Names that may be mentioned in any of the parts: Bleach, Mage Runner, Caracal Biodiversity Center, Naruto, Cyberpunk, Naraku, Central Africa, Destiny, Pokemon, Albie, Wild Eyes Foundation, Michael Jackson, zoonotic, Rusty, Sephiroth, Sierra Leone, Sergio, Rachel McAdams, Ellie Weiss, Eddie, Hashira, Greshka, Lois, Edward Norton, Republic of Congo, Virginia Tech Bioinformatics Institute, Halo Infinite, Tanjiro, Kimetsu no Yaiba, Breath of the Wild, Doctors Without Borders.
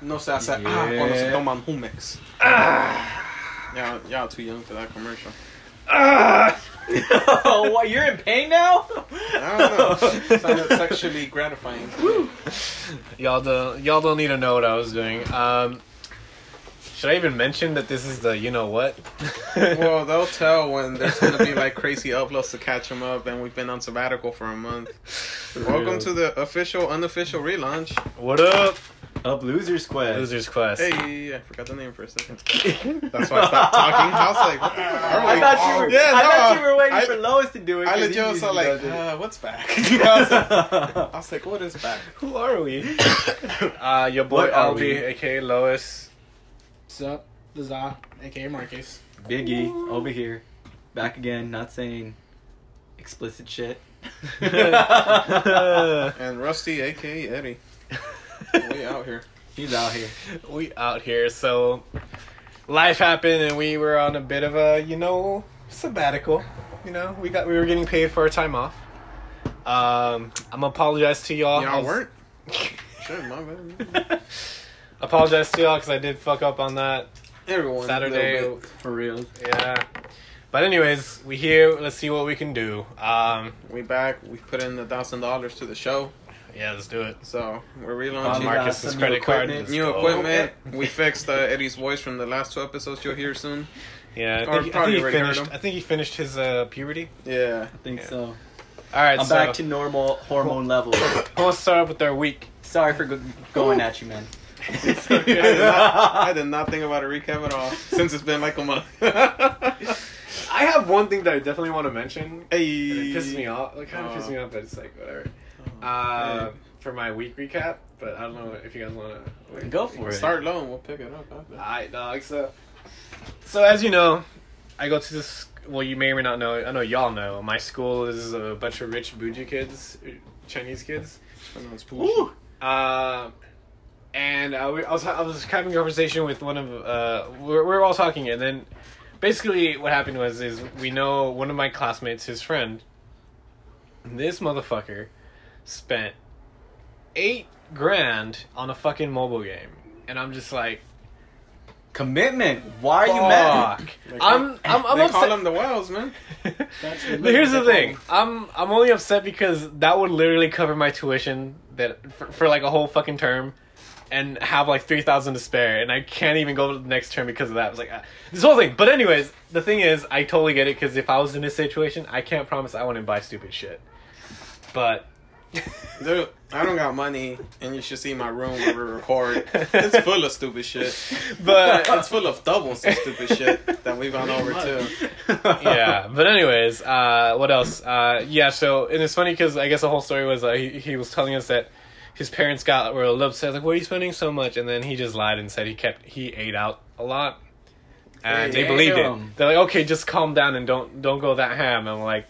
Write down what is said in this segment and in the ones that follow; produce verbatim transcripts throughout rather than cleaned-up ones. No se hace yeah. ah cuando se toman Humex. Ah. Y'all, y'all too young for that commercial. Ah. Oh, what, you're in pain now? I don't know. Sounded sexually gratifying. Woo. Y'all don't, y'all don't need to know what I was doing. Um, should I even mention that this is the you know what? Well, they'll tell when there's gonna be like crazy uploads to catch them up, and we've been on sabbatical for a month. Welcome to the official, unofficial relaunch. What up? Up Loser's Quest. Loser's Quest. Hey, I forgot the name for a second. That's why I stopped talking. I was like, what the fuck? Like, I thought you were, yeah, no, I thought you were waiting I, for Lois to do it. I legit was so like, uh, what's back? I, was like, I was like, what is back? Who are we? uh, your boy Albie, aka Lois. What's up? Liza, aka Marcus. Biggie, over here. Back again, not saying explicit shit. And Rusty, aka Eddie. We out here. He's out here. We out here. So, life happened, and we were on a bit of a, you know, sabbatical. You know, we got we were getting paid for our time off. Um, I'm gonna apologize to y'all. Y'all weren't. Sure, my bad. Apologize to y'all because I did fuck up on that. Everyone. Saturday. For real. Yeah. But anyways, we here. Let's see what we can do. Um, we back. We put in the thousand dollars to the show. Yeah, let's do it. So, we're relaunching um, Marcus's credit card. New equipment. We fixed uh, Eddie's voice from the last two episodes you'll hear soon. Yeah, I think, I think, he, finished, I think he finished his uh, puberty. Yeah. I think yeah. so. All right, I'm so, back to normal hormone levels. Let's start up with our week. Sorry for go- going Ooh. at you, man. It's okay. I, did not, I did not think about a recap at all since it's been like a month. I have one thing that I definitely want to mention. Hey. And it pisses me off. It kind of pisses me off, but it's like, whatever. Uh, for my week recap, but I don't know if you guys want to go for it. Start low and we'll pick it up. Alright, dog. So, so as you know, I go to this. Well, you may or may not know. I know y'all know. My school is a bunch of rich bougie kids, Chinese kids. Ooh. Uh, and uh, we, I was I was having a conversation with one of. Uh, we're we're all talking, and then basically what happened was is we know one of my classmates, his friend. This motherfucker spent eight grand on a fucking mobile game, and I'm just like, commitment. Why are fuck. you mad? They call, I'm, I'm, I'm they upset. Call them the Wells, man. That's here's the thing. I'm, I'm only upset because that would literally cover my tuition that for, for like a whole fucking term, and have like three thousand to spare, and I can't even go to the next term because of that. I was like, ah, this whole thing. But anyways, the thing is, I totally get it because if I was in this situation, I can't promise I wouldn't buy stupid shit, but. Dude, I don't got money, and you should see my room where we record. It's full of stupid shit, but it's full of doubles and stupid shit that we've gone over too. Yeah, but anyways, uh, what else? Uh, yeah, so and it's funny because I guess the whole story was uh, he he was telling us that his parents got were a little upset, like, "Why are you spending so much?" And then he just lied and said he kept he ate out a lot, and they believed it. They're like, "Okay, just calm down and don't don't go that ham." I'm like.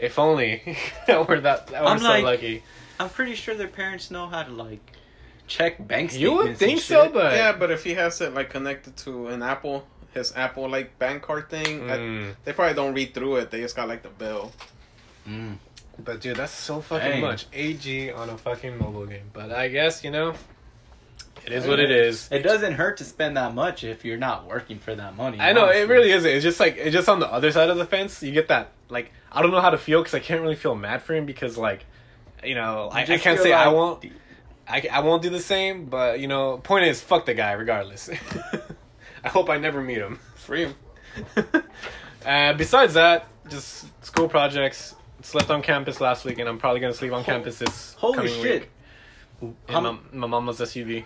If only we're that, that we're I'm so like, lucky. I'm pretty sure their parents know how to like check bank statements. You would think so, but yeah, but if he has it like connected to an Apple, his Apple like bank card thing, mm. I, they probably don't read through it. They just got like the bill. Mm. But dude, that's so fucking Dang. much A G on a fucking mobile game. But I guess you know, it is what it is. It doesn't hurt to spend that much if you're not working for that money. I know honestly. It really isn't. It's just like it's just on the other side of the fence. You get that. Like, I don't know how to feel because I can't really feel mad for him because, like, you know, I, I can't say like, I won't I, I won't do the same, but, you know, point is, fuck the guy regardless. I hope I never meet him. Free him. uh, besides that, just school projects. Slept on campus last week, and I'm probably going to sleep on campus this Holy coming shit. week. In my, my mama's S U V.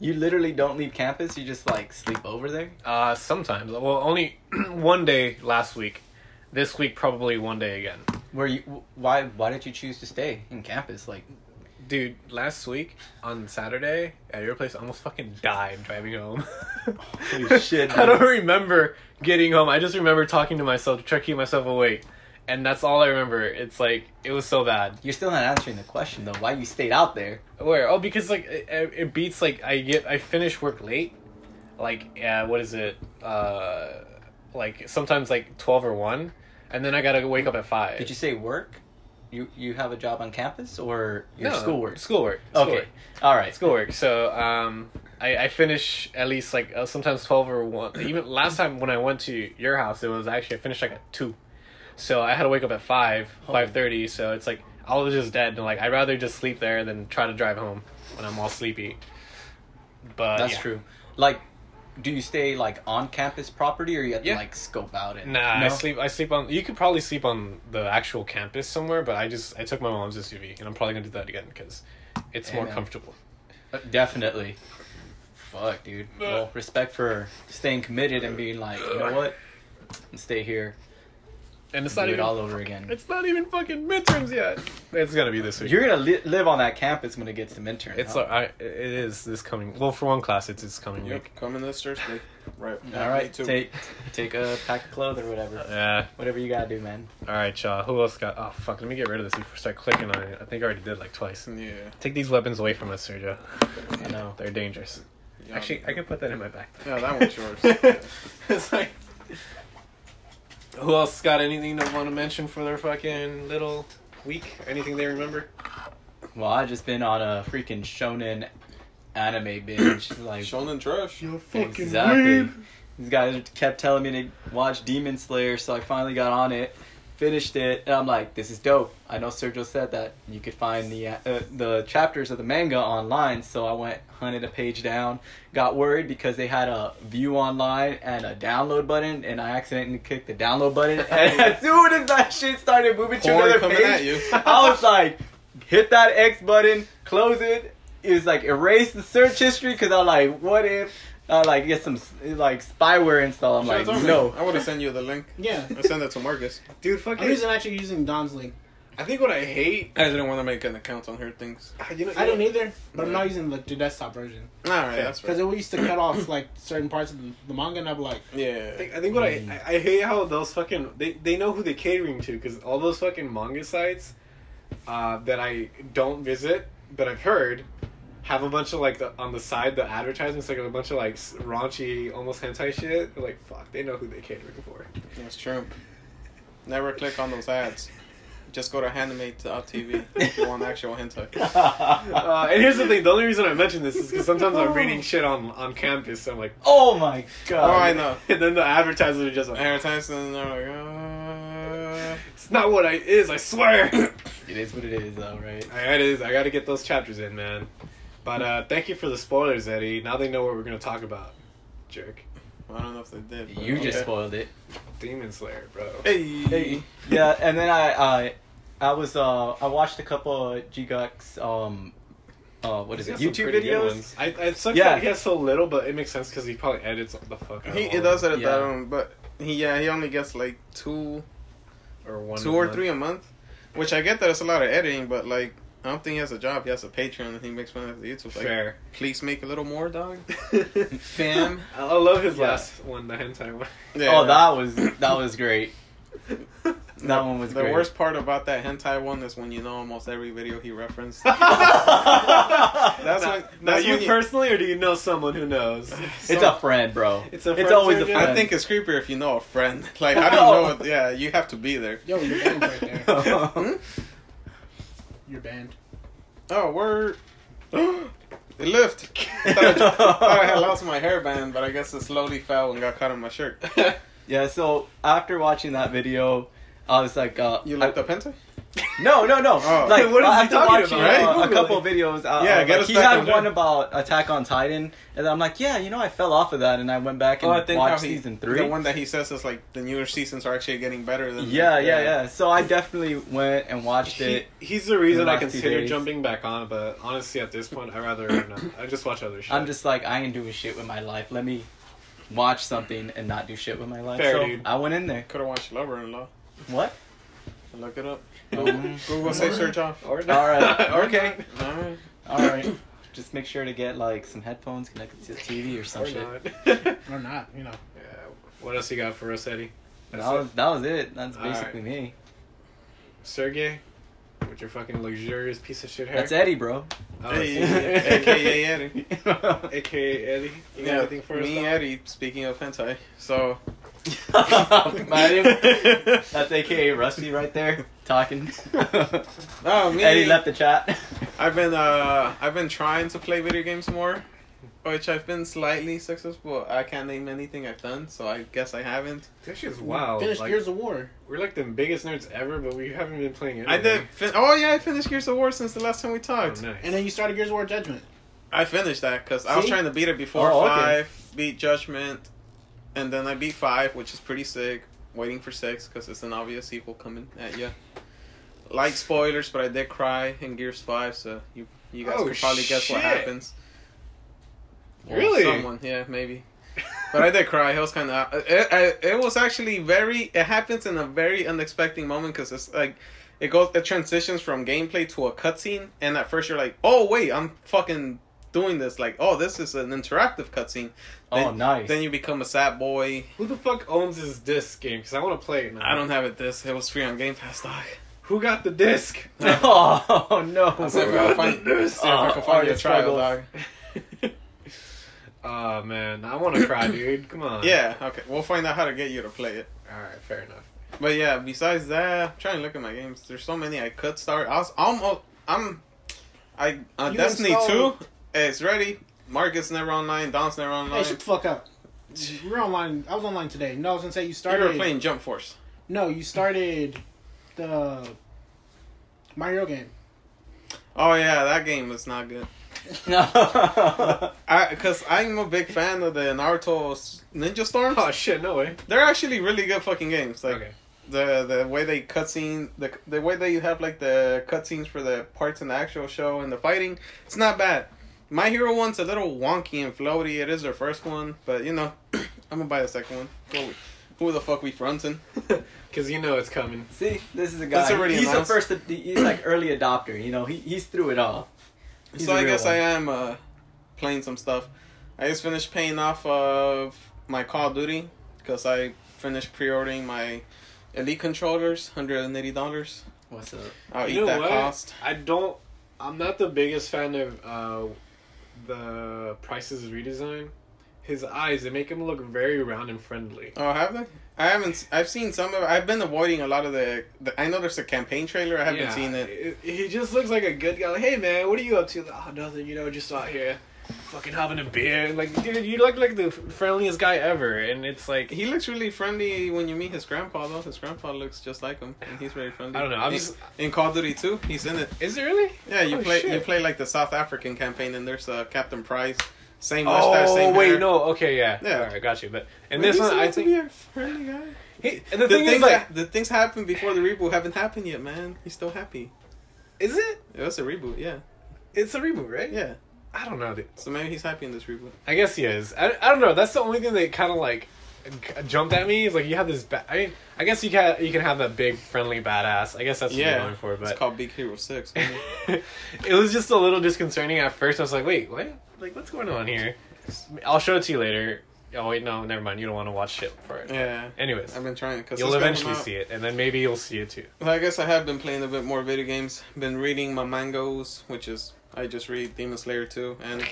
You literally don't leave campus? You just, like, sleep over there? Uh, sometimes. Well, only one day last week. This week, probably one day again. Where you? Why? Why did you choose to stay in campus? Like, dude, last week on Saturday at your place, I almost fucking died driving home. Holy shit! I don't remember getting home. I just remember talking to myself to try to keep myself awake, and that's all I remember. It's like it was so bad. You're still not answering the question though. Why you stayed out there? Where? Oh, because like it, it beats like I get I finish work late, like uh, what is it? Uh, like sometimes like twelve or one. And then I gotta wake up at five. Did you say work? You you have a job on campus or your no, schoolwork? Schoolwork. School okay. Work. All right. Schoolwork. So um, I, I finish at least like uh, sometimes twelve or one. Even last time when I went to your house, it was actually I finished like at two, so I had to wake up at five oh. five thirty. So it's like I was just dead, and like I'd rather just sleep there than try to drive home when I'm all sleepy. But that's yeah. true. Like, do you stay like on campus property, or you have yeah. to like scope out and? Nah, no? I sleep. I sleep on. You could probably sleep on the actual campus somewhere, but I just I took my mom's S U V, and I'm probably gonna do that again because it's hey, more man. comfortable. Uh, definitely. Fuck, dude. Well, respect for staying committed and being like, you know what, and stay here. And it's and not do even it all over again. It's not even fucking midterms yet. It's gonna be this week. You're gonna li- live on that campus when it gets to midterms. It's huh? like, I, it is this coming. Well, for one class, it's this coming yep, week. Coming this Thursday, right? All right, take take a pack of clothes or whatever. Yeah, whatever you gotta do, man. All right, y'all. Who else got? Oh fuck, let me get rid of this before I start clicking on it. I think I already did like twice. Yeah. Take these weapons away from us, Sergio. I know they're dangerous. Yum. Actually, I could put that in my backpack. Yeah, that one's yours. It's like. Who else got anything they want to mention for their fucking little week? Anything they remember? Well, I just been on a freaking shonen anime binge. Like shonen trash. You're fucking exactly. Weird. These guys kept telling me to watch Demon Slayer, so I finally got on it, finished it, and I'm like, this is dope. I know Sergio said that you could find the uh, the chapters of the manga online, so I went hunted a page down. Got worried because they had a view online and a download button, and I accidentally clicked the download button. And as soon as that shit started moving to another page, I was like, hit that X button, close it. It was like erase the search history because I was like, what if? Uh, like get some like spyware install. I'm sure, like no. I want to send you the link. Yeah, I send that to Marcus. Dude, fuck I'm it. Using actually using Don's link. I think what I hate I didn't want to make an account on her things. I, you know, you I don't know. either, but yeah. I'm not using like the desktop version. All right, yeah, that's right. Because it used to cut off like certain parts of the, the manga, and I'm like, yeah. I think, I think what mm. I I hate how those fucking they they know who they're catering to because all those fucking manga sites uh, that I don't visit but I've heard. Have a bunch of, like, the, on the side, the advertisements, like, a bunch of, like, raunchy, almost hentai shit. They're like, fuck, they know who they catering for. That's true. Never click on those ads. Just go to Hanimate dot T V if you want actual hentai. Uh, and here's the thing. The only reason I mention this is because sometimes I'm reading shit on, on campus. So I'm like, oh, my God. Oh, I know. And then the advertisers are just like, advertisements, they're like, uh... It's not what it is, I swear. It is what it is, though, right? I, it is. I got to get those chapters in, man. But uh, thank you for the spoilers, Eddie. Now they know what we're going to talk about, jerk. I don't know if they did. You okay. just spoiled it. Demon Slayer, bro. Hey. hey. Yeah, and then I I, I was uh, I watched a couple of G-Guc's, um uh, what is it, YouTube videos? I, I sucks yeah. that he has so little, but it makes sense because he probably edits the fuck out. He it does edit yeah. that one, but he yeah he only gets like two or one two or month. three a month, which I get that it's a lot of editing, but like. I don't think he has a job. He has a Patreon and he makes fun of the YouTube. Like, fair. Please make a little more, dog. Fam. I love his yeah. last one, the hentai one. Yeah. Oh, that was that was great. That no, one was the great. The worst part about that hentai one is when you know almost every video he referenced. That's what. Now you, you personally, or do you know someone who knows? It's so, a friend, bro. It's a. Friend it's always surgeon. a friend. I think it's creepier if you know a friend. Like I don't know. What, yeah, you have to be there. Yo, you're banned right there. hmm? You're banned. Oh, word. It lifted. thought, I, thought I had lost my hairband, but I guess it slowly fell and got caught in my shirt. Yeah, so after watching that video, I was like... Uh, you looked I, up hentai? No, no, no. Oh. Like, what is I, he after talking watching, about? Right? Uh, a couple of videos, uh, yeah, uh, like, he had one down. about Attack on Titan, and I'm like, yeah, you know, I fell off of that, and I went back and oh, I think watched he, season three. The one that he says is like the newer seasons are actually getting better than. Yeah, the, yeah, yeah, yeah. So I definitely went and watched he, it. He's the reason the I consider jumping back on, but honestly, at this point, I rather not. I just watch other shit. I'm just like, I ain't doing shit with my life. Let me watch something and not do shit with my life. Fair, so dude. I went in there. Could have watched Lover-in-Law. What? Look it up. Um, Google say search off. All right. Okay. All right. All right. Just make sure to get like some headphones connected to the T V or some or shit. Not. Or not. You know. Yeah. What else you got for us, Eddie? That's that was it. that was it. That's basically right. me. Sergey, with your fucking luxurious piece of shit hair. That's Eddie, bro. Oh, hey, A K A Eddie. A K A Eddie. You got yeah, anything for us? Me, Eddie. Speaking of hentai, so. That's A K A Rusty right there. talking. Oh, me. Eddie left the chat. I've been uh I've been trying to play video games more, which I've been slightly successful. I can't name anything I've done, so I guess I haven't. This shit's wild. Finished like, Gears of War. We're like the biggest nerds ever, but we haven't been playing it. I did. Fin- oh yeah, I finished Gears of War since the last time we talked. Oh, nice. And then you started Gears of War Judgment. I finished that because I was trying to beat it before oh, five. Okay. Beat Judgment, and then I beat five, which is pretty sick. Waiting for six because it's an obvious sequel coming at you. Like spoilers, but I did cry in Gears five, so you you guys oh, can probably shit. guess what happens. Really? Or someone, yeah, maybe. But I did cry. It was kind of. It, it, it was actually very. It happens in a very unexpected moment because it's like it goes. It transitions from gameplay to a cutscene, and at first you're like, "Oh wait, I'm fucking doing this!" Like, "Oh, this is an interactive cutscene." Then, oh, nice. Then you become a sad boy. Who the fuck owns this disc game? Because I want to play it now. I don't have a disc. It was free on Game Pass, dog. Who got the disc? Oh no! I said, if I find this, if I can find your trial, dog. Oh, man. I want to cry, dude. Come on. Yeah, okay. We'll find out how to get you to play it. Alright, fair enough. But yeah, besides that, I'm trying to look at my games. There's so many I could start. I was almost... I'm... I... Uh, Destiny installed... two, it's ready. Marcus never online. Don's never online. Hey, shut the fuck up. We're online. I was online today. No, I was going to say you started... You were playing Jump Force. No, you started the... My Hero game. Oh, yeah. That game was not good. No, because I'm a big fan of the Naruto Ninja Storm. Oh shit, no way! They're actually really good fucking games. Like okay. the the way they cutscene, the the way they have like the cutscenes for the parts in the actual show and the fighting, it's not bad. My Hero one's a little wonky and floaty. It is their first one, but you know, I'm gonna buy the second one. Who, who the fuck we fronting? Because you know it's coming. See, this is a guy. He, he's the first. He's like early adopter. You know, he he's through it all. He's so I guess one. I am uh, playing some stuff. I just finished paying off of my Call of Duty because I finished pre-ordering my Elite controllers, one hundred eighty dollars. What's up? I'll you eat that what? cost. I don't... I'm not the biggest fan of uh, the Price's redesign. His eyes, they make him look very round and friendly. Oh, have they? I haven't... I've seen some of... I've been avoiding a lot of the... the I know there's a campaign trailer. I haven't yeah, seen it. He just looks like a good guy. Like, hey, man, what are you up to? Like, oh, nothing. You know, just out here fucking having a beer. Like, dude, you look like the friendliest guy ever. And it's like... He looks really friendly when you meet his grandpa, though. His grandpa looks just like him. And he's very friendly. I don't know. I'm just... In Call of Duty two, he's in it. Is it really? Yeah, you oh, play shit. You play, like, the South African campaign, and there's uh, Captain Price. Same mustache, oh, same hair. Oh, wait, no, okay, yeah. Yeah. All right, I got you. But in wait, this one, I think... to be a friendly guy? He, and the, the thing is, like... Ha- the things happened before the reboot haven't happened yet, man. He's still happy. Is it? It was a reboot, yeah. It's a reboot, right? Yeah. I don't know, dude. So maybe he's happy in this reboot. I guess he is. I, I don't know. That's the only thing that kind of, like, g- jumped at me. Is like, you have this... Ba- I mean, I guess you can, you can have that big, friendly badass. I guess that's what yeah. you're going for, but... It's called Big Hero six. It? It was just a little disconcerting at first. I was like, wait, what? Like, what's going on here? I'll show it to you later. Oh, wait, no, never mind. You don't want to watch shit for it. Yeah. Anyways. I've been trying to... You'll eventually see it, and then maybe you'll see it too. Well, I guess I have been playing a bit more video games. Been reading my mangas, which is... I just read Demon Slayer two, and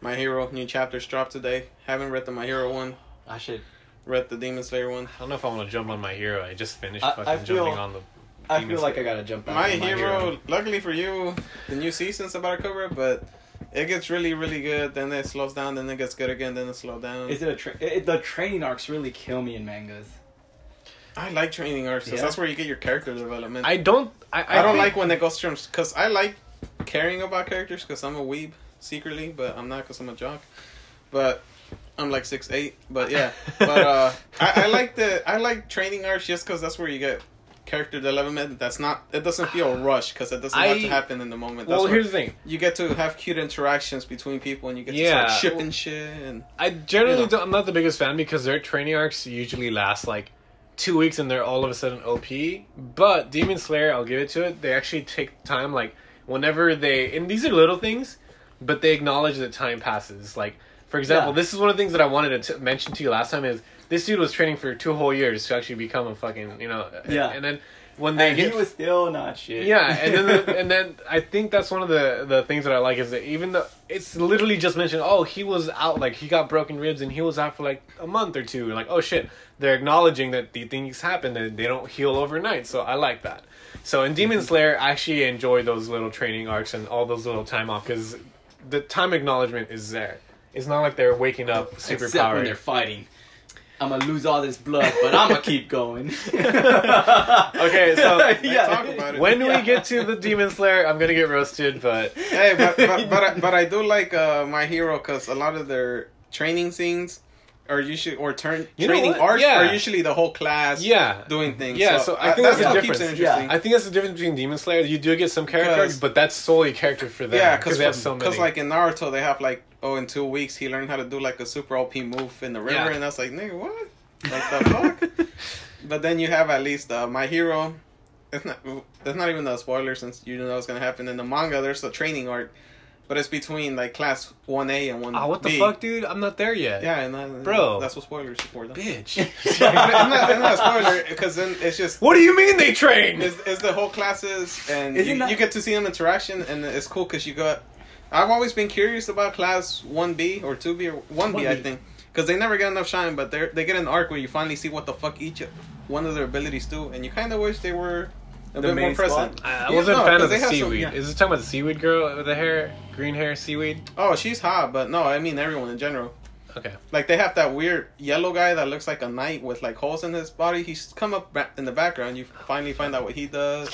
My Hero. New chapters dropped today. Haven't read the My Hero one. I should... Read the Demon Slayer one. I don't know if I want to jump on My Hero. I just finished I, fucking I feel, jumping on the... I feel like Slayer. I gotta jump on My, my Hero, Hero. Luckily for you, the new season's about to cover, but... It gets really, really good, then it slows down, then it gets good again, then it slows down. Is it a tra- it, the training arcs really kill me in mangas. I like training arcs, because yeah. that's where you get your character development. I don't... I, I, I don't think... like when it goes from... Because I like caring about characters, because I'm a weeb, secretly, but I'm not, because I'm a jock. But... I'm like six eight, but yeah. But uh, I, I like the... I like training arcs, just because that's where you get... character development that's not it doesn't feel rushed because it doesn't I, have to happen in the moment. That's well, here's the thing, you get to have cute interactions between people and you get yeah. to start shipping well, shit and I generally you know. don't, I'm not the biggest fan because their training arcs usually last like two weeks and they're all of a sudden O P, but Demon Slayer, I'll give it to it, they actually take time, like whenever they, and these are little things, but they acknowledge that time passes. Like for example, yeah. this is one of the things that I wanted to t- mention to you last time is this dude was training for two whole years to actually become a fucking, you know, yeah. and, and then when they and get, he was still not shit. Yeah, and then the, and then I think that's one of the, the things that I like is that even though it's literally just mentioned, oh, he was out, like he got broken ribs and he was out for like a month or two. Like, oh shit, they're acknowledging that the things happen and they don't heal overnight. So I like that. So in Demon Slayer, I actually enjoy those little training arcs and all those little time off because the time acknowledgement is there. It's not like they're waking up super Except powered. When they're fighting. I'm going to lose all this blood, but I'm going to keep going. Okay, so yeah. talk about it. When do yeah. we get to the Demon Slayer? I'm going to get roasted, but... Hey, but, but, but, I, but I do like uh, My Hero because a lot of their training scenes or usually or turn you training arcs yeah. are usually the whole class yeah. doing things. Yeah, so, so I think I, that's, that's the difference. Yeah. I think that's the difference between Demon Slayer. You do get some characters, but that's solely character for them. Yeah, because they have so many. Because like in Naruto, they have like, oh, in two weeks he learned how to do like a super O P move in the river, yeah. and I was like, nigga, what? What the fuck? But then you have at least uh, My Hero. It's not. That's not even a spoiler since you know it's gonna happen in the manga. There's a training arc. But it's between, like, class one A and one B. Oh, what the fuck, dude? I'm not there yet. Yeah, and that, bro. That's what spoilers for, though. Bitch. It's not, not a spoiler, because then it's just... What do you mean they train? It's, it's the whole classes, and you, not... you get to see them interaction, and it's cool, because you got... I've always been curious about class one B, or two B, or one B, one B. I think. Because they never get enough shine, but they they get an arc where you finally see what the fuck each one of their abilities do, and you kind of wish they were... A the bit more present. I, I yeah, wasn't a no, fan of the seaweed. Some, yeah. Is this talking about the seaweed girl with the hair? Green hair, seaweed? Oh, she's hot, but no, I mean everyone in general. Okay. Like, they have that weird yellow guy that looks like a knight with, like, holes in his body. He's come up in the background. You finally find out what he does.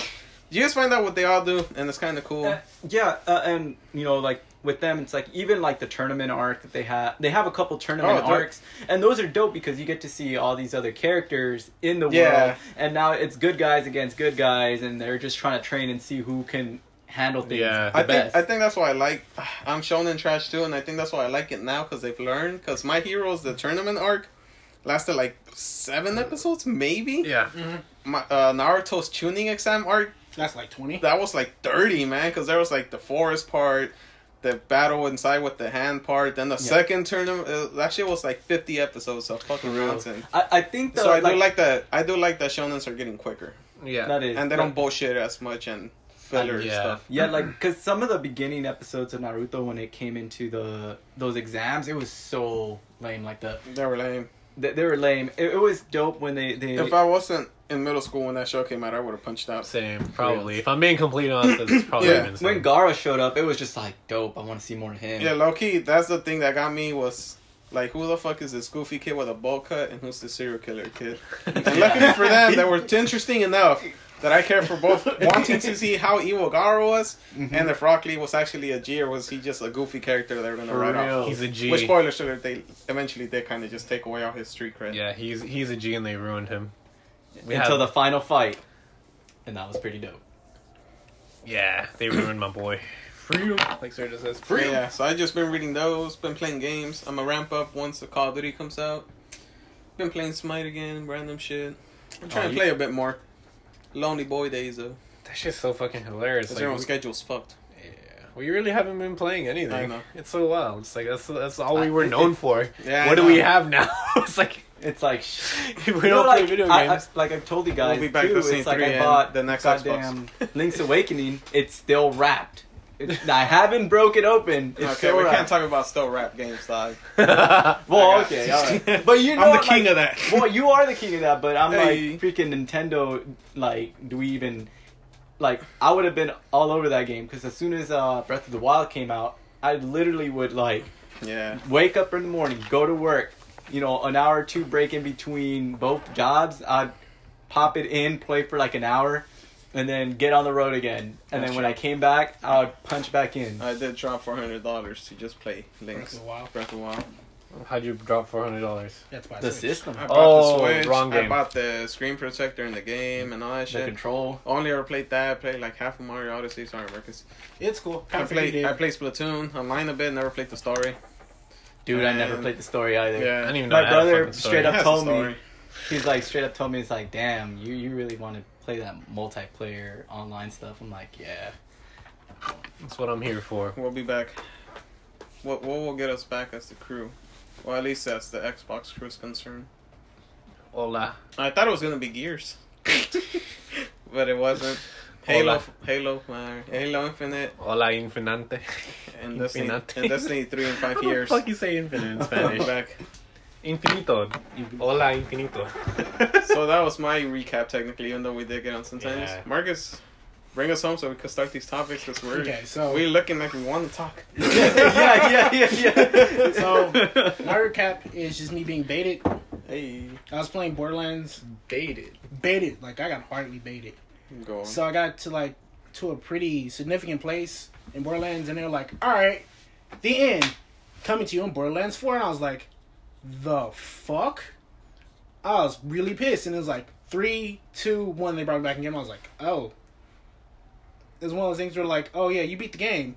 You just find out what they all do, and it's kind of cool. Uh, yeah, uh, and, you know, like, with them, it's like, even, like, the tournament arc that they have. They have a couple tournament oh, arcs, and those are dope because you get to see all these other characters in the yeah. world, and now it's good guys against good guys, and they're just trying to train and see who can handle things yeah. the I best. Think, I think that's why I like... I'm shonen trash, too, and I think that's why I like it now, because they've learned, because My Heroes, the tournament arc, lasted, like, seven episodes, maybe? Yeah. Mm-hmm. My, uh, Naruto's tuning exam arc, that's like twenty. That was like thirty, man, because there was like the forest part, the battle inside with the hand part, then the yeah. second tournament. Uh, that shit was like fifty episodes of fucking nonsense. I, I think the, so. I like, do like that. I do like that shonens are getting quicker. Yeah, that is, and they like, don't bullshit as much and filler uh, yeah. stuff. Yeah, like because some of the beginning episodes of Naruto when it came into the those exams, it was so lame. Like the they were lame. They, they were lame. It, it was dope when they, they. If I wasn't in middle school when that show came out, I would have punched out. Same, probably. Real. If I'm being completely honest, it's probably yeah. been when Gaara showed up, it was just like dope. I want to see more of him. Yeah, low key. That's the thing that got me was like, who the fuck is this goofy kid with a bowl cut, and who's the serial killer kid? And yeah. luckily for them, they were interesting enough that I care for both, wanting to see how evil Gaara was, mm-hmm. and if Rock Lee was actually a G or was he just a goofy character they were going to write real. Off. He's a G. Which spoiler should they eventually did kind of just take away all his street cred. Yeah, he's he's a G and they ruined him. We Until have... the final fight. And that was pretty dope. Yeah, they ruined my boy. Freedom. Like Sergio says, freedom. Yeah, so I've just been reading those, been playing games. I'm going to ramp up once the Call of Duty comes out. Been playing Smite again, random shit. I'm trying oh, to play you... a bit more. Lonely boy days, though. That shit's so fucking hilarious. Like, everyone's we... schedule's fucked. Yeah. We really haven't been playing anything. I know. It's so wild. It's like, that's, that's all we were known for. Yeah, what do we have now? It's like... It's like we don't know, play like, video games. I, I, like I've told you guys, we'll be back too. It's like I bought the next goddamn Xbox. Link's Awakening. It's still wrapped. It's, I haven't broke it open. It's okay, still we wrapped. Can't talk about still wrapped games, dog. Well, okay, all right. But you know, I'm the king like, of that. Well, you are the king of that. But I'm hey. Like freaking Nintendo. Like, do we even? Like, I would have been all over that game because as soon as uh, Breath of the Wild came out, I literally would like, yeah, wake up in the morning, go to work. You know, an hour or two break in between both jobs. I'd pop it in, play for like an hour, and then get on the road again. And That's then when true. I came back, I would punch back in. I did drop four hundred dollars to just play Link's Breath of the Wild. Breath of the Wild. How'd you drop four hundred dollars? That's by the Switch. System. I bought oh, the Switch. Wrong game. I bought the screen protector in the game and all that shit. The control. Only ever played that. Played like half of Mario Odyssey. Sorry, Marcus. It's cool. I played, I played Splatoon online a bit, never played the story. Dude, and I never played the story either. Yeah, I didn't even know my brother straight up told me. He's like straight up told me, he's like, "Damn, you, you really want to play that multiplayer online stuff?" I'm like, "Yeah, that's what I'm here for." We'll be back. What what will get us back as the crew? Well, at least that's the Xbox crew's concern. Hola. I thought it was gonna be Gears. but it wasn't. Halo, Hola. Halo, uh, Halo Infinite. Hola Infinante. And Destiny, and Destiny three in five years. How the fuck you say infinite in Spanish? Back. Infinito. Hola Infinito. So that was my recap, technically, even though we did get on sometimes. Yeah. Marcus, bring us home so we can start these topics, because we're okay, so we looking like we want to talk. yeah, yeah, yeah, yeah. So my recap is just me being baited. Hey. I was playing Borderlands. Baited. Baited. Like, I got hardly baited. Go on. So I got to, like, to a pretty significant place in Borderlands, and they were like, all right, the end. Coming to you in Borderlands four. And I was like, the fuck? I was really pissed. And it was like, three, two, one. They brought me back in game. I was like, oh. It was one of those things where, like, oh, yeah, you beat the game,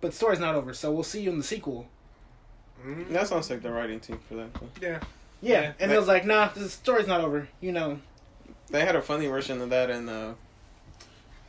but the story's not over, so we'll see you in the sequel. Mm-hmm. That sounds like the writing team for that. Though. Yeah. Yeah, yeah, and they, it was like, nah, the story's not over, you know. They had a funny version of that, and uh,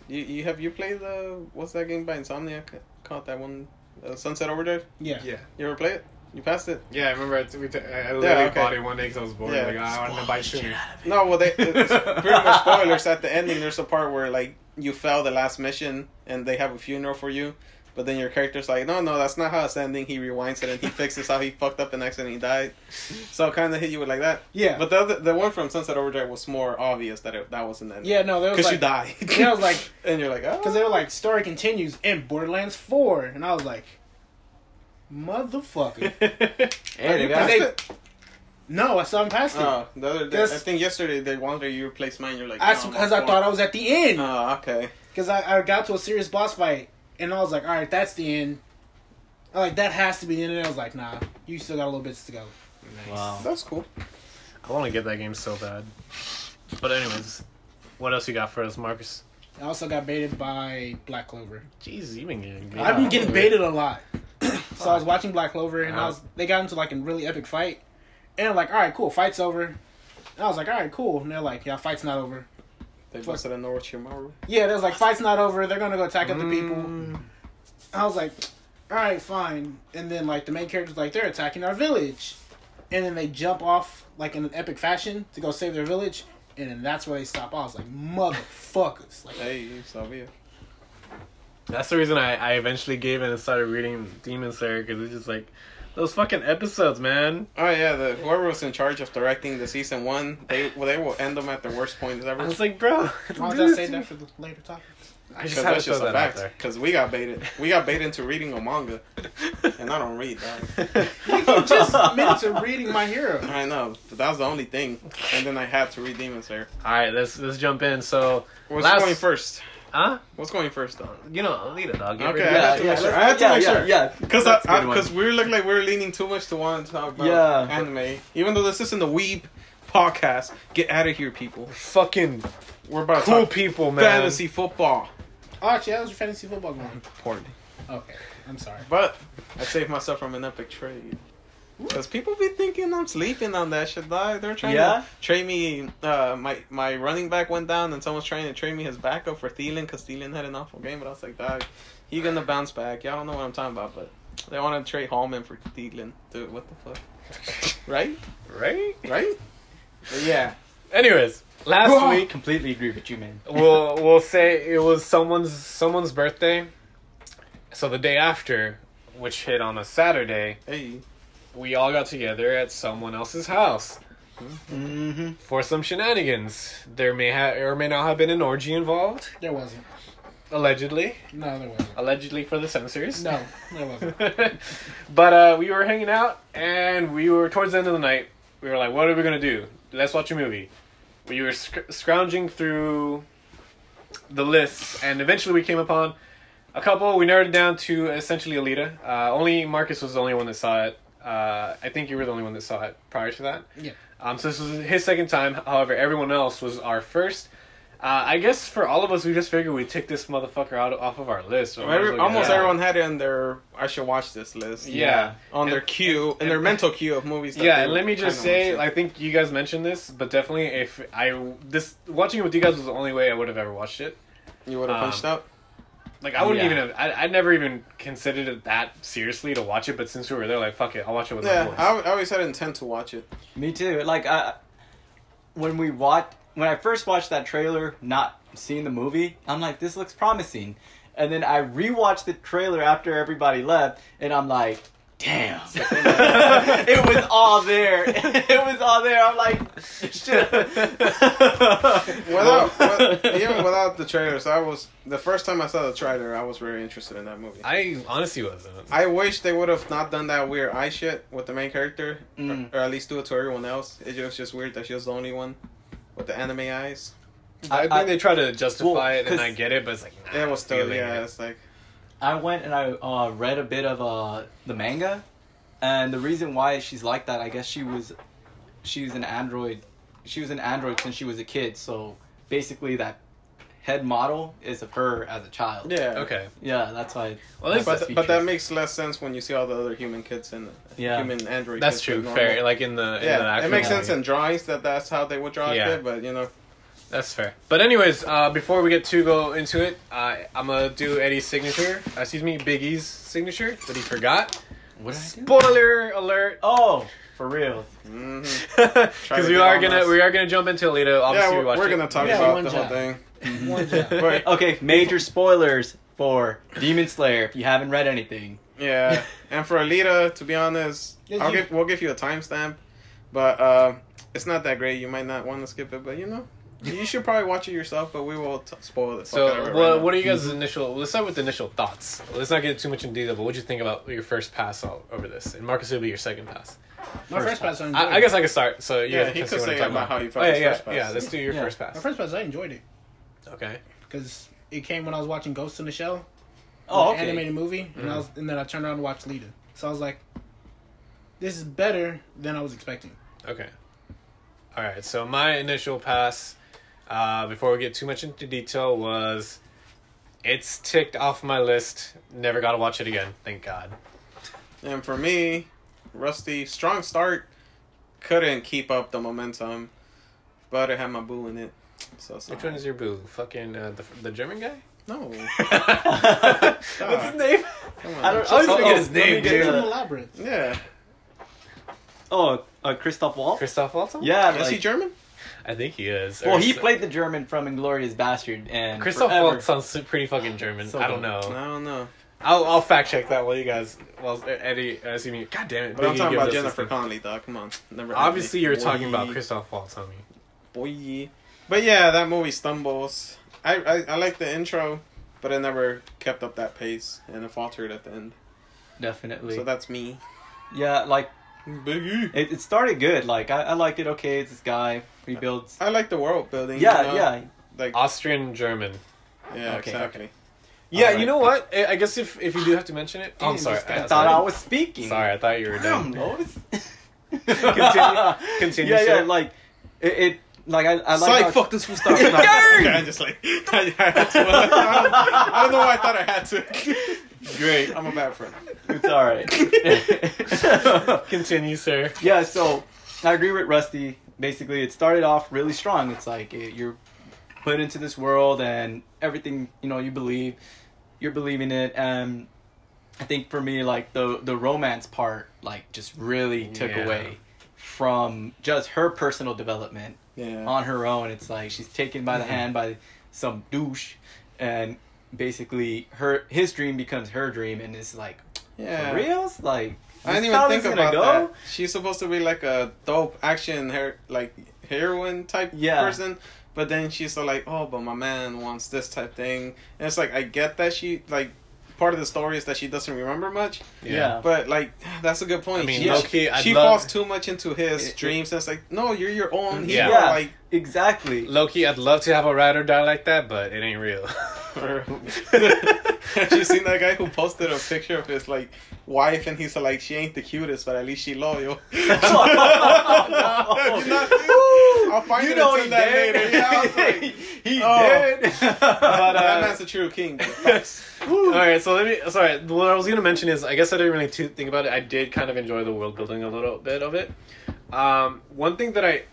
you you have you played the what's that game by Insomniac called that one, uh, Sunset Overdrive? Yeah, yeah. You ever play it? You passed it? Yeah, I remember. I, t- we t- I literally yeah, okay. bought it one day because I was bored. Yeah. Like, I wanted to buy sooner. No, well, they it's pretty much spoilers at the ending. There's a part where like you fail the last mission, and they have a funeral for you. But then your character's like, no, no, that's not how it's ending. He rewinds it and he fixes how he fucked up and accidentally died. So it kind of hit you with like that. Yeah. But the other, the one from Sunset Overdrive was more obvious that it, that wasn't ending. Yeah, no, there was because like, you die. Yeah, I was like, and you're like, oh, because they were like, story continues in Borderlands four, and I was like, motherfucker. And you passed it? No, I saw him past it. Oh, the other day, I think yesterday they wanted you to replace mine. You're like, because no, I, I thought I was at the end. Oh, okay. Because I, I got to a serious boss fight. And I was like, all right, that's the end. I like, that has to be the end. And I was like, nah, you still got a little bits to go. Nice. Wow. That's cool. I want to get that game so bad. But anyways, what else you got for us, Marcus? I also got baited by Black Clover. Jeez, you've been getting baited. I've been getting baited a lot. So I was watching Black Clover, and I was they got into, like, a really epic fight. And I'm like, all right, cool, fight's over. And I was like, all right, cool. And they're like, yeah, fight's not over. They must have known what you're tomorrow. Yeah, there's like, fight's not over. They're going to go attack mm. other people. I was like, all right, fine. And then, like, the main character's like, they're attacking our village. And then they jump off, like, in an epic fashion to go save their village. And then that's where they stop. I was like, motherfuckers. Like, hey, you saw me. That's the reason I, I eventually gave in and started reading Demon Slayer. Because it's just like, those fucking episodes, man. Oh yeah, the whoever was in charge of directing the season one, they well, they will end them at the worst point ever. I was like, bro, why did I say that for the later topics? I just had to throw that out there because we got baited. We got baited into reading a manga, and I don't read that. You just admitted to reading My Hero. I know, but that was the only thing, and then I had to read Demon Slayer. All right, let's let's jump in. So what's last... going first? Huh? What's going first, though? You know, Alita, dog. Get okay, ready. I had to yeah, make sure. I had to yeah, make sure. Yeah, because yeah. we look like we're leaning too much to want to talk about yeah. anime. Even though this isn't the Weeb podcast, get out of here, people. We're fucking we're about cool to talk people, man. Fantasy football. Oh, actually, that was your fantasy football going. Important. Okay, I'm sorry. But I saved myself from an epic trade. Because people be thinking I'm sleeping on that shit. They're trying yeah. to trade me. Uh, my my running back went down, and someone's trying to trade me his backup for Thielen because Thielen had an awful game. But I was like, dog, he gonna bounce back. Y'all don't know what I'm talking about, but they want to trade Hallman for Thielen. Dude, what the fuck? Right? Right? Right? But yeah. Anyways, last Whoa. week, completely agree with you, man. We'll we'll say it was someone's someone's birthday, so the day after, which hit on a Saturday. Hey. We all got together at someone else's house mm-hmm. for some shenanigans. There may have or may not have been an orgy involved. There wasn't. Allegedly. No, there wasn't. Allegedly for the censors. No, there wasn't. But uh, we were hanging out, and we were towards the end of the night. We were like, "What are we gonna do? Let's watch a movie." We were sc- scrounging through the lists, and eventually we came upon a couple. We narrowed it down to essentially Alita. Uh, only Marcus was the only one that saw it. Uh, I think you were the only one that saw it prior to that. Yeah. Um. So this was his second time. However, everyone else was our first. Uh, I guess for all of us, we just figured we'd take this motherfucker out of, off of our list. So Every, almost yeah. everyone had it on their I should watch this list. Yeah. yeah. On and, their queue, and, and their mental queue of movies. That yeah. And let me just say, I think you guys mentioned this, but definitely if I this watching it with you guys was the only way I would have ever watched it. You would have um, punched up. Like, I wouldn't yeah. even have... I, I never even considered it that seriously to watch it, but since we were there, like, fuck it, I'll watch it with yeah, my boys. Yeah, I, I always had intent to watch it. Me too. Like, I, when we watched... when I first watched that trailer, not seeing the movie, I'm like, this looks promising. And then I rewatched the trailer after everybody left, and I'm like, damn. It was all there. It was all there. I'm like, shit. without, with, even without the trailers, I was, the first time I saw the trailer, I was very interested in that movie. I honestly wasn't. I wish they would have not done that weird eye shit with the main character, mm. or, or at least do it to everyone else. It was just weird that she was the only one with the anime eyes. I, I think I, they try to justify well, it, and I get it, but it's like, nah, it was still, yeah, it. It's like... I went and I uh, read a bit of uh, the manga, and the reason why she's like that, I guess she was, she was an android, she was an android since she was a kid, so basically that head model is of her as a child. Yeah. Okay. Yeah, that's why. Well, that's but, but that makes less sense when you see all the other human kids and yeah. human android that's kids. That's true, fair, like in the, yeah, in the actual it makes sense in drawings that that's how they would draw yeah. a kid, but you know. That's fair. But anyways, uh, before we get to go into it, uh, I'm going to do Eddie's signature. Uh, excuse me, Biggie's signature that he forgot. What did Spoiler I do? alert. Oh, for real. Because mm-hmm. we are gonna we are gonna jump into Alita. Obviously, yeah, we watched we're going to talk yeah, about the job. whole thing. One okay, major spoilers for Demon Slayer if you haven't read anything. Yeah, and for Alita, to be honest, I'll give, we'll give you a timestamp. But uh, it's not that great. You might not want to skip it, but you know. You should probably watch it yourself, but we will t- spoil it. So, well, right what are you guys' initial... Let's start with the initial thoughts. Let's not get too much in detail, but what did you think about your first pass all over this? And Marcus, it'll be your second pass. My first, first pass, I enjoyed I, it. I guess I could start, so you yeah, guys can see what I'm talking about. How you felt oh, yeah, yeah, first pass. yeah, let's do your yeah. first pass. My first pass, I enjoyed it. Okay. Because it came when I was watching Ghost in the Shell. Oh, okay. An animated movie, mm-hmm. and, I was, and then I turned around and watched Lita. So I was like, this is better than I was expecting. Okay. All right, so my initial pass... Uh, before we get too much into detail, was it's ticked off my list. Never gotta watch it again. Thank God. And for me, Rusty, strong start, couldn't keep up the momentum, but it had my boo in it. So sorry. Which one is your boo? Fucking uh, the the German guy? No. What's his name? Come on. I don't. I always forget oh, his name, dude. Elaborate. Yeah. Oh, uh, Christoph Waltz. Christoph Waltz. Yeah. Like... Is he German? I think he is. Well, he so. played the German from *Inglourious Bastard*, and Christoph Waltz sounds pretty fucking German. So I don't know. I don't know. I'll I'll fact check that while you guys. Well, Eddie, uh, excuse me. God damn it! But I'm talking about Jennifer Connelly, though. Come on. Never Obviously, you're talking about Christoph Waltz, homie. Boy, but yeah, that movie stumbles. I I, I like the intro, but it never kept up that pace, and it faltered at the end. Definitely. So that's me. Yeah, like. Biggie. It, it started good. Like I, I liked it. Okay, it's this guy. He builds. I like the world building. Yeah, you know? yeah. Like Austrian German. Yeah, okay, exactly. Okay. Yeah, right. You know what? I guess if if you do have to mention it, oh, I'm sorry. I thought sorry. I was speaking. Sorry, I thought you were done. Lois. continue. Continue. Yeah, yeah. Like it. it like I, I like. So like, how... fuck this from start. okay, I'm just like. I, had to. I don't know why I thought I had to. Great, I'm a bad friend. It's alright. Continue, sir. Yeah, so I agree with Rusty. Basically, it started off really strong. It's like it, you're put into this world and everything, you know, you believe, you're believing it. And I think for me, like the, the romance part, like just really took yeah. away from just her personal development yeah. on her own. It's like she's taken by the mm-hmm. hand by some douche and... Basically, her his dream becomes her dream, and it's like, yeah, for reals? Like, I didn't even think about go? that. She's supposed to be like a dope action, her like heroine type yeah. person, but then she's like, oh, but my man wants this type thing, and it's like I get that she like part of the story is that she doesn't remember much, yeah, but like that's a good point. I mean, she, Loki, she, she falls too much into his it, dreams, and it's like, no, you're your own hero, yeah. like exactly. Loki, I'd love to have a ride or die like that, but it ain't real. Have you seen that guy who posted a picture of his like wife and he's like, she ain't the cutest but at least she loyal? Oh, no. I'll find you know he that dead. Later. Yeah, like, he oh. dead. But, uh, that man's a true king. Alright, so let me sorry, what I was gonna mention is I guess I didn't really too think about it. I did kind of enjoy the world building a little bit of it. Um, one thing that I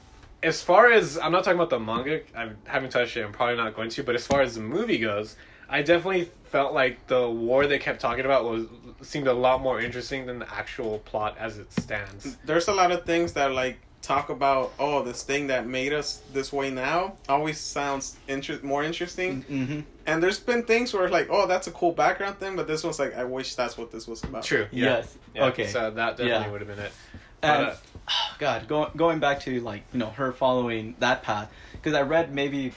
As far as, I'm not talking about the manga, I haven't touched it, I'm probably not going to, but as far as the movie goes, I definitely felt like the war they kept talking about was seemed a lot more interesting than the actual plot as it stands. There's a lot of things that, like, talk about, oh, this thing that made us this way now always sounds inter- more interesting. Mm-hmm. And there's been things where, like, oh, that's a cool background thing, but this one's like, I wish that's what this was about. True. Yeah. Yes. Yeah. Okay. So that definitely yeah. would have been it. But, and, uh, oh, God, go, going back to, like, you know, her following that path, because I read maybe,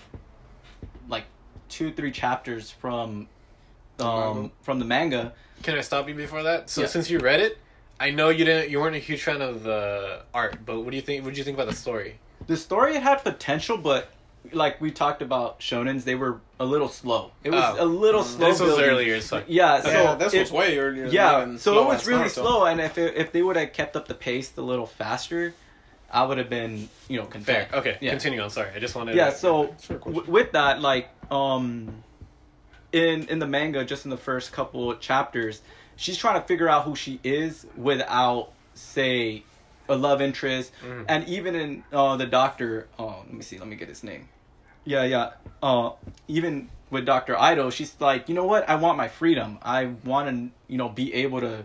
like, two, three chapters from, um, from the manga. Can I stop you before that? So yeah. since you read it, I know you didn't. You weren't a huge fan of the art, but what do you think? What did you think about the story? The story had potential, but like we talked about shonens, they were a little slow. It was oh. a little slow. This building. was earlier, so yeah. So yeah, this it, was way earlier. Yeah, so it was really Naruto. slow. And if it, if they would have kept up the pace a little faster, I would have been you know content. Fair. Okay, yeah. Continue on. Sorry, I just wanted. Yeah. To, so sure, w- with that, like um, in in the manga, just in the first couple of chapters. She's trying to figure out who she is without, say, a love interest. Mm. And even in uh, the doctor... Oh, let me see. Let me get his name. Yeah, yeah. Uh, even with Doctor Ido, she's like, you know what? I want my freedom. I want to, you know, be able to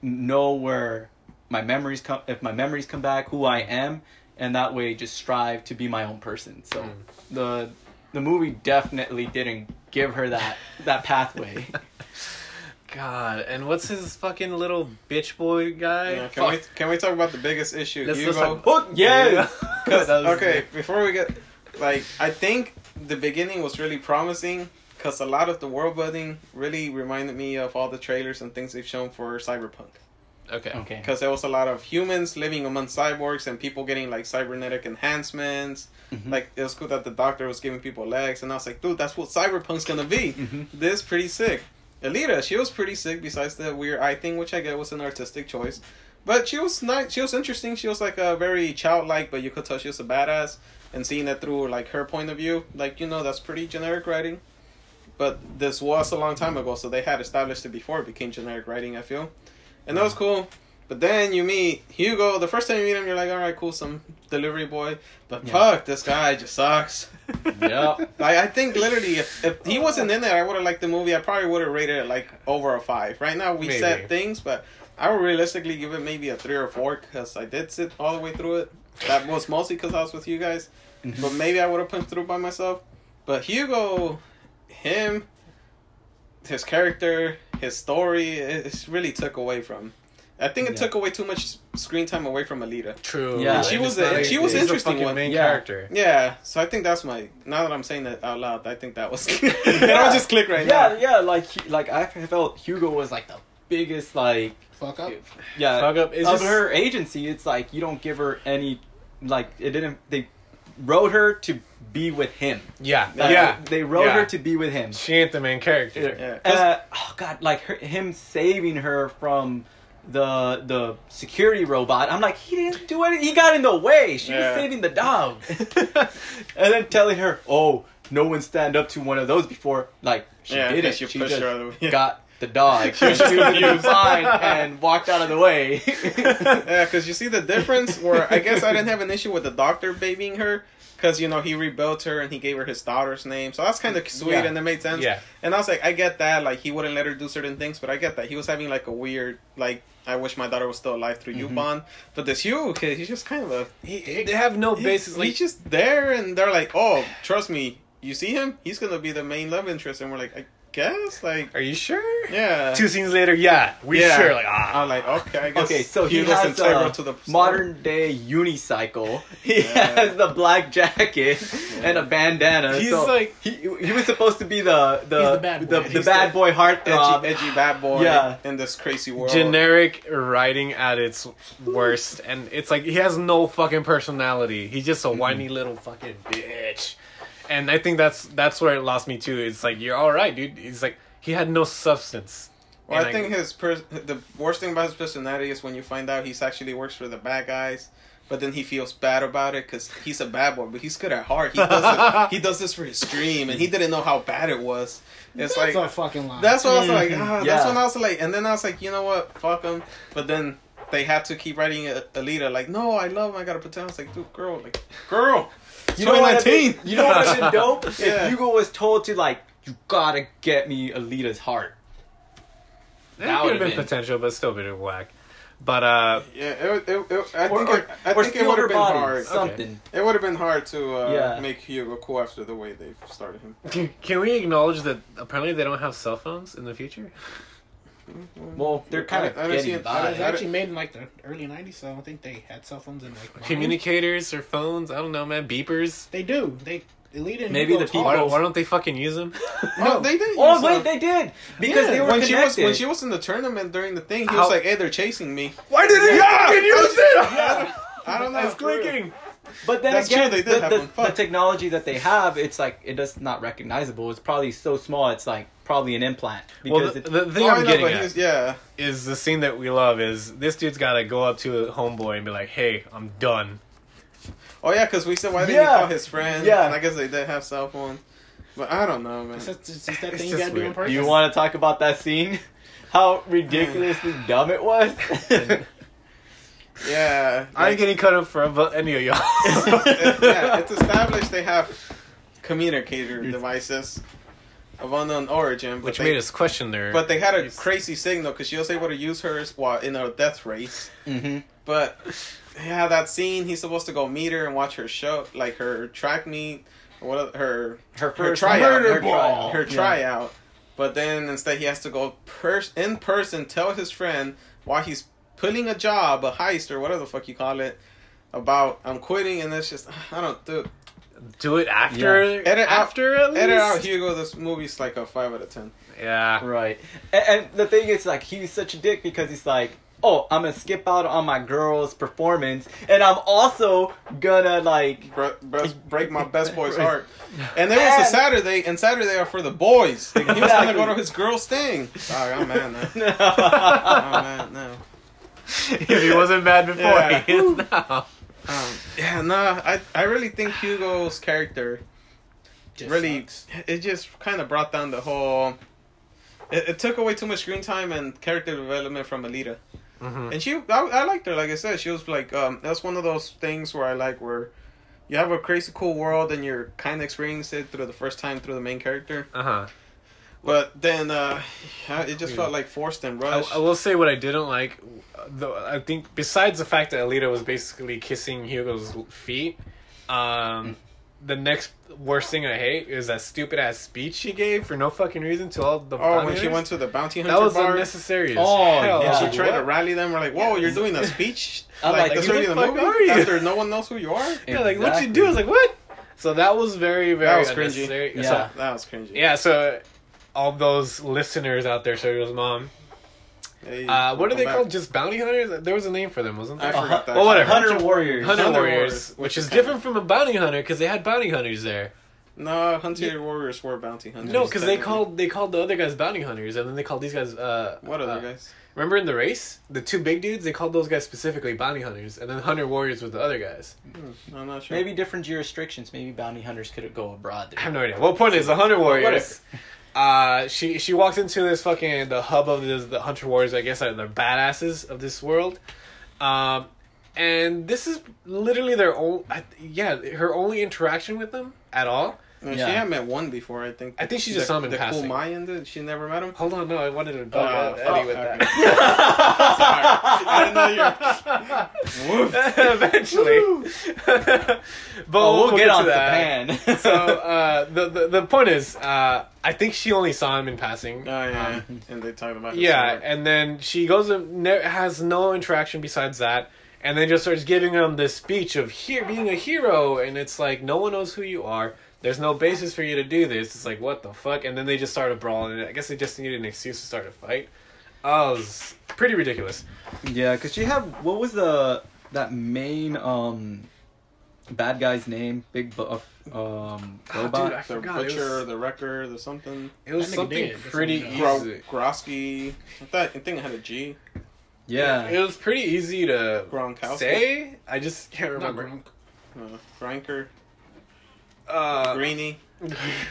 know where my memories come... If my memories come back, who I am. And that way, just strive to be my own person. So mm. the the movie definitely didn't give her that that pathway. God, and what's his fucking little bitch boy guy? Yeah, can Fuck. we can we talk about the biggest issue? Let's, let's talk, oh, yeah. Okay, good. Before we get, like, I think the beginning was really promising because a lot of the world building really reminded me of all the trailers and things they've shown for Cyberpunk. Okay. Okay. Because there was a lot of humans living among cyborgs and people getting like cybernetic enhancements. Mm-hmm. Like it was cool that the doctor was giving people legs, and I was like, dude, that's what Cyberpunk's gonna be. Mm-hmm. This is pretty sick. Alita, she was pretty sick besides the weird eye thing, which I get was an artistic choice. But she was nice. She was interesting. She was like a very childlike, but you could tell she was a badass. And seeing that through like her point of view, like, you know, that's pretty generic writing. But this was a long time ago, so they had established it before it became generic writing, I feel. And that was cool. But then you meet Hugo. The first time you meet him, you're like, all right, cool, some delivery boy. But yeah. fuck, this guy just sucks. Yeah. Like, I think literally, if, if he wasn't in there, I would have liked the movie. I probably would have rated it like over a five. Right now, we maybe. said things, but I would realistically give it maybe a three or four because I did sit all the way through it. That was mostly because I was with you guys. But maybe I would have punched through by myself. But Hugo, him, his character, his story, it, it really took away from. I think it yeah. took away too much screen time away from Alita. True. Yeah. And she was the, she was interesting one. Main yeah. character. Yeah. So I think that's my. Now that I'm saying that out loud, I think that was. yeah. And I'll just click right yeah, now. Yeah. Yeah. Like like I felt Hugo was like the biggest like fuck up. Yeah. Fuck up. It's of just, her agency, it's like you don't give her any. Like it didn't. They wrote her to be with him. Yeah. Like, yeah. They wrote yeah. her to be with him. She ain't the main character. Yeah. Uh, oh God! Like her, him saving her from. the the security robot. I'm like, he didn't do anything. He got in the way. She yeah. was saving the dog. And then telling her, oh, no one stand up to one of those before. Like, she yeah, did it. She, she pushed just her out of the way. Got the dog. She was fine and walked out of the way. Yeah, because you see the difference where I guess I didn't have an issue with the doctor babying her. Because, you know, he rebuilt her and he gave her his daughter's name. So that's kind of sweet yeah. and it made sense. Yeah. And I was like, I get that. Like, he wouldn't let her do certain things, but I get that. He was having, like, a weird, like, I wish my daughter was still alive through mm-hmm. you bond. But this you kid, he's just kind of a... He, he, they have no basis. He's, like, he's just there and they're like, oh, trust me. You see him? He's going to be the main love interest. And we're like... I, guess like are you sure yeah two scenes later yeah we yeah. sure like ah. I'm like okay I guess okay so he has a to the modern day unicycle he yeah. has the black jacket yeah. and a bandana he's so like he he was supposed to be the the the bad boy, the, the bad boy heartthrob edgy, edgy bad boy yeah. in this crazy world generic writing at its worst and it's like he has no fucking personality he's just a whiny mm. little fucking bitch. And I think that's that's where it lost me too. It's like you're all right, dude. It's like he had no substance. Well, I, I think his per- the worst thing about his personality is when you find out he's actually works for the bad guys, but then he feels bad about it because he's a bad boy, but he's good at heart. He does it, he does this for his dream, and he didn't know how bad it was. It's that's like a fucking lie. That's what I was like. Ah, yeah. That's when I was like, and then I was like, you know what? Fuck him. But then. They had to keep writing Alita like, no, I love him. I gotta pretend. I was like, dude, girl, like, girl, you know what been, you know what would have been dope yeah. if Hugo was told to like, you gotta get me Alita's heart. That would have been, been potential, but still a bit of whack. But uh, yeah, it, it, it, I or, think it, I think it would have been body, hard. Something. Okay. It would have been hard to uh, yeah. make Hugo cool after the way they started him. Can, can we acknowledge that apparently they don't have cell phones in the future? Well, they're kind of getting by. It was actually made in like the early nineties, so I don't think they had cell phones in like models. Communicators or phones. I don't know, man. Beepers. They do. They. Elite Maybe the people. Why, why don't they fucking use them? No, oh, they did. Oh wait, them. They did because yeah. they were when connected. She was, when she was in the tournament during the thing, he How? was like, "Hey, they're chasing me." Why did they yeah. fucking use it? Yeah. I don't know. It's clicking. But then That's again, true, the, the, the technology that they have, it's like it is not recognizable. It's probably so small. It's like probably an implant. Because well, the, the thing oh, I'm know, getting at, yeah, is the scene that we love is this dude's got to go up to a homeboy and be like, "Hey, I'm done." Oh yeah, because we said why didn't yeah. he call his friend? Yeah, and I guess they did have cell phones, but I don't know, man. It's just, it's just that thing you gotta do in person. You want to talk about that scene? How ridiculously dumb it was. Yeah, like, I ain't getting cut up from any of y'all. it, yeah, it's established they have communicator devices of unknown origin, which they, made us question their. But they had a use. Crazy signal because she was able to use hers while in a death race. Mm-hmm. But. Yeah, that scene. He's supposed to go meet her and watch her show, like her track meet, what her her, her tryout, her, ball. her tryout. Yeah. But then instead, he has to go pers- in person tell his friend why he's pulling a job, a heist, or whatever the fuck you call it, about I'm quitting, and it's just I don't do. Do it after, yeah. edit after out, at least. Edit out Hugo. This movie's like a five out of ten. Yeah, right. And, and the thing is, like, he's such a dick because he's like. Oh, I'm gonna skip out on my girl's performance, and I'm also gonna like Bre- breast, break my best boy's heart. And there was and, a Saturday, and Saturday are for the boys. He was exactly. gonna go to his girl's thing. Sorry, I'm mad now. No. I'm mad now. If he wasn't mad before, yeah. he is now. Um, yeah, nah. I I really think Hugo's character just really sucks. It just kind of brought down the whole. It, it took away too much screen time and character development from Alita. Mm-hmm. And she, I, I liked her. Like I said, she was like, um, that's one of those things where I like where you have a crazy cool world and you're kind of experiencing it through the first time through the main character. Uh huh. But then uh, it just felt like forced and rushed. I, I will say what I didn't like, though. I think besides the fact that Alita was basically kissing Hugo's feet, um, the next worst thing I hate is that stupid ass speech she gave for no fucking reason to all the. Oh, hunters. When she went to the bounty hunter bar. That was bar. Unnecessary. Oh, hell. Yeah. And she tried what? to rally them. We're like, "Whoa, you're doing a speech I'm like, like this early in the movie after no one knows who you are." Exactly. Yeah, like what you do. I was like, "What?" So that was very, very that was unnecessary. Cringy. Yeah, so, that was cringy. Yeah, so all those listeners out there, Sergio's mom. Hey, uh, what are they back. called? Just bounty hunters? There was a name for them, wasn't there? I forgot that. Well, whatever. Hunter warriors. Hunter, hunter warriors, warriors, which is different from a bounty hunter because they had bounty hunters there. No, hunter yeah. warriors were bounty hunters. No, because they called they called the other guys bounty hunters, and then they called these guys. Uh, what other uh, guys? Remember in the race, the two big dudes, they called those guys specifically bounty hunters, and then hunter warriors were the other guys. Hmm, I'm not sure. Maybe different jurisdictions. Maybe bounty hunters could go abroad. There. I have no idea. Well, point is the hunter warriors. Well, Uh, she she walks into this fucking the hub of this, the Hunter Warriors, I guess, are the badasses of this world, um, and this is literally their own. Yeah, her only interaction with them at all. I mean, yeah. She had met one before, I think. I think she just the, saw him in the passing. The cool Mayan dude. She never met him. Hold on, no, I wanted to bug uh, Eddie oh, with okay. that. Sorry, I didn't know you. Eventually, but oh, we'll, we'll get, get on to that. Japan. So uh, the, the the point is. Uh, I think she only saw him in passing. Oh, yeah. Um, and they talked about him. Yeah, somewhere. And then she goes and has no interaction besides that. And then just starts giving him this speech of here being a hero. And it's like, no one knows who you are. There's no basis for you to do this. It's like, what the fuck? And then they just started brawling. I guess they just needed an excuse to start a fight. Oh, it was pretty ridiculous. Yeah, because she had... What was the that main... um bad guy's name, big buff, um, oh, robot, dude, I the butcher, was... the wrecker, the something. It was something did. pretty Gro- easy. Grosky. I thought I think it had a G. Yeah, yeah. It was pretty easy to Gronkowski. say. I just can't remember. Gronk. Uh, Granker. Uh, Greeny.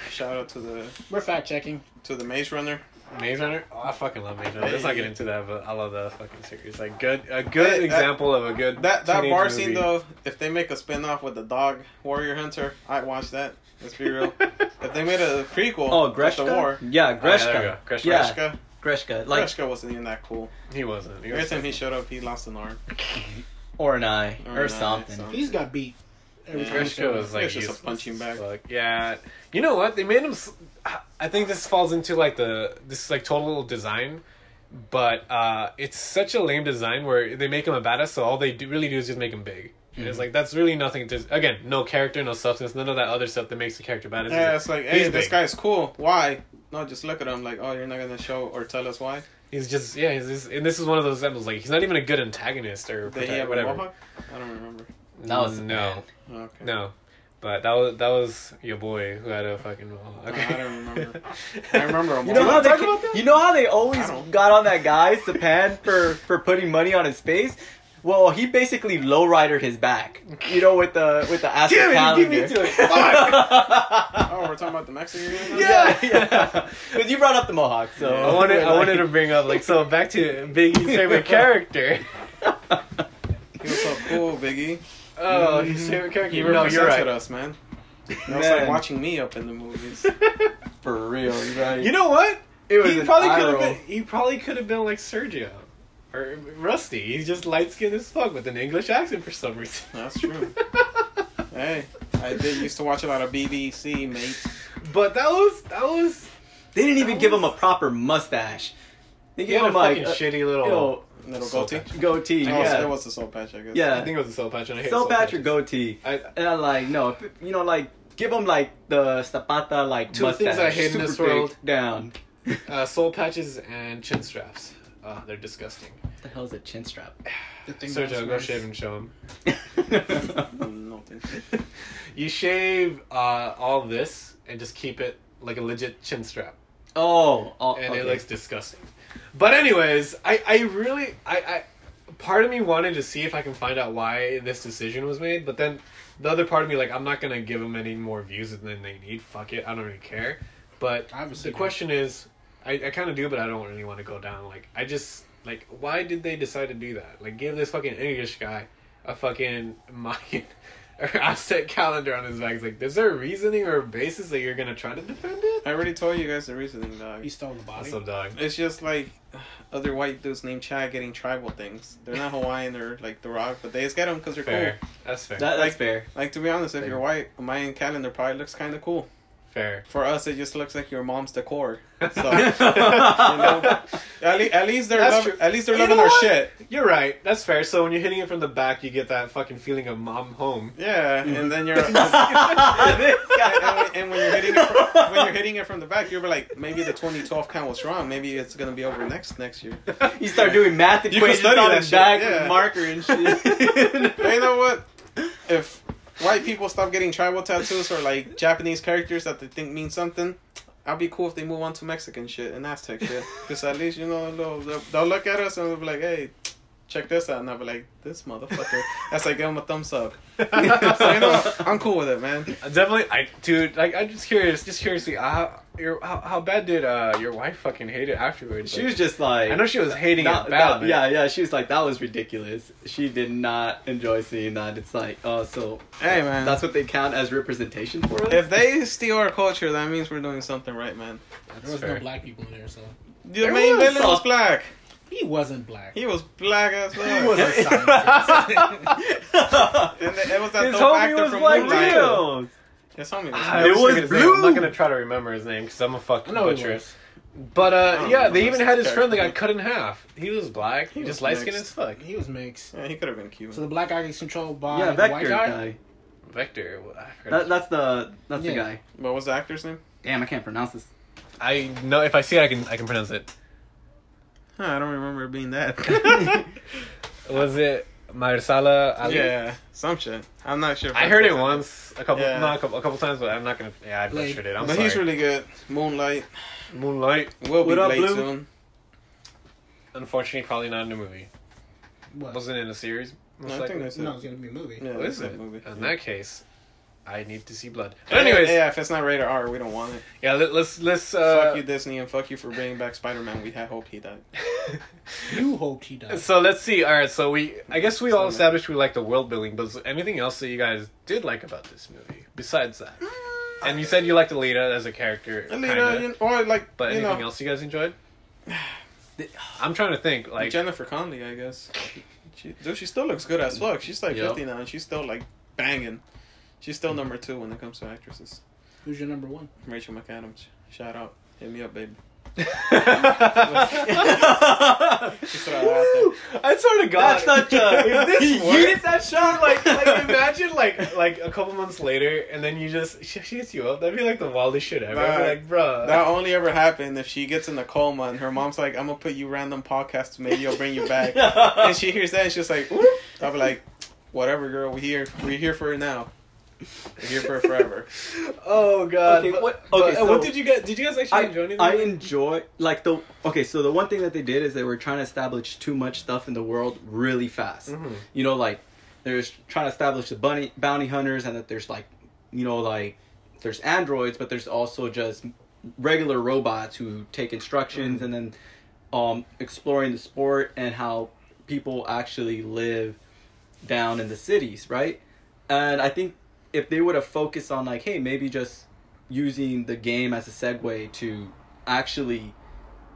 Shout out to the. We're fact checking. To the Mage Runner. Mage Runner? Oh, I fucking love Mage Runner. Let's not get into that, but I love that fucking series. Like, good, a good that, example that, of a good That that bar movie. Scene, though, if they make a spin-off with the dog warrior hunter, I'd watch that. Let's be real. If they made a prequel. Oh, Greshka? The war. Yeah, Greshka. Oh, yeah, Greshka. Yeah. Greshka. Greshka. Like, Greshka wasn't even that cool. He wasn't. Every time he showed up, he lost an arm. Or an eye. Or, or an something. something. He's got beat. Yeah. Greshka was like... He was just useless. A punching bag. Yeah. You know what? They made him... I think this falls into like the... This like total design... But uh, it's such a lame design where they make him a badass, so all they do, really do is just make him big. Mm-hmm. It's like, that's really nothing. To, again, no character, no substance, none of that other stuff that makes the character badass. Yeah, it's like, hey, this guy's cool. Why? No, just look at him. Like, oh, you're not going to show or tell us why? He's just, yeah, he's just, and this is one of those examples. Like, he's not even a good antagonist or protag- whatever. I don't remember. That was no. Okay. No. But that was that was your boy who had a fucking mohawk. Okay. I don't remember. I remember a mohawk. You know how they about that? You know how they always got on that guy's the pan for, for putting money on his face? Well, he basically lowridered his back. You know, with the with the ass calendar. Give me to it. Fuck. Oh, we're talking about the Mexican guy? Yeah, yeah. Because you brought up the mohawk, so yeah. I wanted I wanted to bring up like so back to Biggie's favorite character. He was so cool, Biggie. Oh, mm-hmm. His favorite character. He represented no, right. us, man. It was like watching me up in the movies. For real, right? You know what? It was he probably could have been. He probably could have been like Sergio or Rusty. He's just light skinned as fuck with an English accent for some reason. That's true. Hey, I did used to watch a lot of B B C, mate. But that was that was. They didn't even was, give him a proper mustache. They gave him a like, fucking uh, shitty little. You know, Little goatee? Goatee, yeah. Was, it was a soul patch, I guess. Yeah. I think it was a soul patch. And I hate soul, soul patch or goatee. I, and I'm like, no. You know, like, give them, like, the Zapata, like, two mustache. Things I hate Super in this world. Down. Uh, soul patches and chin straps. Oh, they're disgusting. What the hell is a chin strap? Sergio, go shave and show him. No, thank you. You shave uh, all this and just keep it like a legit chin strap. Oh. All, and okay. It looks disgusting. But anyways, I, I really, I, I, part of me wanted to see if I can find out why this decision was made, but then the other part of me, like, I'm not going to give them any more views than they need. Fuck it. I don't really care. But the question is, I, I kind of do, but I don't really want to go down. Like, I just, like, why did they decide to do that? Like, give this fucking English guy a fucking Mayan or Aztec calendar on his back. It's like, is there a reasoning or a basis that you're going to try to defend it? I already told you guys the reasoning, dog. He stole the body. What's up, dog? It's just like other white dudes named Chad getting tribal things. They're not Hawaiian or like The Rock, but they just get them because they're fair. Cool. That's fair. That, that's like, fair. Like, to be honest, fair. If you're white, a Mayan calendar probably looks kind of cool. Fair. For us, it just looks like your mom's decor. So, you know, at, le- at least they're loving, at least they're you loving our shit. You're right. That's fair. So when you're hitting it from the back, you get that fucking feeling of mom home. Yeah, mm. and then you're and, and, and when you're hitting it from, when you're hitting it from the back, you're like, maybe the twenty twelve count was wrong. Maybe it's gonna be over next next year. You start doing math equations on the back yeah. with marker and shit. You know what? If white people stop getting tribal tattoos or like Japanese characters that they think mean something, I'll be cool if they move on to Mexican shit and Aztec shit. Because at least, you know, they'll, they'll look at us and they'll be like, hey, check this out. And I'll be like, this motherfucker. That's like, give them a thumbs up. So, you know, I'm cool with it, man. Definitely. I, dude, like, I'm just curious. Just curiously, how, your, how, how bad did uh, your wife fucking hate it afterwards? She like, was just like... I know she was hating that, it bad. That, yeah, yeah. She was like, that was ridiculous. She did not enjoy seeing that. It's like, oh, so... Hey, man. That's what they count as representation for us? If they steal our culture, that means we're doing something right, man. That's there was fair. No black people in there, so... The there main villain was black. He wasn't black. He was black as well. He was a scientist. And it was that his dope actor was from Moonlight. His homie was black. It was blue. I'm not going to try to remember his name because I'm a fucking butcher. But, uh, yeah, they even had his friend that got cut in half. He was black. He just light-skinned as fuck. He was mixed. Yeah, he could have been Cuban. So the black guy is controlled by yeah, the white guy? guy. Vector. That, that's the that's yeah. the guy. What was the actor's name? Damn, I can't pronounce this. I know. If I see it, I can I can pronounce it. Huh, I don't remember it being that. Was it Marsala Ali? Yeah, some shit. I'm not sure. If I heard it once, a couple, yeah. not a couple, a couple times, but I'm not gonna. Yeah, I butchered it. I'm but sorry. But he's really good. Moonlight, Moonlight. We'll be late soon. Unfortunately, probably not in a movie. What? Wasn't in a series. No, I think that's it. No, it's gonna be a movie. Yeah, is it? Movie. In yeah. that case, I need to see blood. But anyways, yeah, yeah, if it's not rated R, we don't want it. Yeah, let, let's let's. Uh, fuck you, Disney, and fuck you for bringing back Spider-Man. We had hoped he died. You hoped he died. So let's see. All right, so we I guess we all established we like the world building, but anything else that you guys did like about this movie besides that? Mm, and you said you liked Alita as a character. Alita, kinda, you know, or like, but anything you know, else you guys enjoyed? I'm trying to think. Like Jennifer Connelly, I guess. She, dude, she still looks good as fuck. She's like yep. fifty now, and she's still like banging. She's still number two when it comes to actresses. Who's your number one? Rachel McAdams. Shout out. Hit me up, baby. I swear to God, that's not uh, if this you did that shot, like, like imagine like like a couple months later, and then you just she, she hits you up. That'd be like the wildest shit ever. Nah, like, bro, that only ever happened if she gets in a coma and her mom's like, "I'm gonna put you random podcasts, maybe I'll bring you back." And she hears that and she's like, "Ooh." I'll be like, "Whatever, girl. We're here. We're here for her now. We're here for her forever." Oh God. Okay. But, what, okay. But, so what did you guys? Did you guys actually I, enjoy anything? I enjoy like the okay. So the one thing that they did is they were trying to establish too much stuff in the world really fast. Mm-hmm. You know, like there's trying to establish the bunny bounty hunters, and that there's like, you know, like there's androids, but there's also just regular robots who take instructions, mm-hmm. and then um, exploring the sport and how people actually live down in the cities, right? And I think if they would have focused on like, hey, maybe just using the game as a segue to actually,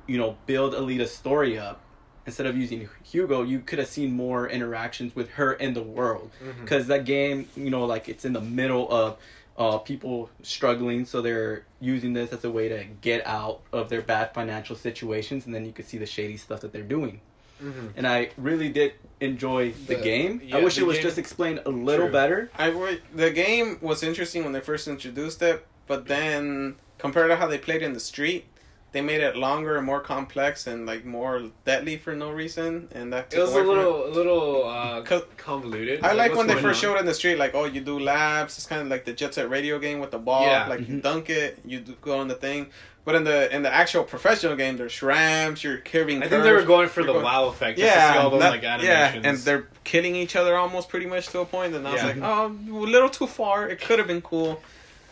you know, build Alita's story up instead of using Hugo, you could have seen more interactions with her in the world, because mm-hmm. that game, you know, like it's in the middle of uh, people struggling, so they're using this as a way to get out of their bad financial situations, and then you could see the shady stuff that they're doing. Mm-hmm. And I really did enjoy the, the game. Yeah, I wish it was game. just explained a little True. better. I the game was interesting when they first introduced it, but then compared to how they played in the street, they made it longer and more complex and like more deadly for no reason. And that took it was a little, a little uh, convoluted. I like, like when they first on? showed it in the street, like, oh, you do laps. It's kind of like the Jet Set Radio game with the ball. Yeah. Like mm-hmm. you dunk it, you do, go on the thing. But in the in the actual professional game, there's ramps, you're curving. I think curves. They were going for you're the going, wow effect. Just yeah, to see all those, that, like, animations. Yeah, and they're killing each other almost pretty much to a point. And I yeah. was like, oh, a little too far. It could have been cool.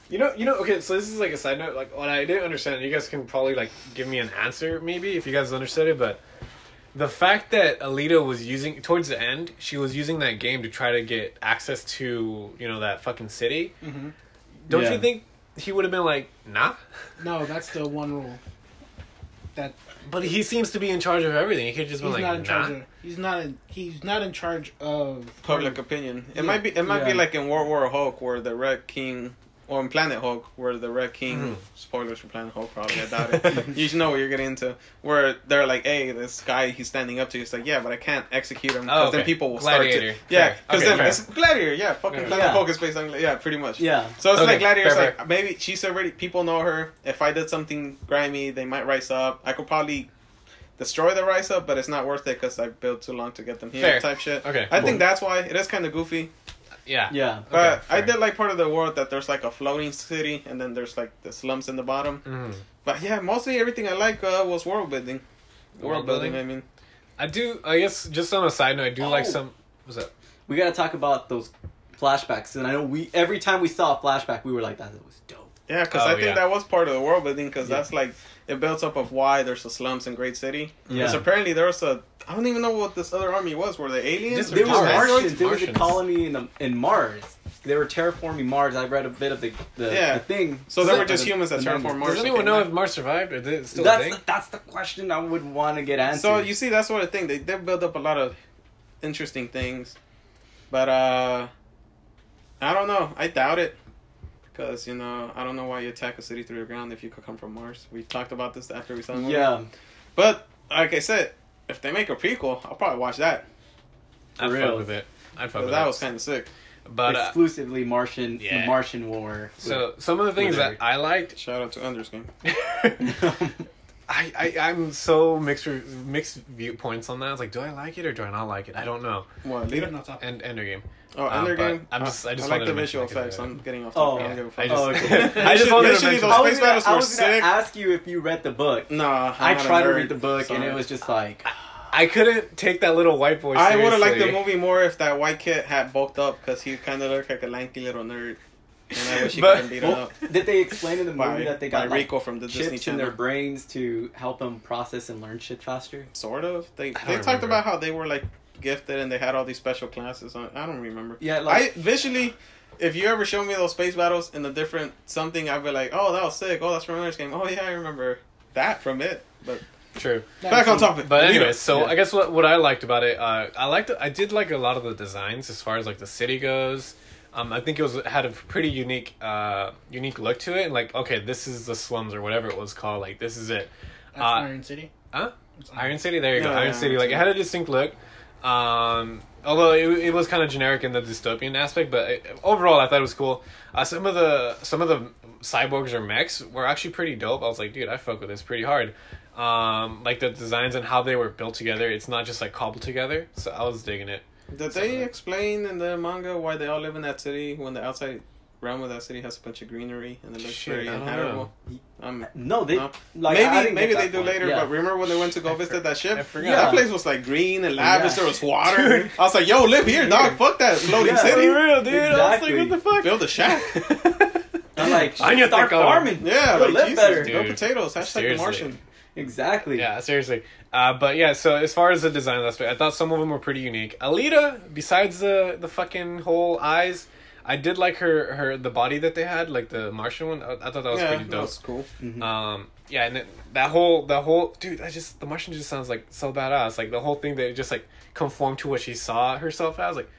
You know, you know. Okay, so this is like a side note. Like what I didn't understand, you guys can probably like give me an answer maybe if you guys understood it. But the fact that Alita was using towards the end, she was using that game to try to get access to, you know, that fucking city. Mm-hmm. Don't yeah. you think? He would have been like, nah. No, that's the one rule. That. But he seems to be in charge of everything. He could just be like, not in nah. Charge of, he's not in. He's not in charge of public or, opinion. It yeah. might be. It might yeah. be like in World War Hulk, where the Red King, or in Planet Hulk, where the Red King. Mm. Spoilers for Planet Hulk, probably. I doubt it. You should know what you're getting into. Where they're like, hey, this guy, he's standing up to you. It's like, yeah, but I can't execute him because oh, okay. then people will Gladiator. start to. Yeah, because okay, then it's Gladiator. Yeah, fucking yeah. Planet yeah. Hulk is based on. Yeah, pretty much. Yeah. So it's okay. like Gladiator's fair, like fair. Maybe she's already people know her. If I did something grimy, they might rise up. I could probably destroy the rise up, but it's not worth it because I built too long to get them here. Fair. Type shit. Okay. I cool. think that's why it is kind of goofy. Yeah. Yeah. But okay, I did like part of the world that there's like a floating city and then there's like the slums in the bottom. Mm-hmm. But yeah, mostly everything I like uh, was world building. World, world building, I mean. I do, I guess, just on a side note, I do oh. like some. What's up? We got to talk about those flashbacks. And I know we, every time we saw a flashback, we were like, that was dope. Yeah, because oh, I think yeah. that was part of the world building because yeah. that's like, it builds up of why there's the slums in Great City. Because yeah. apparently there was a, I don't even know what this other army was. Were they aliens? Just, or they were Martians. There was a colony in, the, in Mars. They were terraforming Mars. I read a bit of the, the, yeah. the thing. So there were just the, humans that terraformed Mars. Does anyone know if Mars survived? Or did it still that's, the, that's the question I would want to get answered. So you see, that's sort of thing. They, they build up a lot of interesting things. But uh, I don't know. I doubt it. Because, you know, I don't know why you attack a city through the ground if you could come from Mars. We talked about this after we saw the movie. Yeah. But, like I said, if they make a prequel, I'll probably watch that. I'd fuck with it. I'd fuck with it. That was kind of sick. But exclusively uh, Martian, yeah. the Martian War. So, some of the things Whatever. that I liked... Shout out to Underskin. I, I, I'm so mixed mixed viewpoints on that. I was like, do I like it or do I not like it? I don't know. What? Leader? And Ender Game. Oh, Ender um, Game? I'm just, I just I like the visual effects. I'm getting off topic. Oh, yeah. I, I just, oh, okay. I just wanted to mention those space battles were sick. I was going to ask you if you read the book. No, I'm I tried to read the book, Sorry. and it was just like... I couldn't take that little white boy seriously. I would have liked the movie more if that white kid had bulked up, because he kind of looked like a lanky little nerd. And I wish he couldn't beat well, it up. Did they explain in the movie by, that they got Rico like, from the Disney chips Channel. in their brains to help them process and learn shit faster? Sort of. They they remember. talked about how they were like gifted and they had all these special classes on. I don't remember. Yeah, like I visually, if you ever show me those space battles in a different something, I'd be like, oh, that was sick. Oh, that's from another game. Oh yeah, I remember that from it. But True. Back on topic. But anyways, so yeah. I guess what what I liked about it, uh, I liked I did like a lot of the designs as far as like the city goes. Um, I think it was had a pretty unique, uh, unique look to it, and like, okay, this is the slums or whatever it was called. Like, this is it. That's uh, Iron City. Huh? It's Iron City. There you yeah, go. Iron yeah, City. Like, it had a distinct look. Um, although it it was kind of generic in the dystopian aspect, but it, overall I thought it was cool. Uh, some of the some of the cyborgs or mechs were actually pretty dope. I was like, dude, I fuck with this pretty hard. Um, like the designs and how they were built together. It's not just like cobbled together. So I was digging it. Did so, they explain in the manga why they all live in that city when the outside realm of that city has a bunch of greenery and it looks shit, pretty inhabitable? Um, no, they no. Like, maybe maybe they do point. later. Yeah. But remember when they went to go I visit for, that ship? I forgot. Yeah. That place was like green and lavish. Yeah. There was water. Dude. I was like, "Yo, live here, dog. Fuck that floating yeah, city, for real, dude." Exactly. I was like, "What the fuck? Build a shack." I'm like, "I need to start farming. Yeah, like, live Jesus, better. Dude. No potatoes. Hashtag seriously. The Martian." Exactly. Yeah, seriously. Uh, but yeah, so as far as the design aspect, I thought some of them were pretty unique. Alita, besides the the fucking whole eyes, I did like her her the body that they had, like the Martian one. I, I thought that was yeah, pretty dope. That was cool. Mm-hmm. Um, yeah, and then that whole that whole dude, I just the Martian just sounds like so badass. Like the whole thing that just like conformed to what she saw herself as, like,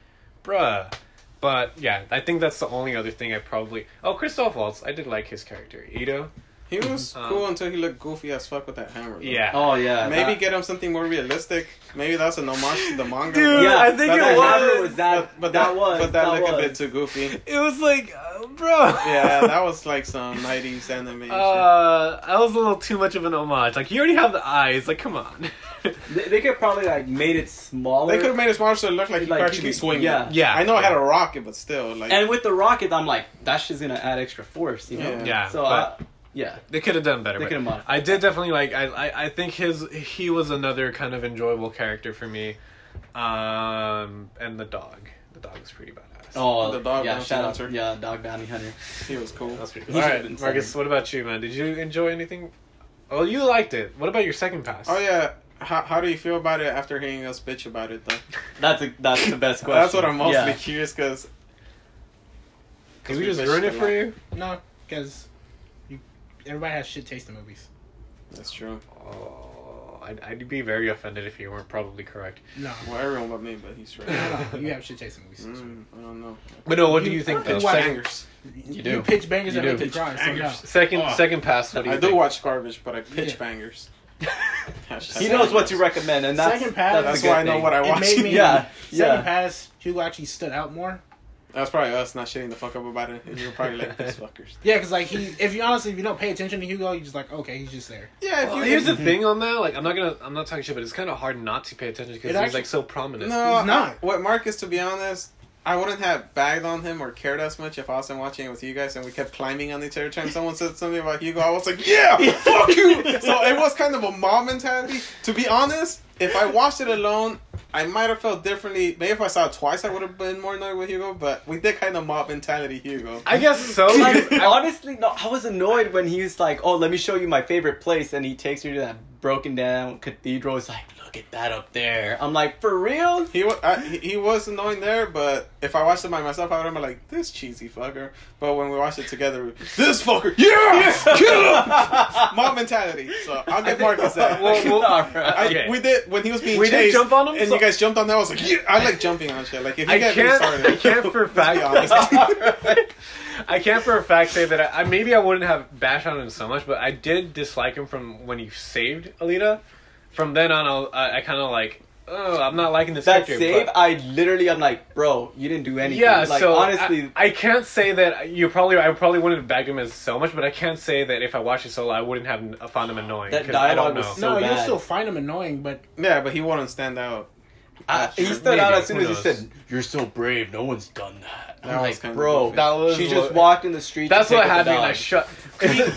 bruh. But yeah, I think that's the only other thing I probably. Oh, Christoph Waltz, I did like his character Ito. He was um, cool until he looked goofy as fuck with that hammer. Though. Yeah. Oh, yeah. Maybe that... get him something more realistic. Maybe that's an homage to the manga. Dude, yeah, I think but it was. was that, but, but that, that was. But that, that looked was. a bit too goofy. It was like, uh, bro. Yeah, that was like some nineties animation. Uh, that was a little too much of an homage. Like, you already have the eyes. Like, come on. they, they could probably, like, made it smaller. They could have made it smaller so it looked like, like you could actually swing it. Yeah. yeah. I know yeah. I had a rocket, but still. like. And with the rocket, I'm like, that shit's going to add extra force, you know? Yeah. yeah so, but, uh... Yeah, they could have done better. They could have modified. I did definitely like. I, I I think his he was another kind of enjoyable character for me, um, and the dog. The dog was pretty badass. Oh, the dog. Yeah, shout out. Yeah, dog bounty hunter. He was cool. That was pretty cool. All right, Marcus. What about you, man? Did you enjoy anything? Oh, you liked it. What about your second pass? Oh yeah. How how do you feel about it after hearing us bitch about it though? that's a, that's the best question. That's what I'm mostly yeah. curious because. Because we, we just ruined it for you. No, because. Everybody has shit taste in movies. That's true. Oh, I'd, I'd be very offended if you weren't probably correct. No. Well, everyone but me, but he's right. no, you have shit taste in movies. Mm, I don't know. But no, what you, do you think, though? Bangers. You do. You pitch bangers you and do. make you cry. So no. Second, oh. second pass, what do you I think? I do watch garbage, but I pitch yeah. bangers. He knows what to recommend, and that's second pass, that's, that's why I know thing. what I watch. It made me, yeah. Second yeah. pass, Hugo actually stood out more. That's probably us not shitting the fuck up about it. And you're probably like, these fuckers. Yeah, because, like, he, if you honestly, if you don't pay attention to Hugo, you're just like, okay, he's just there. Yeah, if well, you, here's mm-hmm. the thing on that. Like, I'm not gonna, I'm not talking shit, but it's kind of hard not to pay attention because he's, actually, like, so prominent. No, he's not. What Marcus, to be honest, I wouldn't have bagged on him or cared as much if I wasn't watching it with you guys and we kept climbing on each other. Time someone said something about Hugo, I was like, yeah, fuck you! So it was kind of a mob mentality. To be honest, if I watched it alone, I might have felt differently. Maybe if I saw it twice, I would have been more annoyed with Hugo. But we did kind of mob mentality, Hugo. I guess so. Like, honestly, no. I was annoyed when he was like, "Oh, let me show you my favorite place," and he takes me to that broken down cathedral. He's like, "Look at that up there." I'm like, "For real?" He was I, he was annoying there, but if I watched it by myself, I would have been like, "This cheesy fucker." But when we watched it together, we, this fucker, yeah, kill him. Mob mentality. So I'll give Marcus that. Well, well, I, okay. We did when he was being we chased. We did jump on him. And so- you guys jumped on that. I was like, yeah, I like jumping on shit. Like if you I get can't, started, I can't for a fact. I can't for a fact say that I, I maybe I wouldn't have bashed on him so much, but I did dislike him from when he saved Alita. From then on, I'll, I I kind of like. Oh, I'm not liking this that picture. That save, I literally, I'm like, bro, you didn't do anything. Yeah, like, so honestly, I, I can't say that you probably. I probably wouldn't have bagged him as so much, but I can't say that if I watched it solo, I wouldn't have found him annoying. That dialogue was so No, bad. You'll still find him annoying, but yeah, but he wouldn't stand out. I, he stood Maybe. out as soon as he said, "You're so brave. No one's done that." that I'm like, bro, that was she just walked in the street. That's what had me like, shut.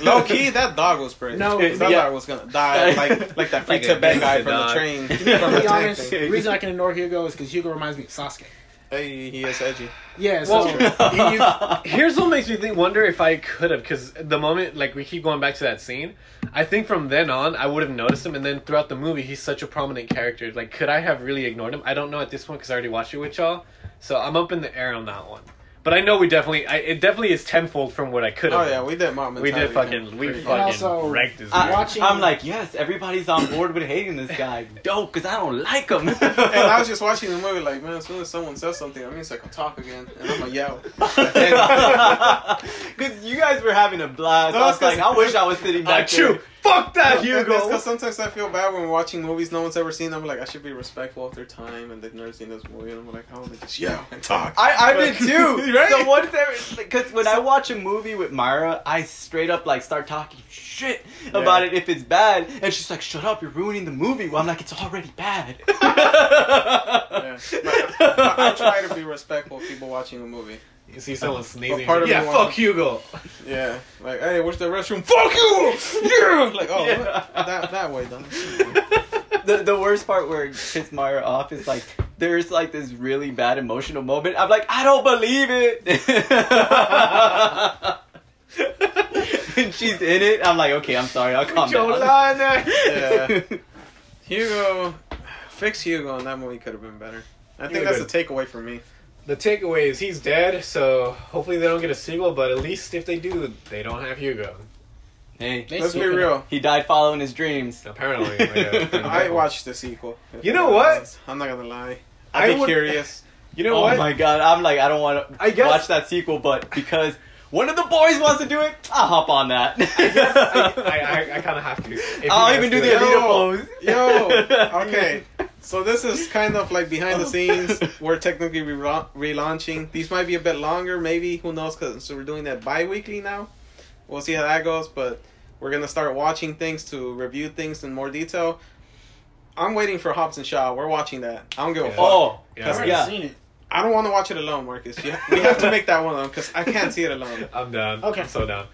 Low key, that dog was brave. No, that yeah. dog was gonna die, like like that like Tibet guy from dog. the train. To be honest, the reason I can ignore Hugo is because Hugo reminds me of Sasuke. Hey, he is edgy. Yeah, so well, he, here's what makes me think, wonder if I could have, because the moment, like, we keep going back to that scene, I think from then on, I would have noticed him, and then throughout the movie, he's such a prominent character. Like, could I have really ignored him? I don't know at this point, because I already watched it with y'all, so I'm up in the air on that one. But I know we definitely, I, it definitely is tenfold from what I could have. Oh yeah, we did Mom and We did fucking, we fucking also, wrecked this I, watching, I'm like, yes, everybody's on board with hating this guy. Dope, because I don't like him. And I was just watching the movie like, man, as soon as someone says something, I mean, it's like, I'll talk again. And I'm like, yo. Because you guys were having a blast. No, I was like, I wish I was sitting back there. True. Fuck that, Hugo! Because sometimes I feel bad when we're watching movies no one's ever seen. I'm like, I should be respectful of their time, and they've never seen this movie. And I'm like, I want to just yell and talk. I, I did too! Right? So once every, because when I watch a movie with Myra, I straight up like start talking shit about yeah. it if it's bad. And she's like, shut up, you're ruining the movie. Well, I'm like, it's already bad. yeah. but, but I try to be respectful of people watching a movie. You see someone sneezing. Well, part of yeah, fuck watching. Hugo. Yeah, like, hey, where's the restroom? Fuck you! Yeah! Like, oh, yeah. that that way, done. the the worst part where it pissed Myra off is like, there's like this really bad emotional moment. I'm like, I don't believe it. And she's in it. I'm like, okay, I'm sorry. I'll calm down. Yeah. Hugo, fix Hugo, and that movie could have been better. I think that's the takeaway for me. The takeaway is he's dead, so hopefully they don't get a sequel, but at least if they do, they don't have Hugo. Hey, let's be real. He died following his dreams. Apparently. Yeah, I watched the sequel. You know what? I'm not going to lie. I'd I be would... curious. You know oh what? Oh my god, I'm like, I don't want to guess... watch that sequel, but because one of the boys wants to do it, I'll hop on that. I guess I, I, I kind of have to. If I'll even do the Alita pose. Yo, okay. So this is kind of like behind the scenes. We're technically re- relaunching. These might be a bit longer, maybe. Who knows? Cause so we're doing that bi-weekly now. We'll see how that goes. But we're going to start watching things to review things in more detail. I'm waiting for Hobbs and Shaw. We're watching that. I don't give a yeah. fuck. Oh, yeah. I've already yeah. seen it. I don't want to watch it alone, Marcus. You, we have to make that one alone because I can't see it alone. I'm down. Okay. I'm so down.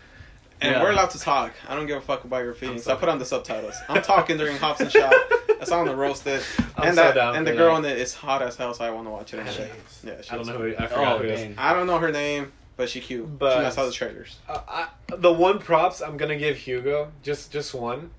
And yeah. we're allowed to talk. I don't give a fuck about your feelings. So I put on the subtitles. I'm talking during Hobbs and Shaw. I saw on the roasted. I'm and so that, down. And the girl in it is hot as hell, so I want to watch it. Anyway. Yeah, she I don't know. Who, I forgot oh, who it is. I don't know her name, but she cute. But she I saw the trailers. Uh, I, the one props I'm gonna give Hugo, just just one.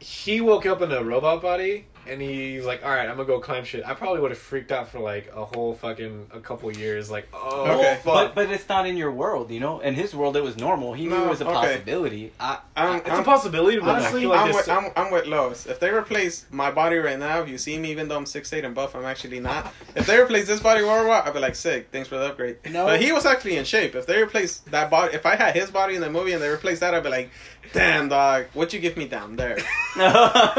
He woke up in a robot body. And he's like, all right, I'm going to go climb shit. I probably would have freaked out for, like, a whole fucking a couple years. Like, oh, okay. fuck. But, but it's not in your world, you know? In his world, it was normal. He no, knew it was a okay. possibility. I, I, it's I'm, a possibility, but honestly, I feel like I'm, with, I'm, I'm with Lois. If they replace my body right now, if you see me, even though I'm six eight and buff, I'm actually not. If they replace this body with what, I'd be like, sick, thanks for the upgrade. No. But he was actually in shape. If they replace that body, if I had his body in the movie and they replaced that, I'd be like, damn, dog, what you give me down there? that's,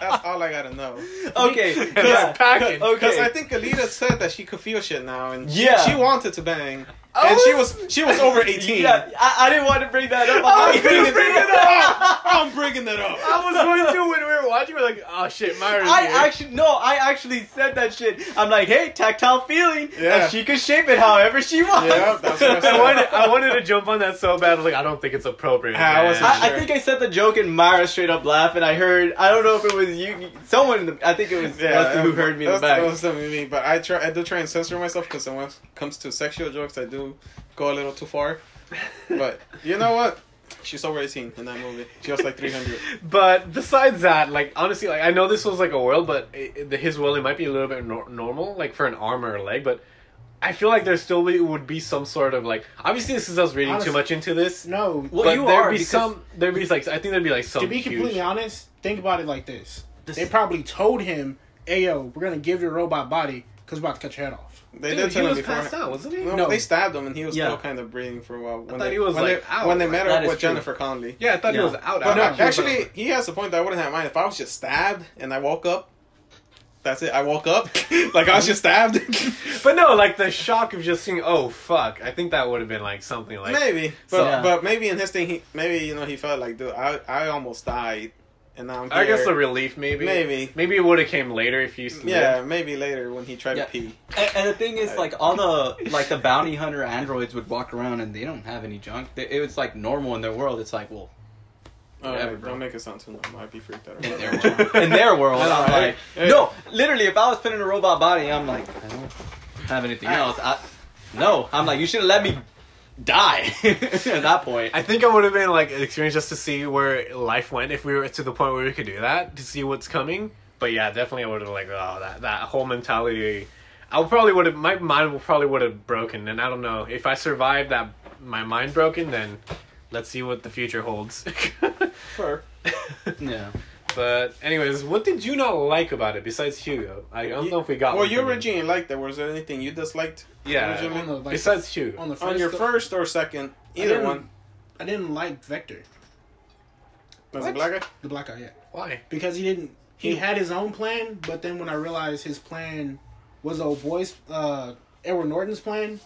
that's all I gotta know. Okay, because yeah. packing. Okay. I think Alita said that she could feel shit now, and yeah. she, she wanted to bang, I and was, she was she was over eighteen. Yeah, I, I didn't want to bring that up. I'm I bringing bring it up. up. I'm bringing that up. I was going to when we were watching. We were like, oh shit, Myra's I here. actually no, I actually said that shit. I'm like, hey, tactile feeling, yeah. and she could shape it however she wants. Yeah, that's what I, I wanted. I wanted to jump on that so bad. I was like, I don't think it's appropriate. I, wasn't I, sure. I think I said the joke, and Myra straight up laughed. And I heard, I don't know if it was you. Someone, in the, I think it was yeah, Rusty who heard me in the back. That was me, but I try, I do try and censor myself because when it comes to sexual jokes, I do go a little too far. But you know what? She's over eighteen in that movie. She was like three hundred. But besides that, like honestly, like I know this was like a world, but it, it, his world it might be a little bit nor- normal, like for an arm or a leg, but. I feel like there still be, would be some sort of like. Obviously, this is us reading honestly, too much into this. No, well, but you there'd are, be some. There'd be like. I think there'd be like some. To be completely huge... honest, think about it like this. this. They probably told him, "Hey, yo, we're gonna give you a robot body because we're about to cut your head off." They Dude, did tell he him was before. Passed out, wasn't he? No, no, they stabbed him, and he was yeah. still kind of breathing for a while. When I thought they, he was when like they, out. When they met that up with true. Jennifer Connelly. Yeah, I thought yeah. he was out. But out. No, actually, he has a point that I wouldn't have mind if I was just stabbed and I woke up. That's it. I woke up like I was just stabbed. But no, like the shock of just seeing, oh fuck! I think that would have been like something like maybe, but so, yeah. but maybe in his thing, he, maybe you know he felt like, dude, I I almost died, and now I'm here. I guess the relief, maybe, maybe, maybe it would have came later if you. Yeah, live. Maybe later when he tried yeah. to pee. And, and the thing is, like all the like the bounty hunter androids would walk around and they don't have any junk. It was like normal in their world. It's like, well. Oh, Whatever, right. Don't make it sound too normal. I'd be freaked out. In their world, in their world I'm like, hey. no, literally, if I was put in a robot body, I'm like, I don't have anything I, else. I, no, I'm like, you should have let me die at that point. I think I would have been like an experience just to see where life went if we were to the point where we could do that to see what's coming. But yeah, definitely, I would have like, oh, that that whole mentality. I probably would have, my mind will probably would have broken, and I don't know. If I survived that, my mind broken, then let's see what the future holds. Sure. Yeah. But anyways, what did you not like about it besides Hugo? I don't you, know if we got Well, one you originally liked it. Was there anything you disliked? Yeah. Originally? On the, like, besides Hugo. On, the first on your first or second, either I one. I didn't like Vector. Was it Black Guy? The Black Guy, yeah. Why? Because he didn't... He, he had his own plan, but then when I realized his plan... Was old boy's uh, Edward Norton's plan?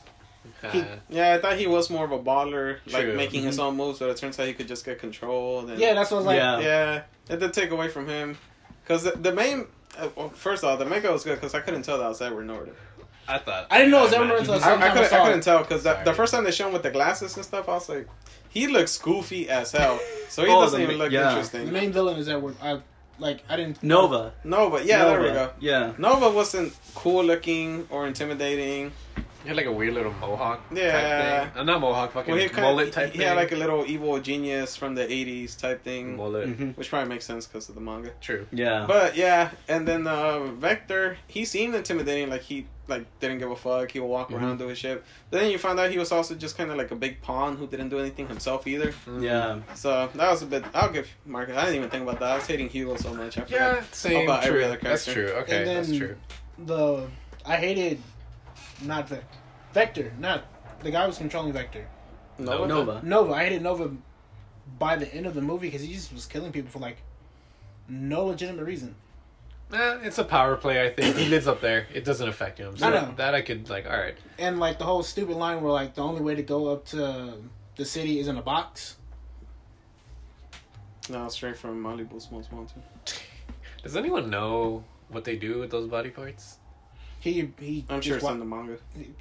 He, yeah, I thought he was more of a baller, like true. making mm-hmm. his own moves. But it turns out he could just get control. And yeah, that's what I was like. Yeah, yeah, it did take away from him, because the, the main. Uh, well, first of all, the makeup was good because I couldn't tell that was Edward Norton. I thought I didn't know it was Edward Norton until I, I, I couldn't. I couldn't tell because the first time they showed him with the glasses and stuff, I was like, he looks goofy as hell. So he oh, doesn't the, even look yeah. interesting. The main villain is Edward. I, Like, I didn't... Nova. Nova, yeah, Nova. There we go. Yeah. Nova wasn't cool-looking or intimidating. He had, like, a weird little mohawk yeah. type thing. Uh, not mohawk, fucking well, mullet of, type he, thing. He had, like, a little evil genius from the eighties type thing. Mullet. Mm-hmm. Which probably makes sense because of the manga. True. Yeah. But, yeah, and then uh, Vector, he seemed intimidating, like, he... like didn't give a fuck. He would walk mm-hmm. around doing shit. But then you find out he was also just kind of like a big pawn who didn't do anything himself either. Mm-hmm. Yeah. So that was a bit. I'll give Marcus. I didn't even think about that. I was hating Hugo so much. I yeah. Same. About true. Every other that's true. Okay. And then that's true. The I hated not the Vector. Not the guy who was controlling Vector. Nova. Nova. Nova. I hated Nova by the end of the movie because he just was killing people for like no legitimate reason. Eh, it's a power play, I think. He lives up there. It doesn't affect him. So I know. That I could, like, all right. And, like, the whole stupid line where, like, the only way to go up to the city is in a box. No, straight from Malibu's Most Wanted. Does anyone know what they do with those body parts? He, he I'm sure it's wa- in the manga.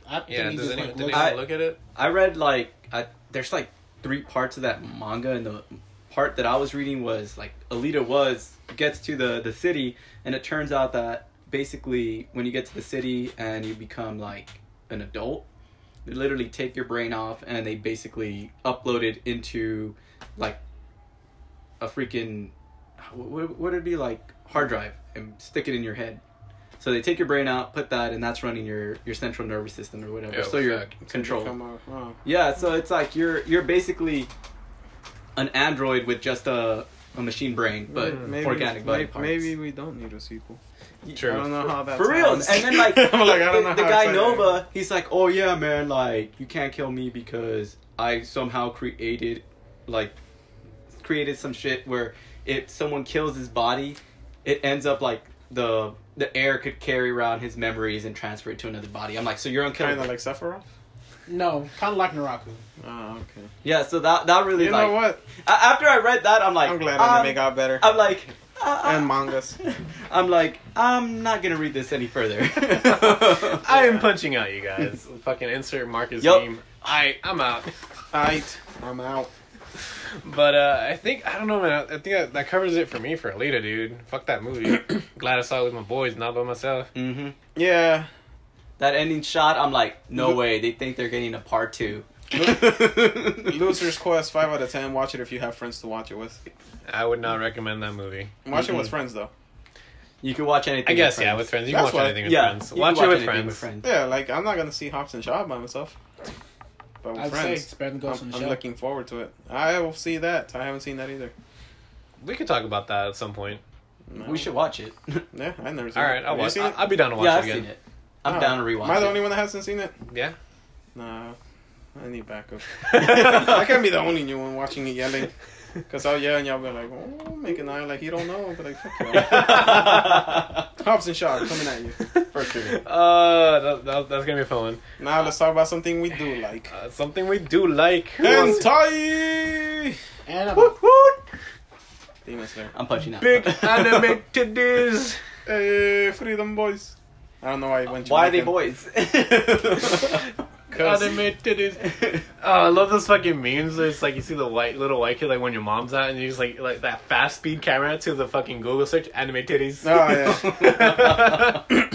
I, yeah, does just, anyone, like, did look, anyone I, look at it? I read, like, I, there's, like, three parts of that manga, and the part that I was reading was, like, Alita was... gets to the the city, and it turns out that basically when you get to the city and you become like an adult, they literally take your brain off and they basically upload it into like a freaking what would it be like hard drive and stick it in your head. So they take your brain out, put that, and that's running your your central nervous system or whatever. Yo, so you're controlled. Huh. Yeah, so it's like you're you're basically an android with just a a machine brain, but maybe, organic body maybe, parts. Maybe we don't need a sequel. True. I don't know how that for real. Sounds. And then like, like the, I don't know the, the guy Nova, it. He's like, oh yeah, man, like you can't kill me because I somehow created, like, created some shit where if someone kills his body, it ends up like the the air could carry around his memories and transfer it to another body. I'm like, so you're unkillable. Kind of like Sephiroth. No, kind of like Naraku. Oh, okay. Yeah, so that that really you like... You know what? After I read that, I'm like... I'm glad I um, didn't make out better. I'm like... Uh, and mangas. I'm like, I'm not going to read this any further. I am punching out, you guys. Fucking insert Marcus' yep. name. I, I'm out. I, I'm out. But uh, I think... I don't know, man. I think that, that covers it for me for Alita, dude. Fuck that movie. Glad I saw it with my boys, not by myself. Mm-hmm. Yeah. That ending shot, I'm like, no way. They think they're getting a part two. Loser's Quest, five out of ten. Watch it if you have friends to watch it with. I would not recommend that movie. Watch mm-hmm. it with friends, though. You can watch anything I guess, with yeah, with friends. You That's can watch what, anything with yeah, friends. Watch it watch with, friends. with friends. Yeah, like, I'm not going to see Hobbs and Shaw by myself. But with I'd friends, say I'm, I'm looking forward to it. I will see that. I haven't seen that either. We could talk about that at some point. No. We should watch it. Yeah, I've never seen All right, it. All right, I'll, I'll be down to watch yeah, it I've again. Yeah, I've seen it. I'm oh, down to rewatch it. Am I the it. only one that hasn't seen it? Yeah. Nah. I need backup. I can't be the only new one watching it yelling. Because I'll yell and y'all be like, oh, make an eye like you don't know. But like, fuck you. Hobbs and Shaw coming at you. First thing. Uh, that, that, that's going to be fun. Now let's talk about something we do like. Uh, something we do like. Hentai! Anime. Woot woot! Demon Slayer. I'm punching out. Big anime titties. Hey, freedom boys. I don't know why I went to Why are they boys? God, they made titties. Oh, I love those fucking memes. It's like you see the white little white kid like when your mom's out and you just like like that fast speed camera to the fucking Google search anime titties. Oh yeah.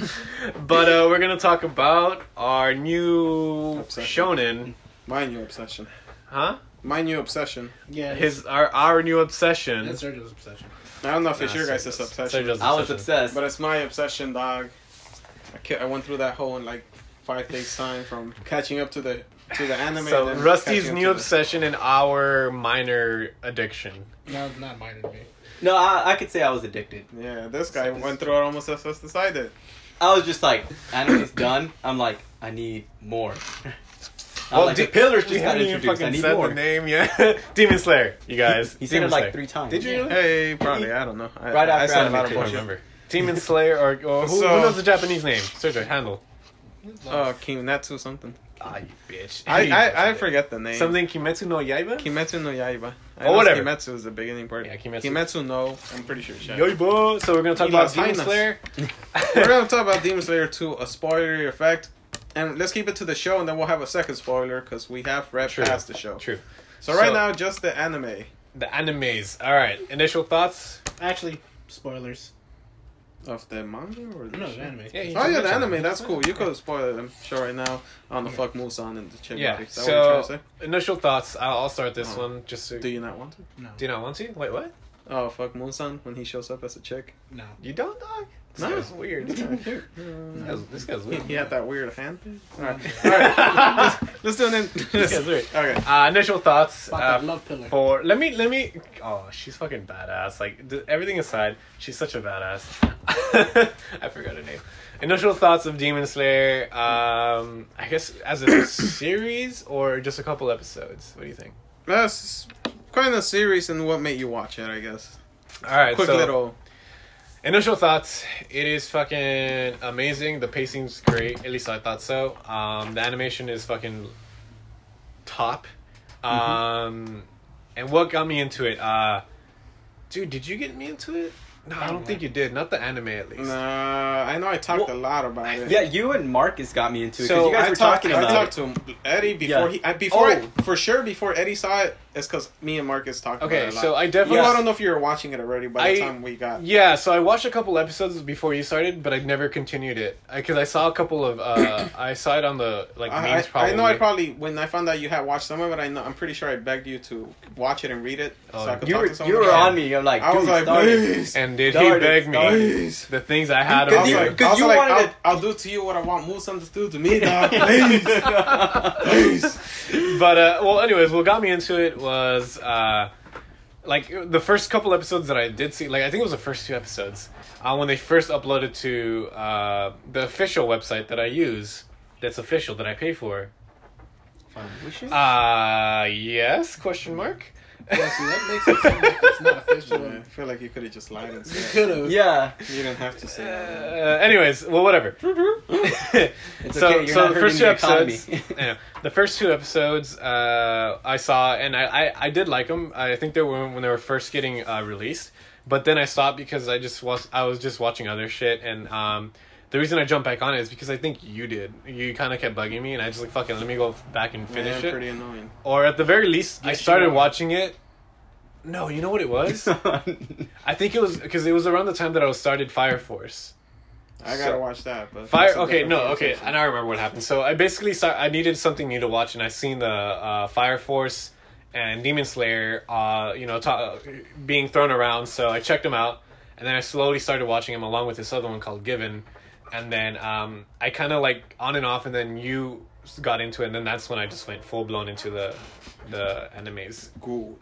But uh, we're gonna talk about our new obsession. Shonen. My new obsession. Huh? My new obsession. Yeah. His our our new obsession. That's Sergio's obsession. I don't know if nah, it's your guys' obsession. I was obsession. obsessed. But it's my obsession, dog. I, kept, I went through that hole in like five days time from catching up to the to the anime. So and Rusty's new obsession the... and our minor addiction. No, not mine and me. No, I, I could say I was addicted. Yeah, this guy so went this... through it almost as fast as I did. I was just like, anime's done. I'm like, I need more. I'm well, like, the pillars just got introduced. I need said more. The name, yeah. Demon Slayer, you guys. He said Demon it like Slayer. three times. Did you? Yeah. Hey, probably. I don't know. I, right I, after I said a lot of bullshit. Remember. Demon Slayer, or, or who, so, who knows the Japanese name? Sergio, handle. Oh, Kimetsu something. Ah, you bitch. I, I, I forget the name. Something Kimetsu no Yaiba? Kimetsu no Yaiba. I oh, whatever. Kimetsu is the beginning part. Yeah, Kimetsu. Kimetsu no, I'm pretty sure. Yaiba. So we're going to talk about Demon Slayer. We're going to talk about Demon Slayer two, a spoiler effect. And let's keep it to the show, and then we'll have a second spoiler, because we have read True. past the show. True. So right so, now, just the anime. The animes. All right. Initial thoughts? Actually, spoilers. Of the manga or the no, show? The anime. Yeah, oh, yeah, the anime. It. That's cool. You could spoil it, I'm sure, right now. On the yeah. fuck Muzan and the chicken. Yeah, is that so, what you're trying to say? Initial thoughts. I'll, I'll start this oh. one. Just. So... Do you not want to? No. Do you not want to? Wait, what? Oh, fuck Muzan when he shows up as a chick? No. You don't, dog? This no. guy's weird. This guy's, weird. This guy's, this guy's weird. He had that weird hand thing. Alright. Alright. Let's, let's do it in. This guy's weird. Okay. Uh, initial thoughts. Uh, love pillar. For, let me, let me. Oh, she's fucking badass. Like, th- everything aside, she's such a badass. I forgot her name. Initial thoughts of Demon Slayer. Um, I guess as a series or just a couple episodes? What do you think? That's kind of series and what made you watch it, I guess. Alright, Quick so, little. Initial thoughts. It is fucking amazing. The pacing's great. At least I thought so. Um, the animation is fucking top. Um, mm-hmm. And what got me into it? Uh, dude, did you get me into it? No, I don't think you did. Not the anime, at least. Nah, I know I talked well, a lot about it. Yeah, you and Marcus got me into it. So you guys I were talked, talking about it. I talked it. to him. Eddie, before yeah. he... I, before oh. I, for sure, before Eddie saw it, it's because me and Marcus talked okay, about it a lot. Okay, so I definitely... Yes. I don't know if you were watching it already by the I, time we got... Yeah, so I watched a couple episodes before you started, but I never continued it. Because I, I saw a couple of... Uh, I saw it on the... like I, memes probably. I know I probably... When I found out you had watched some of it, I know, I'm pretty sure I begged you to watch it and read it. Oh, so I could you talk were, to someone. You were on me. You're like, I was like, please. And Did he beg me please. the things I had on my Because you like, wanted I'll, to... I'll do to you what I want Muzan to do to me, dog. Please. please. But, uh, well, anyways, what got me into it was, uh, like, the first couple episodes that I did see, like, I think it was the first two episodes, uh, when they first uploaded to uh, the official website that I use, that's official, that I pay for. Fun wishes? Uh, yes, question mark. Yeah, see, that makes it seem like it's not official. Yeah, I feel like you could have just lied and said You could have. Yeah. You didn't have to say that. Uh, anyways, well, whatever. It's so, okay. so the first two episodes, yeah, the first two episodes uh, I saw, and I, I, I did like them. I think they were when they were first getting uh, released, but then I stopped because I just was I was just watching other shit, and um, the reason I jumped back on it is because I think you did. You kind of kept bugging me, and I just like, fucking let me go back and finish yeah, it. Pretty annoying. Or at the very least, yes, I started watching it. No, you know what it was? I think it was, because it was around the time that I was started Fire Force. I gotta so, watch that. But Fire, okay, no, okay, and I remember what happened. So I basically, start, I needed something new to watch, and I seen the uh, Fire Force and Demon Slayer, uh, you know, ta- being thrown around, so I checked them out, and then I slowly started watching them along with this other one called Given. And then um, I kind of like on and off, and then you got into it, and then that's when I just went full blown into the the animes. Good.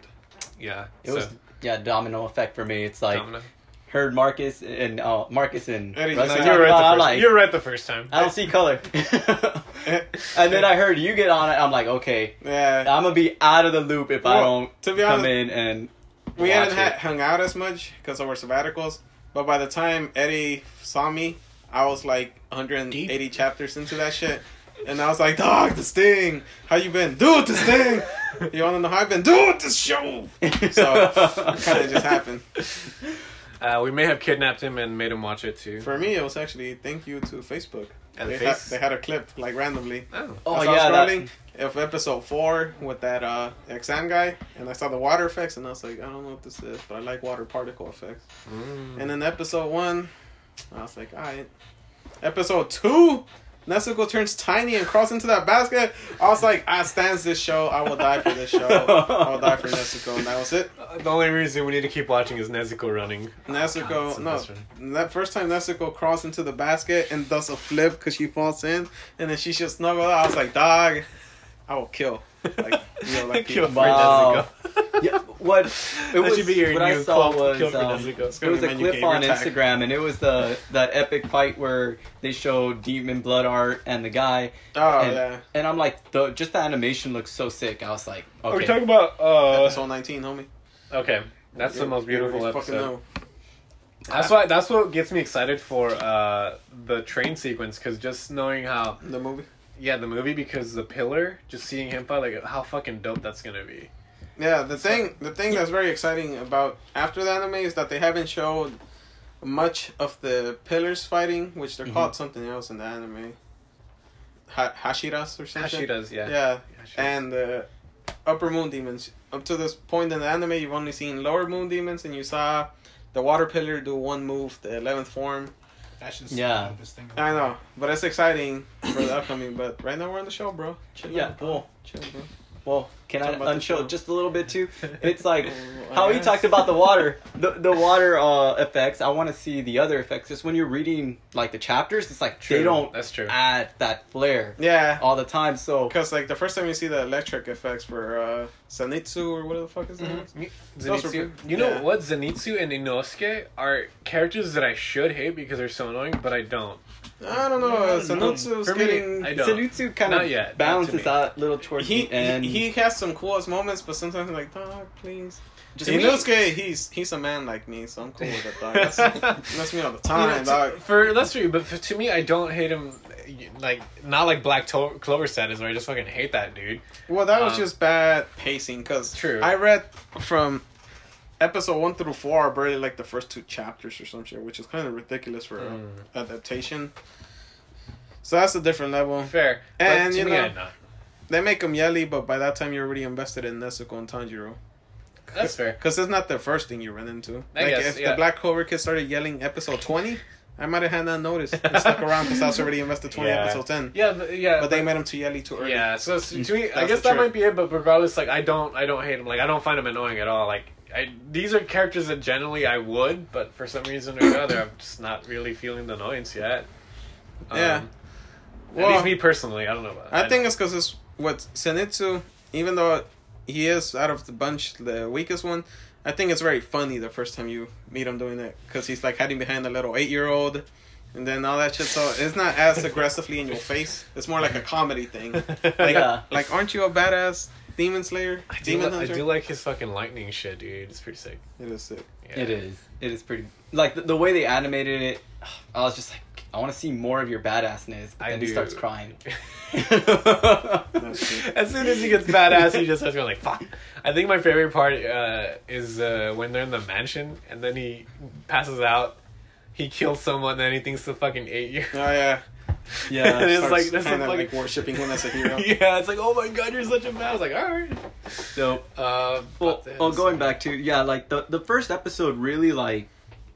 Yeah. It so. was yeah domino effect for me. It's like domino. heard Marcus and uh, Marcus and Eddie, no, you're right. The first, like, you're right the first time. I don't see color. And then I heard you get on it. I'm like, okay, yeah. I'm gonna be out of the loop if well, I don't to be come honest, in and we hadn't ha- hung out as much because of our sabbaticals. But by the time Eddie saw me, I was like one hundred eighty Deep. chapters into that shit. And I was like, dog, this thing. How you been? Dude, this thing. You want to know how I've been? Dude, this show. So, it kind of just happened. Uh, we may have kidnapped him and made him watch it, too. For me, it was actually thank you to Facebook. And they, face? had, they had a clip, like, randomly. Oh, oh I yeah. I was of episode four with that uh, exam guy. And I saw the water effects. And I was like, I don't know what this is, but I like water particle effects. Mm. And then episode one... I was like, alright. Episode two Nezuko turns tiny and crawls into that basket. I was like, I stands this show. I will die for this show. I will die for Nezuko. And that was it. Uh, the only reason we need to keep watching is Nezuko running. Nezuko, oh, no. That first time Nezuko crawls into the basket and does a flip because she falls in. And then she just snuggled out. I was like, dog, I will kill. Like, you know, like kill for Nezuko. Yeah, what it was, should be your what I saw was um, it was a clip on Instagram, and it was the that epic fight where they showed demon blood art and the guy. Oh and, yeah. And I'm like, the just the animation looks so sick. I was like, okay. Are we talking about uh, episode nineteen, homie? Okay, that's yeah, the most beautiful episode. That's why. That's what gets me excited for uh, the train sequence, because just knowing how the movie. Yeah, the movie, because the pillar, just seeing him fight, like how fucking dope that's gonna be. Yeah, the thing the thing that's very exciting about after the anime is that they haven't showed much of the pillars fighting, which they're mm-hmm. called something else in the anime. Ha- Hashiras or something? Hashiras, yeah. Yeah, Hashiras. And the uh, upper moon demons. Up to this point in the anime, you've only seen lower moon demons, and you saw the water pillar do one move, the eleventh form. Yeah, this thing I know, but it's exciting for the upcoming, but right now we're on the show, bro. Chill yeah, out, cool. Chill, bro. Well, can Talk I unshow just a little bit too? It's like how he talked about the water, the the water uh, effects. I want to see the other effects. Just when you're reading like the chapters, it's like true. They don't That's true. add that flair. Yeah, all the time. So because like the first time you see the electric effects for uh, Zenitsu or whatever the fuck is mm-hmm. that? Zenitsu. You know yeah. what? Zenitsu and Inosuke are characters that I should hate because they're so annoying, but I don't. I don't know. Uh, Zenitsu's getting me, Zenitsu kind Not of yet. balances out a little towards he, the end. He, he has some coolest moments, but sometimes I'm like, dog, please. Just Inosuke, he's he's a man like me, so I'm cool with that, dog. That's, that's me all the time, you know, dog. To, for that's true, but for, to me, I don't hate him. Like not like Black to- Clover status where I just fucking hate that dude. Well, that um, was just bad pacing because I read from episode one through four are barely like the first two chapters or some shit, which is kind of ridiculous for mm. adaptation. So that's a different level. Fair, and but you me, know. They make them yelly, but by that time you're already invested in Nezuko and Tanjiro. That's fair. Because it's not the first thing you run into. I like guess, if yeah. the Black Clover kid started yelling episode twenty, I might have had that notice. I stuck around because I was already invested twenty yeah. episode ten. Yeah, but, yeah. But they but, made him too yelly too early. Yeah, so to me, I guess that trick. might be it. But regardless, like I don't, I don't hate him. Like I don't find him annoying at all. Like I, these are characters that generally I would, but for some reason or another, I'm just not really feeling the annoyance yet. Um, yeah. Well, at least me personally, I don't know about that. I think it's because it's. With Zenitsu, even though he is out of the bunch the weakest one, I think it's very funny the first time you meet him doing that because he's like hiding behind a little eight-year-old and then all that shit. So it's not as aggressively in your face. It's more like a comedy thing. Like, yeah. like aren't you a badass Demon Slayer? I do, Demon li- I do like his fucking lightning shit, dude. It's pretty sick. It is sick. Yeah. It is. It is pretty. Like the, the way they animated it, I was just like, I want to see more of your badassness, but I then do. he starts crying. As soon as he gets badass, he just starts going like, fuck. I think my favorite part uh, is uh, when they're in the mansion, and then he passes out, he kills someone, and then he thinks the fucking eight-year-old. Oh, yeah. Yeah. And it's like, that's kind of like worshipping him as a hero. Yeah, it's like, oh my god, you're such a man. I was like, alright. So, uh, well, well, going back to, yeah, like, the, the first episode really, like,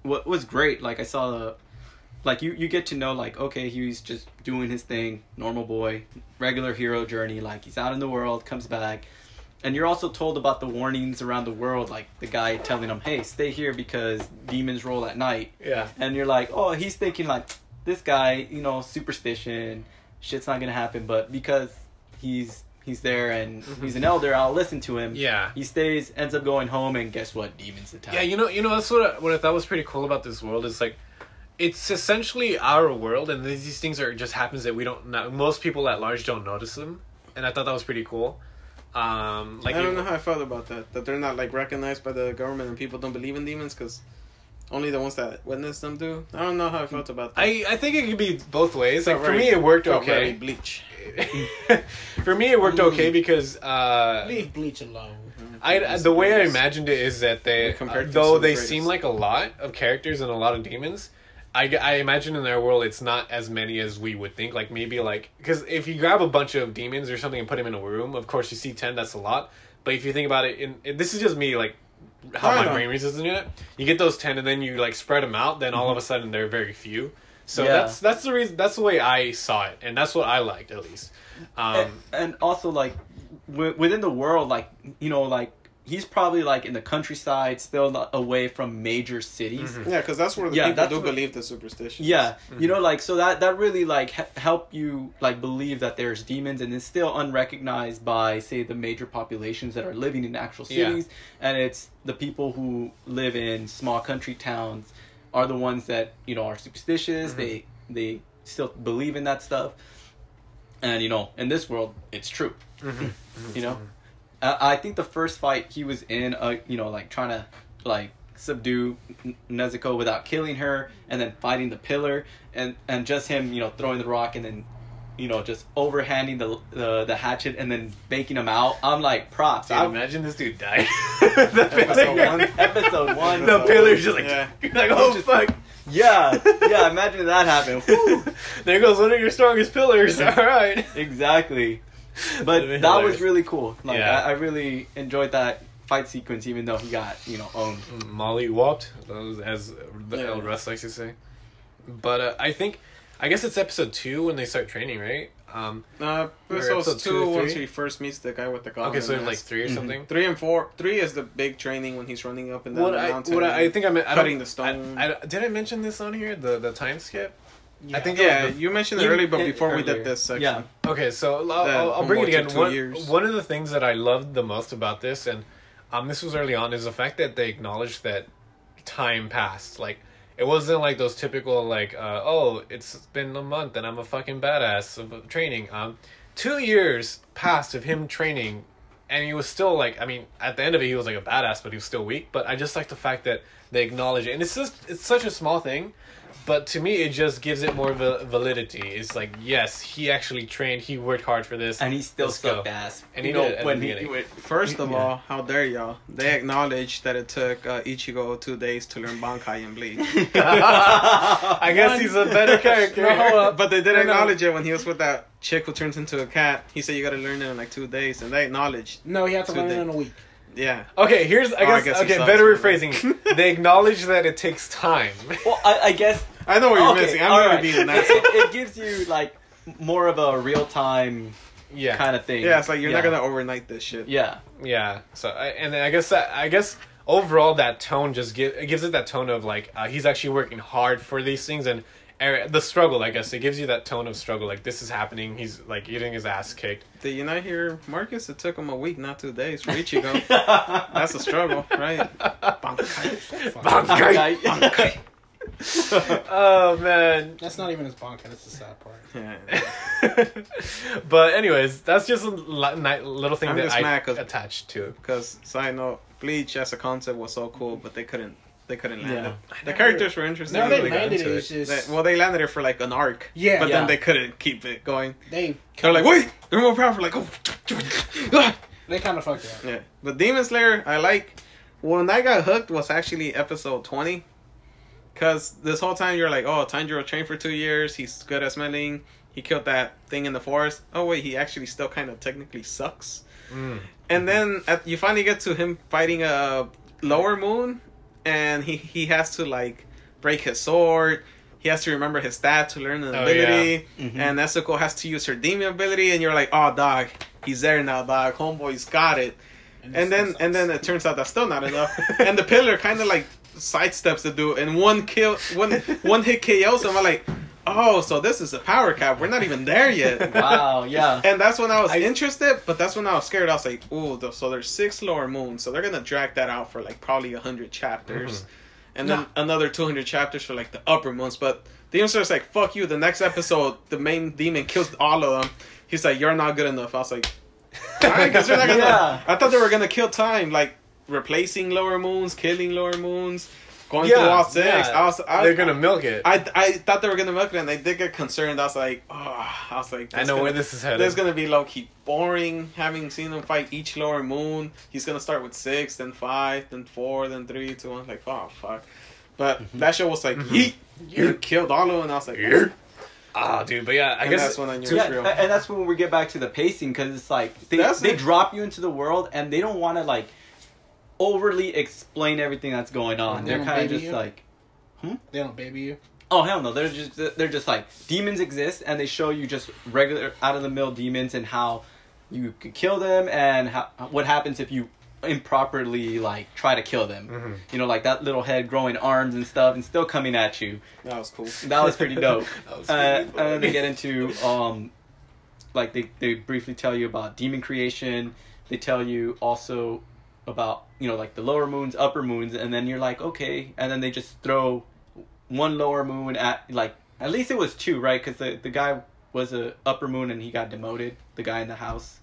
what was great. Like, I saw the... Like, you, you get to know, like, okay, he's just doing his thing, normal boy, regular hero journey. Like, he's out in the world, comes back. And you're also told about the warnings around the world, like the guy telling him, hey, stay here because demons roll at night. Yeah. And you're like, oh, he's thinking, like, this guy, you know, superstition, shit's not going to happen. But because he's he's there and mm-hmm. he's an elder, I'll listen to him. Yeah. He stays, ends up going home, and guess what? Demons attack. Yeah, you know, you know that's what I, what I thought was pretty cool about this world is, like, it's essentially our world, and these things are just happens that we don't know. Most people at large don't notice them, and I thought that was pretty cool. Um, like I don't know how I felt about that, that they're not like recognized by the government and people don't believe in demons because only the ones that witness them do. I don't know how I felt about that. I, I think it could be both ways. Like, for me, it worked okay. Bleach. For me, it worked okay because... Uh, Leave Bleach alone. I, the way I imagined it is that they, uh, though they seem like a lot of characters and a lot of demons... I, I imagine in their world it's not as many as we would think. Like, maybe, like... Because if you grab a bunch of demons or something and put them in a room, of course, you see ten, that's a lot. But if you think about it, in, in this is just me, like, how I my know. brain reads it. You get those ten, and then you, like, spread them out, then mm-hmm. all of a sudden they're very few. So yeah. that's that's the reason. That's the way I saw it, and that's what I liked at least. Um, and, and also like w- within the world, like you know, like he's probably like in the countryside, still away from major cities. Mm-hmm. Yeah, because that's where the yeah, people do what, believe the superstition. Yeah, mm-hmm. you know, like so that that really like ha- help you like believe that there's demons, and it's still unrecognized by say the major populations that are living in actual cities, yeah. and it's the people who live in small country towns. Are the ones that you know are superstitious. Mm-hmm. They they still believe in that stuff, and you know in this world it's true. Mm-hmm. Mm-hmm. You know, mm-hmm. I, I think the first fight he was in, uh, you know, like trying to like subdue Nezuko without killing her, and then fighting the pillar, and and just him, you know, throwing the rock, and then you know just overhanding the the, the hatchet, and then banking him out. I'm like props. Dude, I'm, imagine this dude died. The episode one. Episode one. The pillar's just like, yeah. like oh just, fuck. Yeah, yeah. Imagine that happened. There goes one of your strongest pillars. All right. Exactly. But that hilarious. Was really cool. Like yeah. I, I really enjoyed that fight sequence, even though he got you know owned. Molly whopped, as the yeah. El Russ likes to say. But uh, I think, I guess it's episode two when they start training, right? Um, uh, episode, episode two, two when she first meets the guy with the goblin. Okay, so like three or mm-hmm. something. Three and four. Three is the big training when he's running up and down the mountain. What I, I think I meant cutting the stone. I, I, did I mention this on here? The the time skip. Yeah. I think yeah, you mentioned it earlier, but before earlier. we did this section. Yeah. Okay, so I'll, I'll, I'll bring it again. One years. one of the things that I loved the most about this, and um, this was early on, is the fact that they acknowledged that time passed, like. It wasn't like those typical, like, uh, oh, it's been a month and I'm a fucking badass of training. Um, two years passed of him training, and he was still, like, I mean, at the end of it, he was, like, a badass, but he was still weak. But I just like the fact that they acknowledge it. And it's just, it's such a small thing, but to me, it just gives it more val- validity. It's like, yes, he actually trained, he worked hard for this. And he still sucked ass. And you know, when he, he first of yeah. all, how dare y'all? They acknowledged that it took uh, Ichigo two days to learn Bankai and Bleach. I guess he's a better character. No, but they did acknowledge it when he was with that chick who turns into a cat. He said you gotta learn it in like two days, and they acknowledged. No, he had to learn days. it in a week. Yeah. Okay, here's, I guess, oh, I guess okay, better rephrasing. Right. They acknowledge that it takes time. Well, I, I guess. I know what you're okay, missing. I'm going right. to be the next one. It gives you, like, more of a real-time yeah. kind of thing. Yeah, it's like, you're yeah. not going to overnight this shit. Yeah. Yeah. So, I, and then I guess that, I guess overall that tone just give, it gives it that tone of, like, uh, he's actually working hard for these things, and uh, the struggle, I guess. It gives you that tone of struggle. Like, this is happening. He's, like, getting his ass kicked. Did you not hear Marcus? It took him a week, not two days for Ichigo. That's a struggle, right? Bankai. Bankai. Bankai. Oh man, that's not even his bonk, and it's the sad part. Yeah. But anyways, that's just a little thing I'm that I attached to. Because side note, Bleach as a concept was so cool, but they couldn't, they couldn't land yeah. it. The characters were interesting. No, they really landed it. It. Just... They, well, they landed it for like an arc. Yeah, but yeah. then they couldn't keep it going. They they're like, wait, they're more powerful. Like, oh, they kind of fucked it up. Yeah, but Demon Slayer, I like. When I got hooked was actually episode twenty. Because this whole time you're like, oh, Tanjiro trained for two years. He's good at smelling. He killed that thing in the forest. Oh, wait, he actually still kind of technically sucks. Mm. And then at, you finally get to him fighting a Lower Moon. And he, he has to, like, break his sword. He has to remember his stat to learn an oh, ability. Yeah. Mm-hmm. And Nezuko has to use her demon ability. And you're like, oh, dog, he's there now, dog. Homeboy's got it. And, and then and then it turns out that's still not enough. And the pillar kind of, like... sidesteps to do and one kill one one hit K Os him. I'm like, oh, so this is a power cap, we're not even there yet. Wow. Yeah, and that's when I was I, interested, but that's when I was scared. I was like, ooh, so there's six Lower Moons, so they're gonna drag that out for like probably one hundred chapters. Mm-hmm. And then nah. another two hundred chapters for like the upper moons. But the Demon's like, fuck you, the next episode the main demon kills all of them. He's like, you're not good enough. I was like, alright, cause you're not gonna yeah. I thought they were gonna kill time, like replacing Lower Moons, killing Lower Moons, going yeah, through all six. Yeah. I was, I, they're gonna milk it. I, I thought they were gonna milk it, and they did get concerned. I was like, oh, I was like, I know gonna, where this is headed. There's gonna be low key boring having seen him fight each Lower Moon. He's gonna start with six, then five, then four, then three, two, one. Like, oh fuck! But mm-hmm. that show was like, yeet, you killed all of them. And I was like, yeet. Ah, oh, dude, but yeah, I and guess that's when I knew yeah, it's real. And that's when we get back to the pacing, because it's like they that's they like, drop you into the world, and they don't want to like. overly explain everything that's going on. They They're kind of just you? like, hmm? They don't baby you. Oh hell no! They're just they're just like demons exist, and they show you just regular out of the mill demons and how you could kill them and how what happens if you improperly like try to kill them. Mm-hmm. You know, like that little head growing arms and stuff and still coming at you. That was cool. That was pretty dope. That was uh, and then they get into um, like they they briefly tell you about demon creation. They tell you also about, you know, like the lower moons, upper moons, and then you're like, okay, and then they just throw one lower moon at, like, at least it was two, right? Because the, the guy was a upper moon and he got demoted, the guy in the house.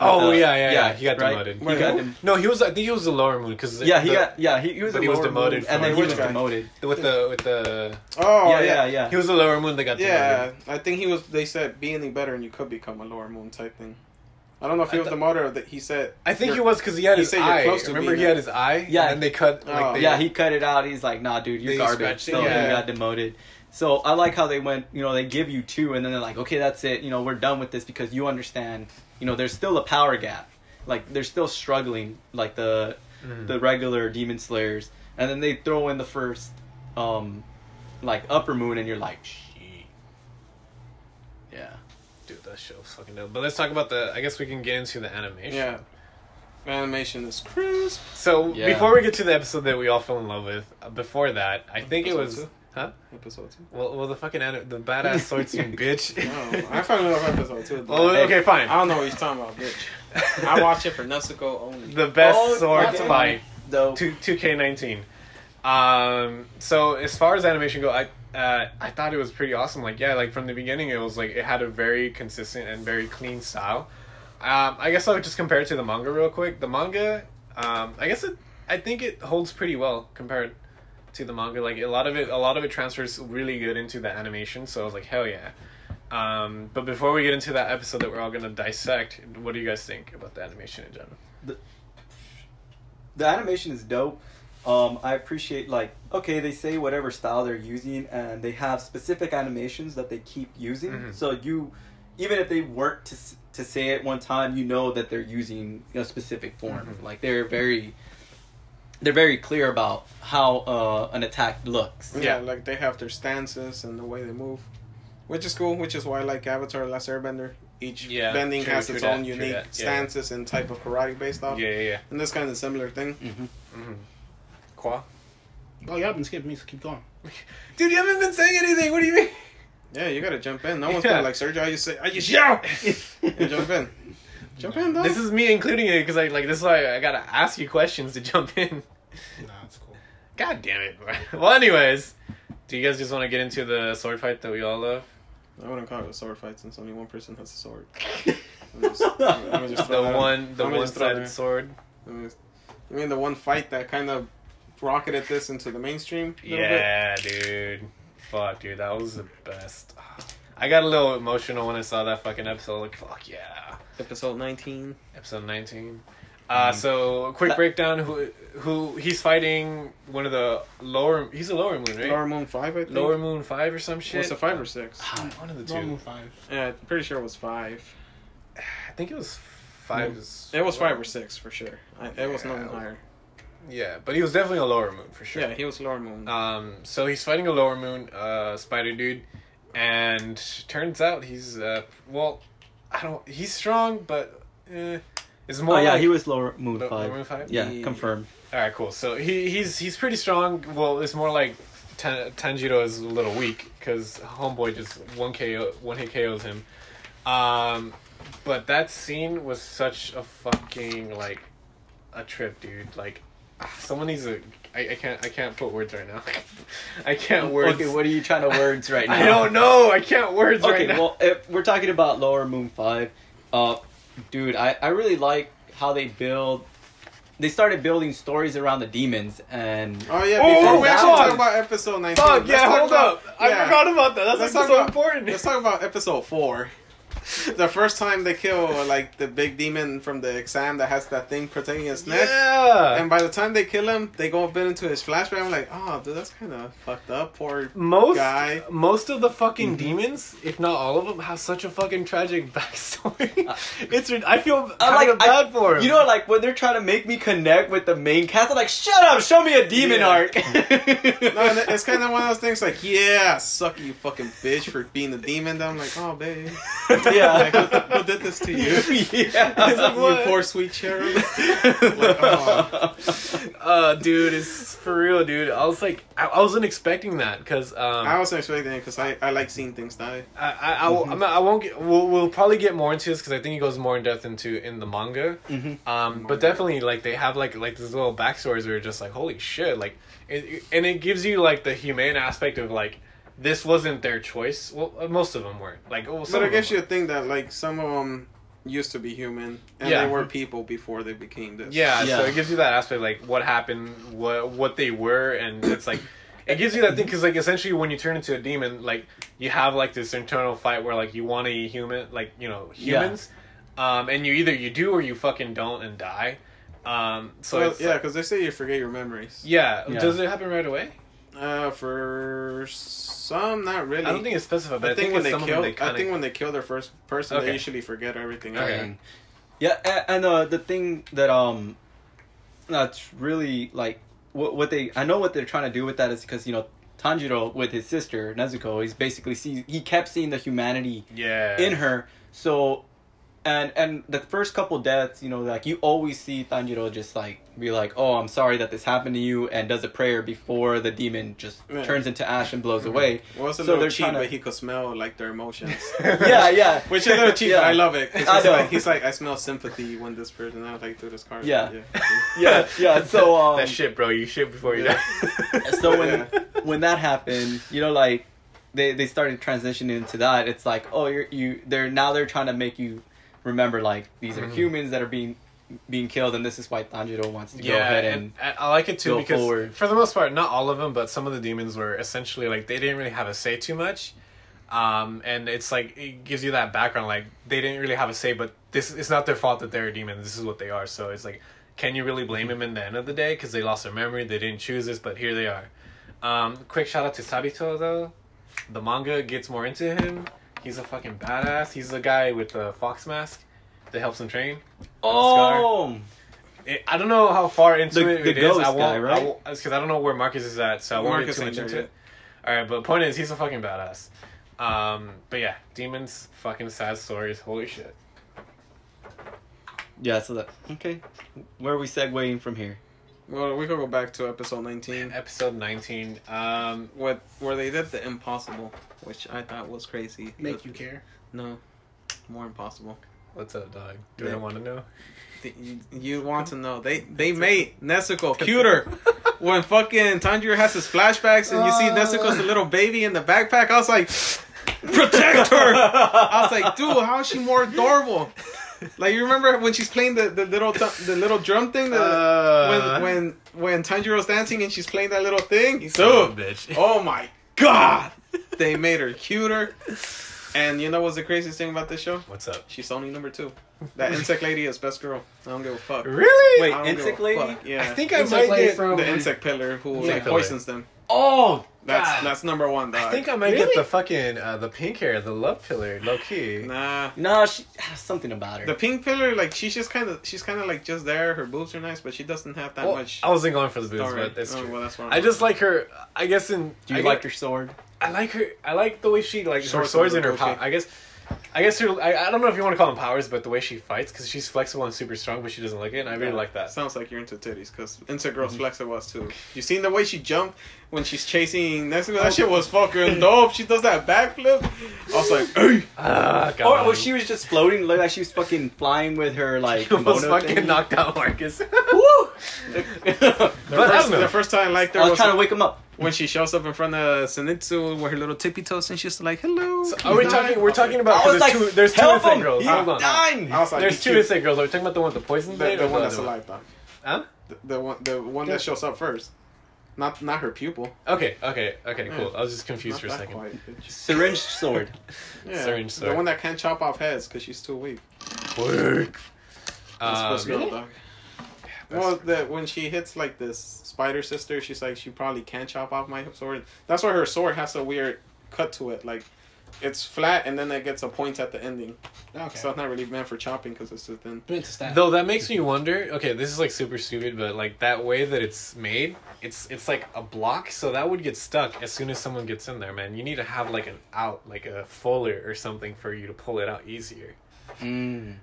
Oh, uh, yeah, yeah, yeah, he got right? demoted. He got dem- no, he was, I think he was the lower moon. Cause yeah, he the, got, yeah, he, he was the lower was demoted moon, and then he was guy? demoted. With the, with the... Oh, yeah, yeah, yeah, yeah. He was the lower moon that got yeah, demoted. Yeah, I think he was, they said, be anything better and you could become a lower moon type thing. I don't know if he I was th- the motor that he said. I think he was because he had he his eye. Remember, he had his eye. Yeah, and they cut. Like, oh. they, yeah, he cut it out. He's like, "Nah, dude, you're garbage." So yeah. he got demoted. So I like how they went. You know, they give you two, and then they're like, "Okay, that's it. You know, we're done with this because you understand. You know, there's still a power gap. Like they're still struggling, like the mm. the regular demon slayers." And then they throw in the first, um, like upper moon, and you're like, "Shit, yeah." Dude, that show was fucking dope. But let's talk about the... I guess we can get into the animation. Yeah. Animation is crisp. So, yeah. Before we get to the episode that we all fell in love with, uh, before that, I think episode it was... Two? Huh? Episode two? Well, well the fucking... Anim- the badass swordsman bitch. No, I fucking love episode two. Well, hey, okay, fine. I don't know what he's talking about, bitch. I watch it for Nezuko only. The best oh, sword fight. Dope. two K nineteen. Um, so, as far as animation go, I... Uh, I thought it was pretty awesome. Like, yeah, like from the beginning, it was like it had a very consistent and very clean style. Um, I guess I would just compare it to the manga real quick. The manga, um, I guess it, I think it holds pretty well compared to the manga. Like a lot of it, a lot of it transfers really good into the animation. So I was like, hell yeah. Um, but before we get into that episode that we're all gonna dissect, what do you guys think about the animation in general? The, the animation is dope. Um, I appreciate, like, okay, they say whatever style they're using, and they have specific animations that they keep using. Mm-hmm. So you, even if they weren't to to say it one time, you know that they're using a specific form. Mm-hmm. Like they're very, they're very clear about how uh, an attack looks. Yeah, yeah, like they have their stances and the way they move, which is cool. Which is why, like Avatar: Last Airbender, each yeah, bending true, has true its that, own unique yeah. stances and type of karate based off. Yeah, yeah, yeah. And that's kind of a similar thing. Mm-hmm. Mm-hmm. Qua. Oh, y'all been skipping me, so keep going. Dude, you haven't been saying anything. What do you mean? Yeah, you gotta jump in. No one's yeah. been like, Sergio, I just say, I just yell. Yeah, jump in. Jump in, though. This is me including it, because I, like, this is why I gotta ask you questions to jump in. Nah, it's cool. God damn it, bro. Well, anyways, do you guys just want to get into the sword fight that we all love? I wouldn't call it a sword fight since only one person has a sword. I'm just, I'm gonna just the one, the one-sided sword. Just, I mean, the one fight that kind of rocketed this into the mainstream. Yeah, bit. dude. Fuck, dude. That was the best. I got a little emotional when I saw that fucking episode. Like, fuck yeah. Episode nineteen. Episode nineteen. Uh, mm. So, quick that- breakdown. Who, who, he's fighting one of the lower, he's a lower moon, right? Lower Moon Five, I think. Lower Moon Five or some shit? Well, it's a five or six. Uh, one of the two. Lower Moon Five. Yeah, I'm pretty sure it was five. I think it was five. It was, it was five or six, for sure. I, it yeah, was nothing higher. Yeah, but he was definitely a lower moon for sure. Yeah, he was lower moon. Um, so he's fighting a lower moon, uh, spider dude, and turns out he's uh, well, I don't. He's strong, but eh, it's more. Oh yeah, like, he was lower moon lo- five. Lower moon five? Yeah, yeah, confirmed. All right, cool. So he he's he's pretty strong. Well, it's more like Tan- Tanjiro is a little weak because homeboy just one K O, one hit K Os him. Um, but that scene was such a fucking like a trip, dude. Like. Someone needs a... I, I can't I can't put words right now. I can't words. Okay, what are you trying to words right now? I don't know. I can't words okay, right now. Okay, well, if we're talking about Lower Moon five. Uh, dude, I, I really like how they build... They started building stories around the demons and... Oh, yeah. Oh, we actually talked about episode nineteen. Fuck, yeah, hold up. I forgot about that. That's so important. Let's talk about episode four. The first time they kill like the big demon from the exam that has that thing protecting his neck. Yeah. And by the time they kill him, they go a bit into his flashback. I'm like, oh, dude, that's kind of fucked up. Poor most, guy. Most of the fucking mm-hmm. demons, if not all of them, have such a fucking tragic backstory. Uh, it's I feel kind like, of bad I, for him. You know, like when they're trying to make me connect with the main cast, I'm like, shut up, show me a demon yeah. arc. No, it's kind of one of those things. Like, yeah, suck you, fucking bitch, for being the demon. Then I'm like, oh, babe. Yeah, like, who, who did this to you? Yeah, it's like, you poor sweet cherub. Like, oh. uh, dude, it's for real, dude. I was like, I, I wasn't expecting that because um, I wasn't expecting it because I, I like seeing things die. I I, I, mm-hmm. I'm not, I won't get. We'll, we'll probably get more into this because I think it goes more in depth into in the manga. Mm-hmm. Um, the manga. But definitely, like they have like like these little backstories where you're just like, holy shit, like, it, and it gives you like the humane aspect of like. This wasn't their choice. Well, most of them were. Like, oh, but I guess you think that like some of them used to be human and yeah. they were people before they became this. Yeah, yeah. So it gives you that aspect, like what happened, what what they were, and it's like it gives you that thing because like essentially when you turn into a demon, like you have like this internal fight where like you want to eat human, like you know humans, yeah. um, and you either you do or you fucking don't and die. Um, so well, yeah, because like, they say you forget your memories. Yeah. yeah. Does it happen right away? Uh, for some, not really. I don't think it's specific, but I think, I think when they kill, they kinda... I think when they kill their first person, okay. they usually forget everything. Okay. And, yeah, and, and uh, the thing that um, that's really like what what they I know what they're trying to do with that is because you know Tanjiro with his sister Nezuko, he's basically sees he kept seeing the humanity yeah. in her. So, and and the first couple deaths, you know, like you always see Tanjiro just like. Be like, oh, I'm sorry that this happened to you, and does a prayer before the demon just yeah. turns into ash and blows mm-hmm. away. Well, it's a so little cheap, kinda... but he could smell like their emotions. yeah, yeah. Which is a little cheap, yeah. but I love it. He's, I know. Like, he's like, I smell sympathy when this person, and I was like, dude, this car. Yeah. yeah, yeah, yeah. So um, that shit, bro. You shit before you yeah. die. So when yeah. when that happened, you know, like they they started transitioning into that. It's like, oh, you're you. They're now they're trying to make you remember like these are mm-hmm. humans that are being. being killed, and this is why Tanjiro wants to yeah, go ahead and, and I like it too because forward. For the most part, not all of them, but some of the demons were essentially like they didn't really have a say too much, um, and it's like it gives you that background like they didn't really have a say, but this it's not their fault that they're a demon. This is what they are. So it's like, can you really blame them in the end of the day because they lost their memory, they didn't choose this, but here they are. Um, quick shout out to Sabito though, the manga gets more into him. He's a fucking badass. He's the guy with the fox mask. That helps him train. Oh, it, I don't know how far into the, it the it ghost is. I won't, guy, right? Because I, I don't know where Marcus is at, so I won't Marcus get too much into it. All right, but point is, he's a fucking badass. Um, but yeah, demons, fucking sad stories. Holy shit. Yeah. So that okay. Where are we segueing from here? Well, we could go back to episode nineteen. Episode nineteen. Um, what where they did the impossible, which I thought was crazy. Make you care? No, more impossible. What's up, dog? Do they, I want to know? You, you want to know. They they made Nezuko cuter. When fucking Tanjiro has his flashbacks and you see Nezuko's a little baby in the backpack, I was like, protect her! I was like, dude, how is she more adorable? Like, you remember when she's playing the, the little th- the little drum thing? The, uh, when, when when Tanjiro's dancing and she's playing that little thing? Dude, so bitch. Oh my god! They made her cuter. And you know what's the craziest thing about this show? What's up? She's only number two. That insect lady is best girl. I don't give a fuck. Really? Wait, insect lady? Fuck. Yeah. I think I insect might get from the insect pillar who yeah. like, poisons them. Oh, that's God. That's number one. Dog. I think I might really? get the fucking uh, the pink hair, the love pillar, low key. Nah, no, she has something about her. The pink pillar, like she's just kind of, she's kind of like just there. Her boobs are nice, but she doesn't have that well, much. I wasn't going for the boobs, story. But that's true. Oh, well, that's what I just like her. I guess in do you I like guess, her sword? I like her. I like the way she like her swords and her power. I guess, I guess her. I, I don't know if you want to call them powers, but the way she fights because she's flexible and super strong, but she doesn't like it. And I really yeah. like that. Sounds like you're into titties because Insect Girl's mm-hmm. flexible was too. You seen the way she jumped when she's chasing Nezuko? That oh, shit was fucking dope. She does that backflip. I was like, hey. Uh, or well, she was just floating, looked like she was fucking flying with her like. She was fucking thing. knocked out Marcus. Woo! the, the, first, the first time like there I was, was trying to wake him up. When she shows up in front of Zenitsu with her little tippy toes and she's like, hello. So are we died? talking, we're talking about, there's like, two, there's two insect girls. Hold on. Like, there's two insect girls. Are we talking about the one with the poison blade? The, the, the one that's alive, though. Huh? The, the one, the one that shows up first. Not not her pupil. Okay, okay, okay, cool. Yeah. I was just confused not for a second. Quite, syringe sword. Yeah, syringe sword. The one that can't chop off heads because she's too weak. Work. Um, really? Dog. Yeah, well, that when she hits like this spider sister, she's like she probably can't chop off my sword. That's why her sword has a weird cut to it, like it's flat and then it gets a point at the ending. Okay. So it's not really meant for chopping because it's too thin. But it's though that makes me wonder. Okay, this is like super stupid, but like that way that it's made, it's it's like a block, so that would get stuck as soon as someone gets in there. Man, you need to have like an out, like a folder or something for you to pull it out easier. Mm.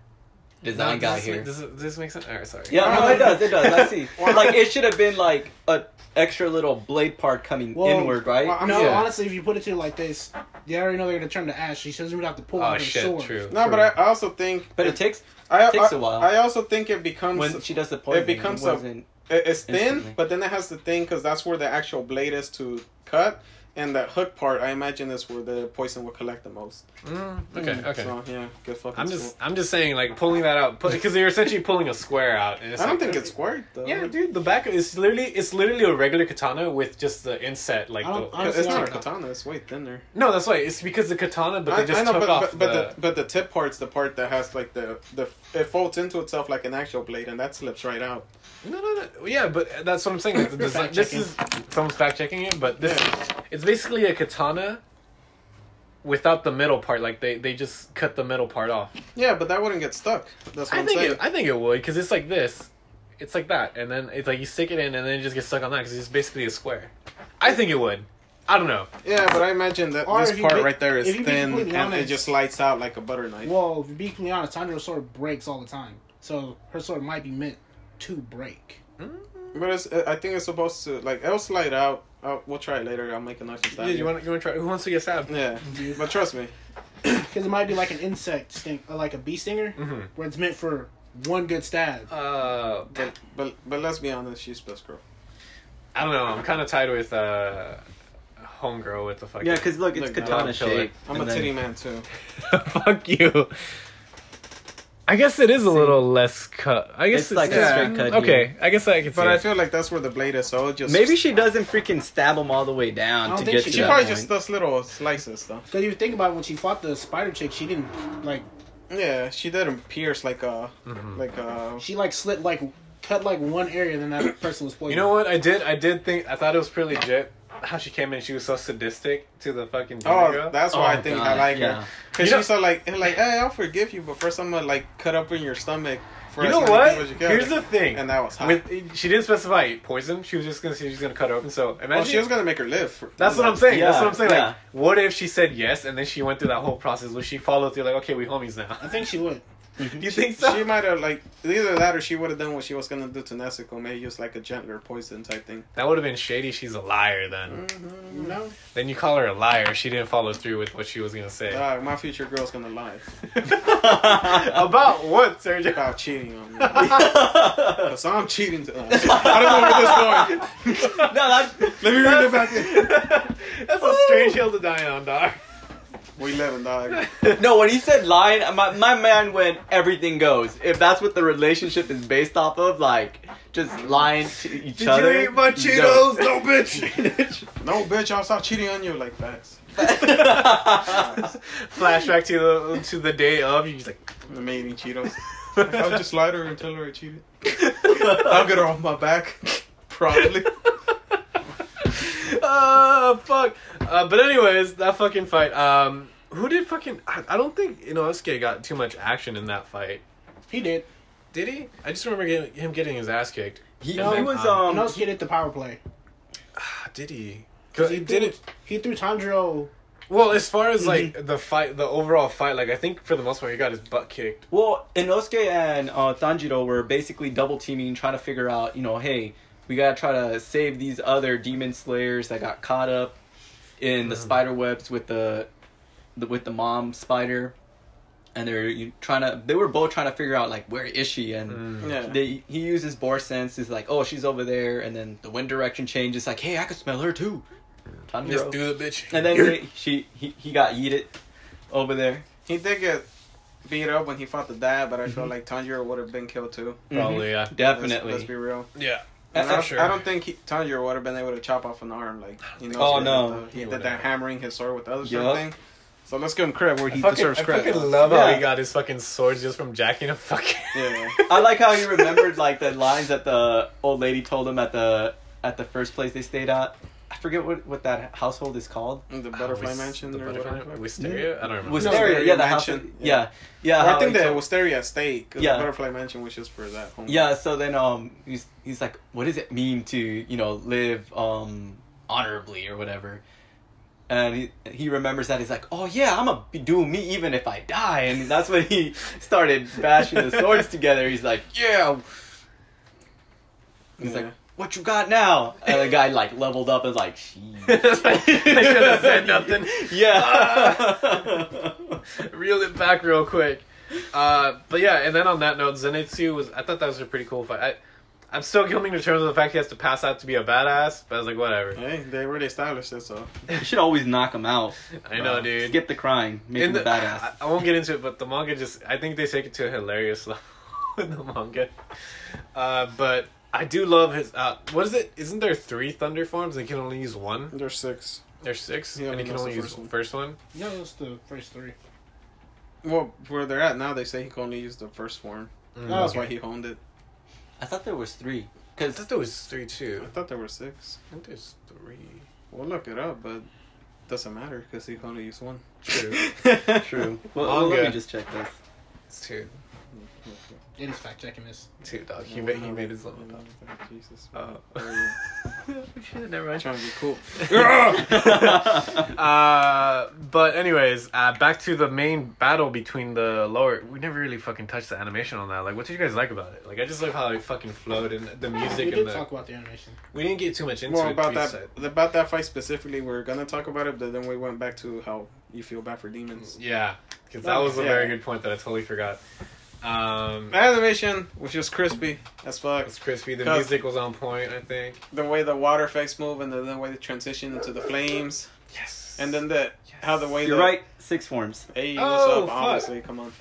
Design no, guy does this, here. Does, does this make sense? Alright, sorry. Yeah, no, it does. It does. I see. Like it should have been like a extra little blade part coming well, inward, right? Well, I mean, no, yeah. honestly, if you put it to you like this, you already know they're gonna turn to ash. She doesn't even have to pull oh, out her shit, sword. True, no, true. But I also think. But it, it takes. I, it takes I, a while. I also think it becomes when she does the poison. It becomes it a. It's thin, instantly. But then it has the thing because that's where the actual blade is to cut. And that hook part, I imagine, is where the poison will collect the most. Mm, okay, okay. So, yeah, good fucking I'm just, school. I'm just saying, like, pulling that out, because you're essentially pulling a square out. And it's I don't like, think it's squared, though. Yeah, dude, the back is literally, it's literally a regular katana with just the inset, like, the... Honestly, it's not a katana, it's way thinner. No, that's right, it's because the katana, but they just I know, took but, off but, but the... the... But the tip part's the part that has, like, the, the... It folds into itself like an actual blade, and that slips right out. No, no, no. Yeah, but that's what I'm saying. The design, this checking. is someone's fact checking it, but this yeah. is, it's basically a katana without the middle part. Like they, they just cut the middle part off. Yeah, but that wouldn't get stuck. That's what I I'm think. Saying. It, I think it would because it's like this, it's like that, and then it's like you stick it in, and then it just gets stuck on that because it's basically a square. I think it would. I don't know. Yeah, but I imagine that or this part be, right there is thin and honest, it just lights out like a butter knife. Well, if you be completely honest, Tanjiro's sword breaks all the time, so her sword might be meant to break. Mm-hmm. But it's, I think it's supposed to like it'll slide out. I'll, we'll try it later. I'll make a nice stab. Yeah, you want you want to try? Who wants to get stabbed? Yeah, but trust me, because it might be like an insect sting, or like a bee stinger, mm-hmm. where it's meant for one good stab. Uh, but but but let's be honest, she's best girl. I don't know. I'm kind of tied with uh. Homegirl with the fucking... Yeah, because look, it's look, katana no, shaped. I'm a then... titty man, too. Fuck you. I guess it is a little See? less cut. I guess it's, it's like yeah. a straight cut. Okay, here. I guess I can But I it. feel like that's where the blade is, so just... Maybe she doesn't freaking stab him all the way down to get she, to she that She probably point. just does little slices, though. Because you think about when she fought the spider chick, she didn't, like... Yeah, she didn't pierce like a... Mm-hmm. Like a... She, like, slit, like... Cut, like, one area, then that person was poisoned. You know what? I did, I did think... I thought it was pretty legit. How she came in, she was so sadistic to the fucking demon oh, girl. That's why oh, I think God, I like yeah. her. Because she's so like, like, hey, I'll forgive you, but first I'm gonna like cut up in your stomach. For you know what? You Here's the thing. And that was hot. With, she didn't specify poison. She was just gonna say she's gonna cut her open. So imagine well, she was gonna make her live. For, that's what I'm saying. Yeah, that's what I'm saying. Yeah. Like, what if she said yes and then she went through that whole process? Would she follow through? Like, okay, we homies now. I think she would. Do you she, think so? She might have like either that or she would have done what she was gonna do to Nezuko, maybe just like a gentler poison type thing. That would have been shady. She's a liar then. Mm-hmm. No. Then you call her a liar. She didn't follow through with what she was gonna say. Uh, my future girl's gonna lie. About what, Sergio? About cheating on me. Cause I'm cheating. To, uh, I don't know where this is going. No, that's, let me read it back in. That's a strange hill to die on, dog. We live and die. No, when he said lying, my, my man went, everything goes. If that's what the relationship is based off of, like, just lying to each Did other. Did you eat my Cheetos? No, no bitch. No, bitch, I'll stop cheating on you like that. Flashback to the, to the day of, you're just like, I'm eating Cheetos. Like, I'll just lie to her and tell her I cheated. I'll get her off my back. Probably. Oh, uh, fuck. Uh, but anyways, that fucking fight. Um, who did fucking... I, I don't think Inosuke got too much action in that fight. He did. Did he? I just remember getting, him getting his ass kicked. He, no, then, he was... Um, um, Inosuke did the power play. Ah, did he? Because he, he did it. He threw Tanjiro... Well, as far as, like, mm-hmm. the fight, the overall fight, like, I think for the most part he got his butt kicked. Well, Inosuke and uh, Tanjiro were basically double-teaming, trying to figure out, you know, hey... We gotta try to save these other demon slayers that got caught up in the spider webs with the, the with the mom spider, and they're trying to. They were both trying to figure out like where is she, and yeah. they, he uses boar sense. He's like, oh, she's over there, and then the wind direction changes. Like, hey, I could smell her too. Tanjiro. Just do the bitch. And then they, she he he got yeeted over there. He did get beat up when he fought the dad, but I mm-hmm. feel like Tanjiro would have been killed too. Probably, yeah, definitely. Let's, let's be real. Yeah. And I, sure. I don't think he, Tanjiro would have been able to chop off an arm like you know. Oh no, he, he did that hammering his sword with the other yep. thing. So let's give him credit where he fucking, deserves credit. I fucking love yeah. how he got his fucking swords just from jacking a fucking. Yeah. I like how he remembered like the lines that the old lady told him at the at the first place they stayed at. I forget what, what that household is called. The Butterfly uh, Mansion the or butterfly, whatever. Wisteria? I don't remember. Wisteria, no, yeah, the mansion. House. Yeah. yeah. yeah well, I think the so, Wisteria stayed. Yeah. The Butterfly Mansion was just for that home. Yeah, so then um, he's, he's like, what does it mean to, you know, live um, honorably or whatever? And he, he remembers that. He's like, oh, yeah, I'm going to do me even if I die. And that's when he started bashing the swords together. He's like, yeah. He's yeah. like, what you got now? And the guy like leveled up and was like, "Jeez, I should have said nothing." Yeah, ah. Reel it back real quick. Uh, but yeah, and then on that note, Zenitsu was. I thought that was a pretty cool fight. I, I'm still coming to terms with the fact he has to pass out to be a badass, but I was like, whatever. Hey, they already established it, so you should always knock him out. I know, uh, dude. Skip the crying, make In him the, a badass. I, I won't get into it, but the manga just. I think they take it to a hilarious level in the manga, uh, but. I do love his, uh, what is it? Isn't there three thunder forms and he can only use one? There's six. There's six? Yeah, and he can only the use the first one? Yeah, that's the first three. Well, where they're at now, they say he can only use the first form. Mm, that's okay. Why he honed it. I thought there was three. Cause I thought there was three, too. I thought there were six. I think there's three. We'll look it up, but it doesn't matter because he can only use one. True. True. Well, well, let me just check this. It's two. It is fact checking this. Dude, dog. He, no, made, he made his little no, no, Jesus. Oh. Shit, never mind. Trying to be cool. uh, but, anyways, uh, back to the main battle between the lower. We never really fucking touched the animation on that. Like, what did you guys like about it? Like, I just love how it fucking flowed and the music. We and did the, talk about the animation. We didn't get too much into well, about it. That, said. About that fight specifically, we were going to talk about it, but then we went back to how you feel bad for demons. Yeah, because that was a yeah. very good point that I totally forgot. Um, the animation was just crispy as fuck. It's crispy. The music was on point, I think. The way the water effects move and the, the way they transition into the flames. Yes. And then the yes. how the way you're the, right six forms. Hey, what's oh, up? Fuck. Honestly, come on.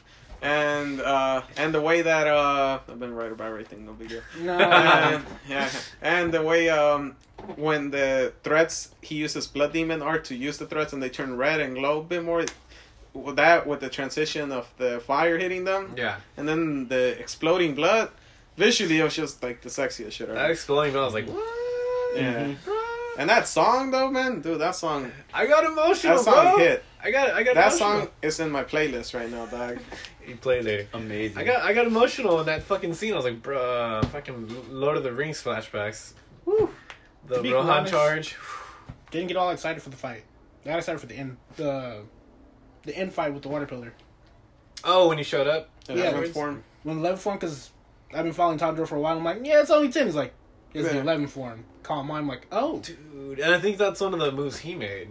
And uh, and the way that uh, I've been right about everything. No big deal. No. And, yeah. And the way um, when the threats he uses Blood Demon art to use the threats and they turn red and glow a bit more. With that, with the transition of the fire hitting them, yeah, and then the exploding blood, visually it was just like the sexiest shit ever. That exploding blood, I was like, what? Yeah. Mm-hmm. And that song though, man, dude, that song. I got emotional. That song bro. hit. I got. I got. That emotional. Song is in my playlist right now, dog. You played it. Amazing. I got. I got emotional in that fucking scene. I was like, bruh, fucking Lord of the Rings flashbacks. Woo. The Rohan honest, charge. Didn't get all excited for the fight. Got excited for the end. The. The end fight with the water pillar. Oh, when he showed up? In yeah, eleventh form. When eleventh form, because I've been following Tanjiro for a while, I'm like, yeah, it's only ten. He's like, it's yeah. the eleventh form. Calm mind, I'm like, oh. Dude, and I think that's one of the moves he made,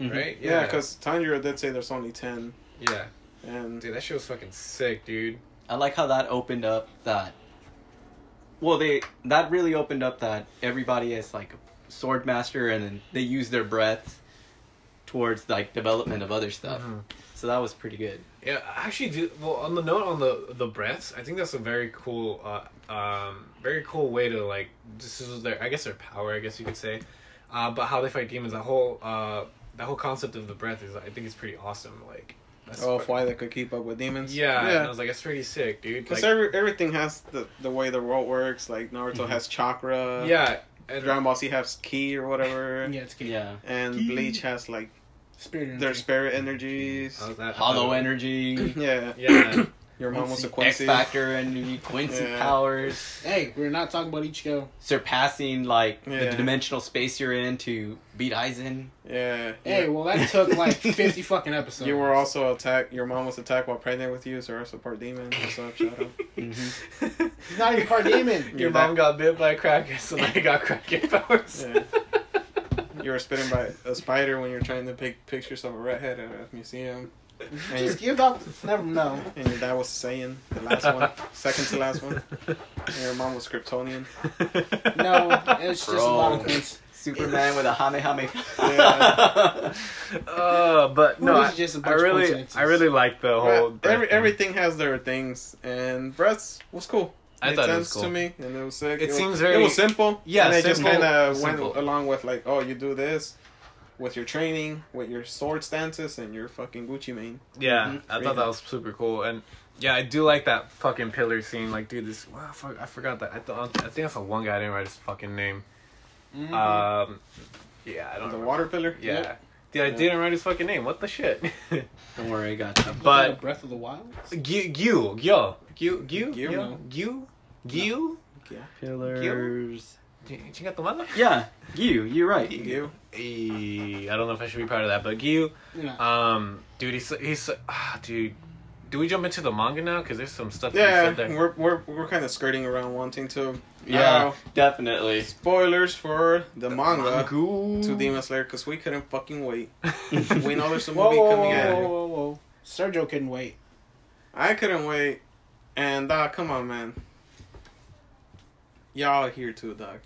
mm-hmm. right? Yeah, because yeah, Tanjiro did say there's only ten. Yeah. And dude, that shit was fucking sick, dude. I like how that opened up that... Well, they that really opened up that everybody is like a sword master, and then they use their breaths towards like development of other stuff, mm-hmm. so that was pretty good. Yeah, I actually do. Well, on the note on the the breaths, I think that's a very cool, uh, um, very cool way to like this is their I guess their power I guess you could say, uh, but how they fight demons. That whole uh, that whole concept of the breath is I think it's pretty awesome. Like that's oh, if why they could keep up with demons. Yeah, yeah. And I was like, that's pretty sick, dude. Because like, every, everything has the the way the world works. Like Naruto mm-hmm. has chakra. Yeah, and Dragon Ball Z has ki or whatever. Yeah, it's ki. Yeah, and ki. Bleach has like. Spirit their spirit energies, oh, that, hollow energy, yeah, yeah. Your mom was a Quincy. X Factor energy, Quincy yeah. powers. Hey, we're not talking about Ichigo surpassing like yeah. the dimensional space you're in to beat Aizen. Yeah. Hey, yeah. well that took like fifty fucking episodes. You were also attacked. Your mom was attacked while pregnant with you, so you're also part demon. What's up, shut up. Mm-hmm. He's not even part demon. Your, your mom got bit by a cracker, so now you got cracker powers. Yeah. You were spitting by a spider when you're trying to pick pictures of a redhead at a museum. And just give up. Never know. And your dad was saying the last one, second to last one. And your mom was Kryptonian. No, it's just a lot of things. Superman with a Kamehameha. Yeah. Uh, but no, I, just I really, I really like the whole. Every, everything has their things, and breaths was cool. I thought it was cool. It made sense to me, and it was sick. It, it seems was, very... It was simple. Yeah, and they simple, just kind of went along with, like, oh, you do this with your training, with your sword stances, and your fucking Gucci Mane. Yeah, mm-hmm. I thought that was super cool, and... Yeah, I do like that fucking pillar scene. Like, dude, this... Wow, fuck, I forgot that. I thought I think that's the one guy I didn't write his fucking name. Mm-hmm. Um, yeah, I don't know. The remember. Water pillar? Yeah. Yep. Dude, I yeah. didn't write his fucking name. What the shit? Don't worry, I got you. But... Breath of the Wild? Gyu. Gyu. Gyu. Gyu. Gyu. Gyu. Gyu. Gyu. Pillars. Yeah. Gyu. You're right. Gyu. I don't know if I should be proud of that, but Gyu. No. Um, dude, he's... he's ah, dude... Do we jump into the manga now? Because there's some stuff yeah, that we said there. Yeah, we're, we're, we're kind of skirting around wanting to. Yeah, know, definitely. Spoilers for the, the manga mangu. to Demon Slayer, because we couldn't fucking wait. We know there's a movie whoa, coming out. Whoa, whoa, whoa. Sergio couldn't wait. I couldn't wait. And, dog, uh, come on, man. Y'all are here too, dog.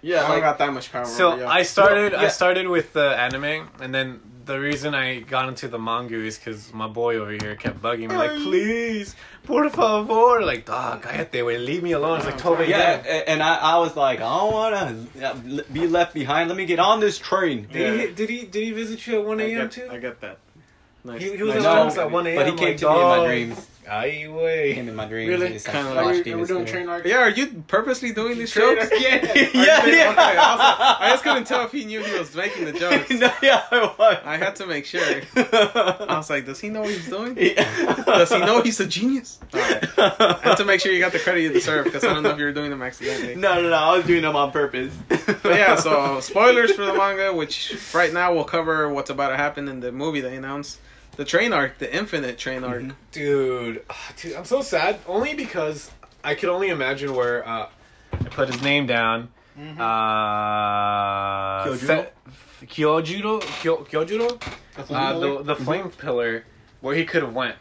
Yeah, I like, don't got that much power. So, over, I started, yeah. I started with the anime, and then... The reason I got into the manga is because my boy over here kept bugging me, like, please, por favor, like, dog, cállate, wey, leave me alone. It's like twelve a.m. Yeah, and I, I was like, I don't want to be left behind. Let me get on this train. Yeah. Did he? Did he? Did he visit you at one a.m. too? I get that. Nice. He, he was no, at one a.m. But he came like, to dog. me in my dreams. Ay, way. Came in my dreams. Really? Kind of like we were doing train arc. Yeah, are you purposely doing these jokes? Yeah, yeah, yeah. Okay, I, like, I just couldn't tell if he knew he was making the jokes. No, yeah, I was. I had to make sure. I was like, does he know what he's doing? Yeah. Does he know he's a genius? Right. I had to make sure you got the credit you deserve because I don't know if you were doing them accidentally. No, no, no. I was doing them on purpose. But yeah, so spoilers for the manga, which right now we'll cover what's about to happen in the movie they announced. The train arc, the infinite train arc. Mm-hmm. Dude, oh, dude, I'm so sad. Only because I could only imagine where uh, I put his name down. Mm-hmm. Uh, Kyojuro? Se- Kyojuro? Kyo- Kyojuro? Uh, the, the flame mm-hmm. pillar where he could have went.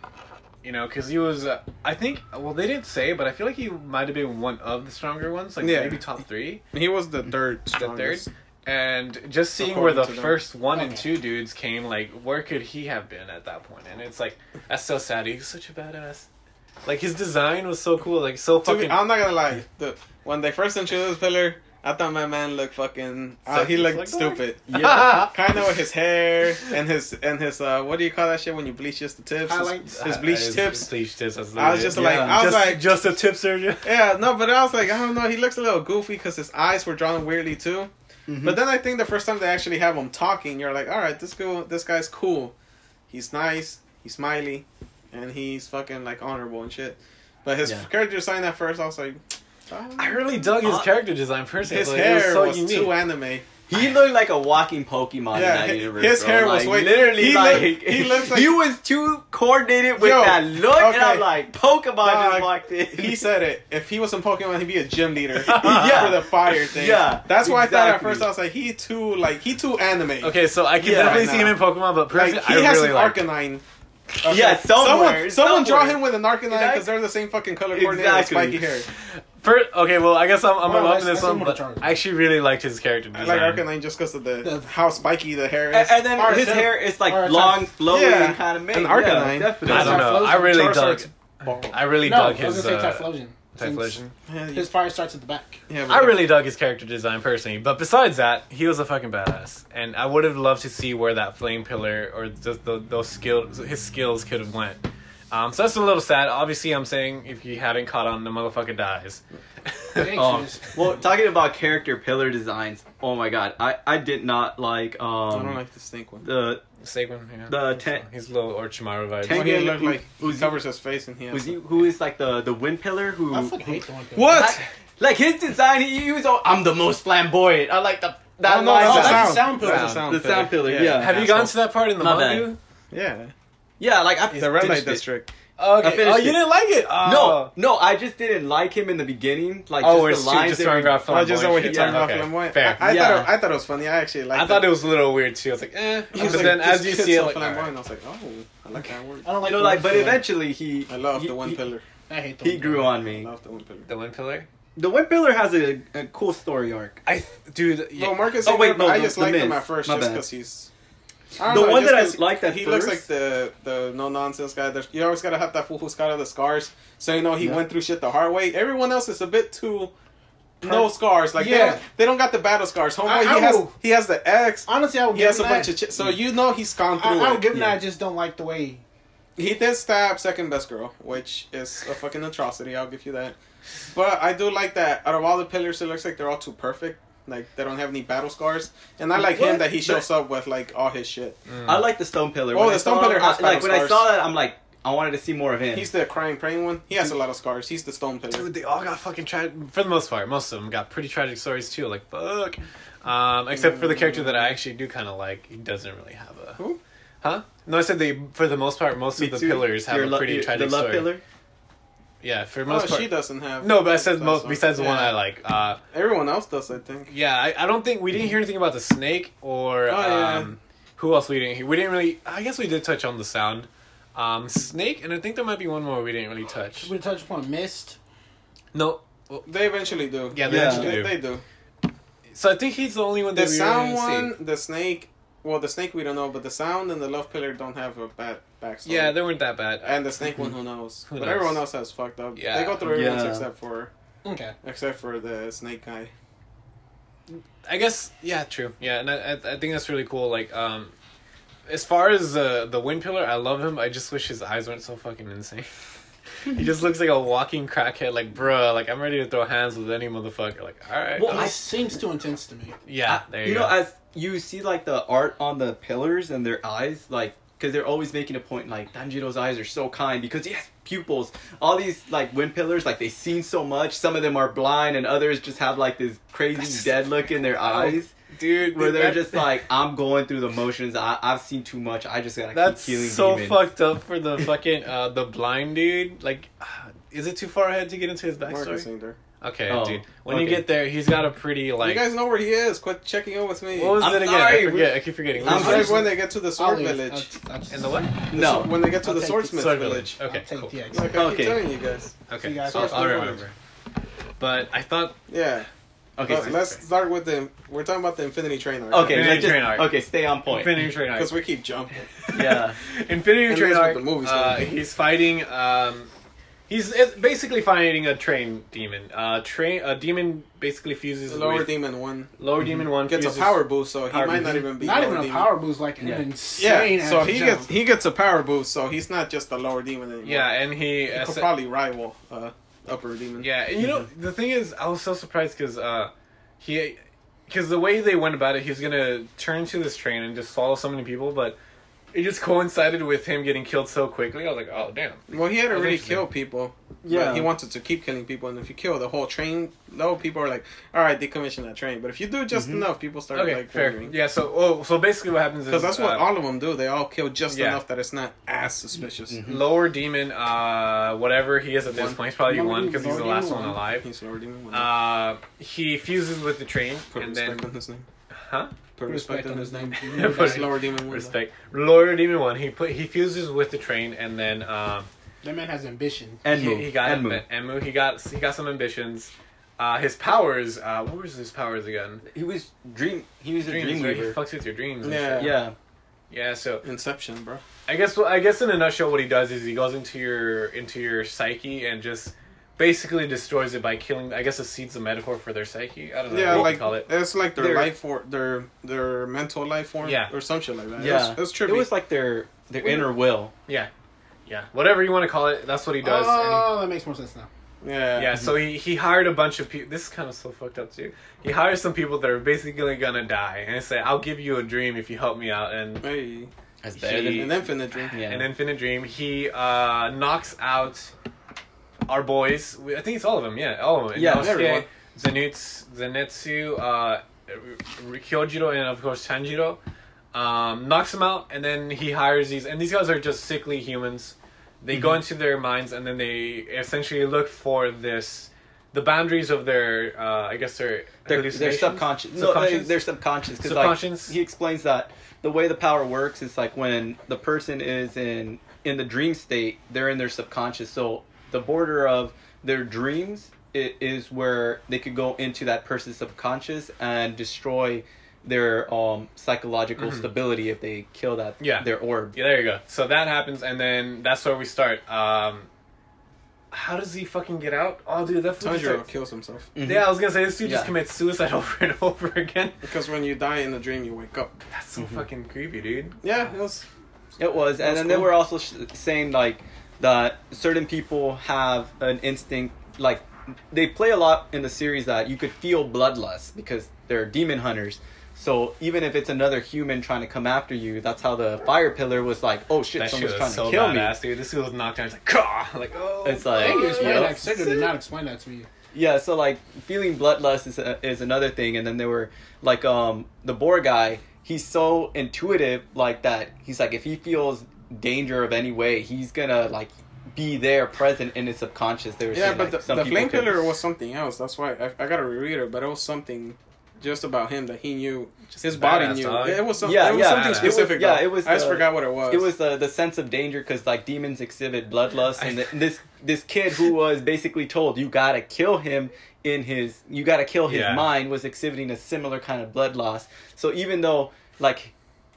You know, because he was, uh, I think, well, they didn't say, but I feel like he might have been one of the stronger ones. Like, yeah. Maybe top three. He was the third strongest. The third. And just seeing According where the first one okay. and two dudes came, like, where could he have been at that point? And it's like, that's so sad. He's such a badass. Like, his design was so cool. Like, so fucking... Me, I'm not gonna lie. The, when they first introduced Pillar, I thought my man looked fucking... So uh, he looked like, stupid. Yeah. Kind of with his hair and his... and his uh, what do you call that shit when you bleach just the tips? I like, his, his bleach uh, tips. Bleach tips. I was, I was just yeah. like... I was just, like... Just a tip surgeon? Yeah, no, but I was like, I don't know. He looks a little goofy because his eyes were drawn weirdly, too. Mm-hmm. But then I think the first time they actually have him talking, you're like, all right, this guy, this guy's cool. He's nice. He's smiley. And he's fucking, like, honorable and shit. But his yeah. character design at first, I was like... Oh. I really dug his uh, character design personally. His like, hair it was, so was unique. too anime. He looked like a walking Pokemon yeah, in that universe. His bro. hair was like, way... Literally, he like... Looked, he, looked like he was too coordinated with yo, that look, okay. and I'm like, Pokemon uh, just walked in. He said it. If he was in Pokemon, he'd be a gym leader. yeah. For the fire thing. Yeah. That's why exactly. I thought at first, I was like, he too, like, he too anime. Okay, so I can yeah, definitely right see him in Pokemon, but personally, like, he I has really an like... Arcanine. Okay. Yeah, somewhere. Someone, someone somewhere. draw him with an Arcanine, because they're the same fucking color coordinator with spiky hair. First, okay, well, I guess I'm I'm well, loving this one, but I actually really liked his character design. I like Arcanine just because of the, the how spiky the hair is. And, and then Arcanine. his hair is like Arcanine. long, flowing, yeah. kind of made. And Arcanine, yeah, definitely. I don't know. I really Charizard's dug. Ball. I really no, dug his. I was gonna say Typhlosion. Uh, Typhlosion. Yeah, his fire starts at the back. Yeah, I really dug his character design personally, but besides that, he was a fucking badass, and I would have loved to see where that flame pillar or just the, those skills, his skills could have went. Um, so that's a little sad. Obviously, I'm saying if you haven't caught on, the motherfucker dies. um, well, talking about character pillar designs, oh my god, I, I did not like. Um, I don't like the snake one. The, the snake one. Yeah. The ten, his little Orochimaru vibes. Ten- well, he looked like who covers his face and he has. Who, who is like the the wind pillar? Who? I fucking hate the wind pillar. What? I, like his design, he, he was all. I'm the most flamboyant. I like the that oh, no, line. The sound, sound pillar. The sound, the sound, sound pillar. Yeah. yeah. Have you gotten to that part in the manga? Yeah. Yeah, like I the red light district. Okay. Oh, you didn't like it? Uh, no, no, I just didn't like him in the beginning. Like oh, just the lines. Just throwing off I just know what he's talking about. Flamboyant. Fair. I, I yeah. thought it, I thought it was funny. I actually liked. I thought it was a little weird too. I was like, eh. But like, then as you see it, like, right. I was like, oh, I like that word. I don't like. You know, like, but eventually he. I love he, the one pillar. He, I hate the. He one grew pillar. on me. I love the one pillar. The one pillar. The Wind Pillar has a, a cool story arc. I dude. No, Marcus. Oh wait, no. I just liked him at first just because he's. I the know, one I that I like that he first. looks like the the no nonsense guy. There's, you always gotta have that fool who's got all the scars, so you know he yeah. went through shit the hard way. Everyone else is a bit too no scars. Like yeah, they don't, they don't got the battle scars. Homeboy, I, I he will, has he has the X. Honestly, I would give him that. He has a bunch of ch- so you know he's gone through. I, I would give him yeah. that. I just don't like the way he did stab second best girl, which is a fucking atrocity. I'll give you that. But I do like that. Out of all the pillars, it looks like they're all too perfect. Like, they don't have any battle scars. And I like what? him that he shows up with, like, all his shit. Mm. I like the Stone Pillar. Oh, when the Stone Pillar has I, battle like, scars. Like, when I saw that, I'm like, I wanted to see more of him. He's the crying, praying one. He has a lot of scars. He's the Stone Pillar. Dude, they all got fucking tragic. For the most part, most of them got pretty tragic stories, too. Like, fuck. Um, except for the character that I actually do kind of like. He doesn't really have a... Who? Huh? No, I said they, for the most part, most Me of the too. pillars have Your a lo- pretty tragic the love story. Pillar? Yeah, for most oh, part. she doesn't have... No, but I said most, besides the yeah. one I like. Uh, Everyone else does, I think. Yeah, I, I don't think... We didn't hear anything about the snake or... Oh, yeah. um, who else we didn't hear? We didn't really... I guess we did touch on the sound. Um, snake, and I think there might be one more we didn't really touch. We touched upon Mist. No. Well, they eventually do. Yeah, they yeah. eventually do. They, they do. So I think he's the only one that the we sound one, see. The snake... Well, the snake we don't know, but the sound and the love pillar don't have a bad backstory. Yeah, they weren't that bad. And the snake mm-hmm. one, who knows? Who but knows? Everyone else has fucked up. Yeah. They go through everyone yeah. except for... Okay. Except for the snake guy. I guess, yeah, true. Yeah, and I I think that's really cool. Like, um, as far as uh, the wind pillar, I love him. I just wish his eyes weren't so fucking insane. He just looks like a walking crackhead. Like, bruh, like, I'm ready to throw hands with any motherfucker. Like, alright. Well, it seems too intense to me. Yeah, I, there you, you go. You know, as... You see, like, the art on the pillars and their eyes, like, because they're always making a point, like, Tanjiro's eyes are so kind because he has pupils. All these, like, wind pillars, like, they've seen so much. Some of them are blind and others just have, like, this crazy dead look in their eyes. Dude. Where they're just like, I'm going through the motions. I, I've seen too much. I just gotta keep killing demons. That's so fucked up for the fucking, uh, the blind dude. Like, is it too far ahead to get into his backstory? Okay, oh, dude. When okay. you get there, he's got a pretty, like... You guys know where he is. Quit checking in with me. What was I'm it again? Sorry. I forget. I keep forgetting. I'm sorry. When they get to the Sword I'll Village. I'll, I'll, I'll in the what? No. The, when they get to I'll the Swordsmith sword Village. village. Okay, cool. Like I keep okay. telling you guys. Okay, you guys. So I'll, I'll remember. But I thought... Yeah. Okay, so let's sorry. start with the... We're talking about the Infinity Train Arc. Okay, Infinity Train Arc. Okay, stay on point. Infinity Train Arc. Because we keep jumping. Yeah. Infinity Train Arc. He's fighting... He's basically fighting a train demon. Uh, train a demon basically fuses. Lower with demon one. Lower mm-hmm. demon one gets fuses. a power boost, so he power might boost. not even be. Not even demon. a power boost, like an yeah. insane. Yeah, so he jump. gets he gets a power boost, so he's not just a lower demon anymore. Yeah, and he, he uh, could probably rival uh, upper demon. Yeah, and you know the thing is, I was so surprised because uh, he, because the way they went about it, he was gonna turn to this train and just follow so many people, but. It just coincided with him getting killed so quickly. I was like, oh, damn. Well, he had already killed people. Yeah. He wanted to keep killing people. And if you kill the whole train, no, people are like, all right, decommission that train. But if you do just mm-hmm. enough, people start okay, like fair. Yeah, so oh, so basically what happens is... Because that's what uh, all of them do. They all kill just yeah. enough that it's not as suspicious. Mm-hmm. Lower demon, uh, whatever he is at this one. point, he's probably lower one because he's the last one, one alive. He's lower demon one. Uh, he fuses with the train. Put and then... his name. Huh? Put respect, respect on, on his name. That's Lower Demon One. Respect. Lower Demon One. He put, he fuses with the train, and then um, that man has ambition. Enmu. He, he got Enmu. Enmu. He got he got some ambitions. Uh, his powers. Uh, what was his powers again? He was dream. He was a dream dreamweaver. He fucks with your dreams. Yeah. And shit. Yeah. Yeah. So Inception, bro. I guess. Well, I guess in a nutshell, what he does is he goes into your into your psyche and just. Basically destroys it by killing. I guess the seed's a metaphor for their psyche. I don't know yeah, what like, you call it. It's like their, their life form, their their mental life form, yeah. or some shit like that. Yeah, it's trippy. It was like their their Weird. inner will. Yeah, yeah, whatever you want to call it. That's what he does. Oh, he, that makes more sense now. Yeah, yeah. Mm-hmm. So he, he hired a bunch of people. This is kind of so fucked up too. He hired some people that are basically gonna die, and say, "I'll give you a dream if you help me out." And hey, that's better he, than an infinite dream. Yeah. An infinite dream. He uh, knocks out. Our boys, I think it's all of them, yeah, all of them. Yeah, Inosuke, Zenitsu, Zenitsu, uh, Kyojiro, and of course Tanjiro. Um, knocks them out, and then he hires these, and these guys are just sickly humans. They mm-hmm. go into their minds, and then they essentially look for this, the boundaries of their, uh, I guess their their, their subconscious. No, subconscious? their subconscious. Cause subconscious. Like, he explains that the way the power works is like when the person is in in the dream state, they're in their subconscious. So the border of their dreams is where they could go into that person's subconscious and destroy their um psychological mm-hmm. stability if they kill that yeah. their orb. Yeah, there you go. So that happens, and then that's where we start. Um, how does he fucking get out? Oh, dude, that Tanjiro kills himself. Mm-hmm. Yeah, I was gonna say this dude yeah. just commits suicide over and over again. Because when you die in the dream, you wake up. That's so mm-hmm. fucking creepy, dude. Yeah, it was. It was, it and was then cool. they were also sh- saying like that certain people have an instinct like. They play a lot in the series that you could feel bloodlust because they're demon hunters. So even if it's another human trying to come after you, that's how the fire pillar was like, oh shit, that someone's trying so to kill badass, me. Dude. This dude was knocked down. It's like, Kah! Like, oh. It's like, yeah. Sergio did not explain that to me. Yeah, so like feeling bloodlust is a, is another thing. And then there were like um the boar guy. He's so intuitive like that. He's like, if he feels danger of any way, he's gonna like. Be there, present in his subconscious. They were yeah, saying, but like, the, the flame pillar could... was something else. That's why I, I gotta reread it. But it was something just about him that he knew. Just his body knew. Dog. It was something. Yeah, it was yeah, something specific. It was, yeah, it was. I just uh, forgot what it was. It was the uh, the sense of danger because like demons exhibit bloodlust, and the, this this kid who was basically told you gotta kill him in his you gotta kill his yeah. mind was exhibiting a similar kind of bloodlust. So even though like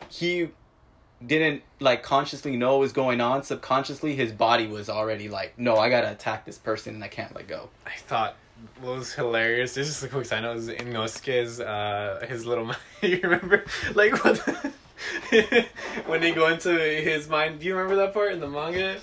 he. Didn't like consciously know what was going on, subconsciously his body was already like, no, I gotta attack this person and I can't let go. I thought what was hilarious, this is the quick sign, it was Inosuke's uh his little mind. You remember like what the... when they go into his mind, do you remember that part in the manga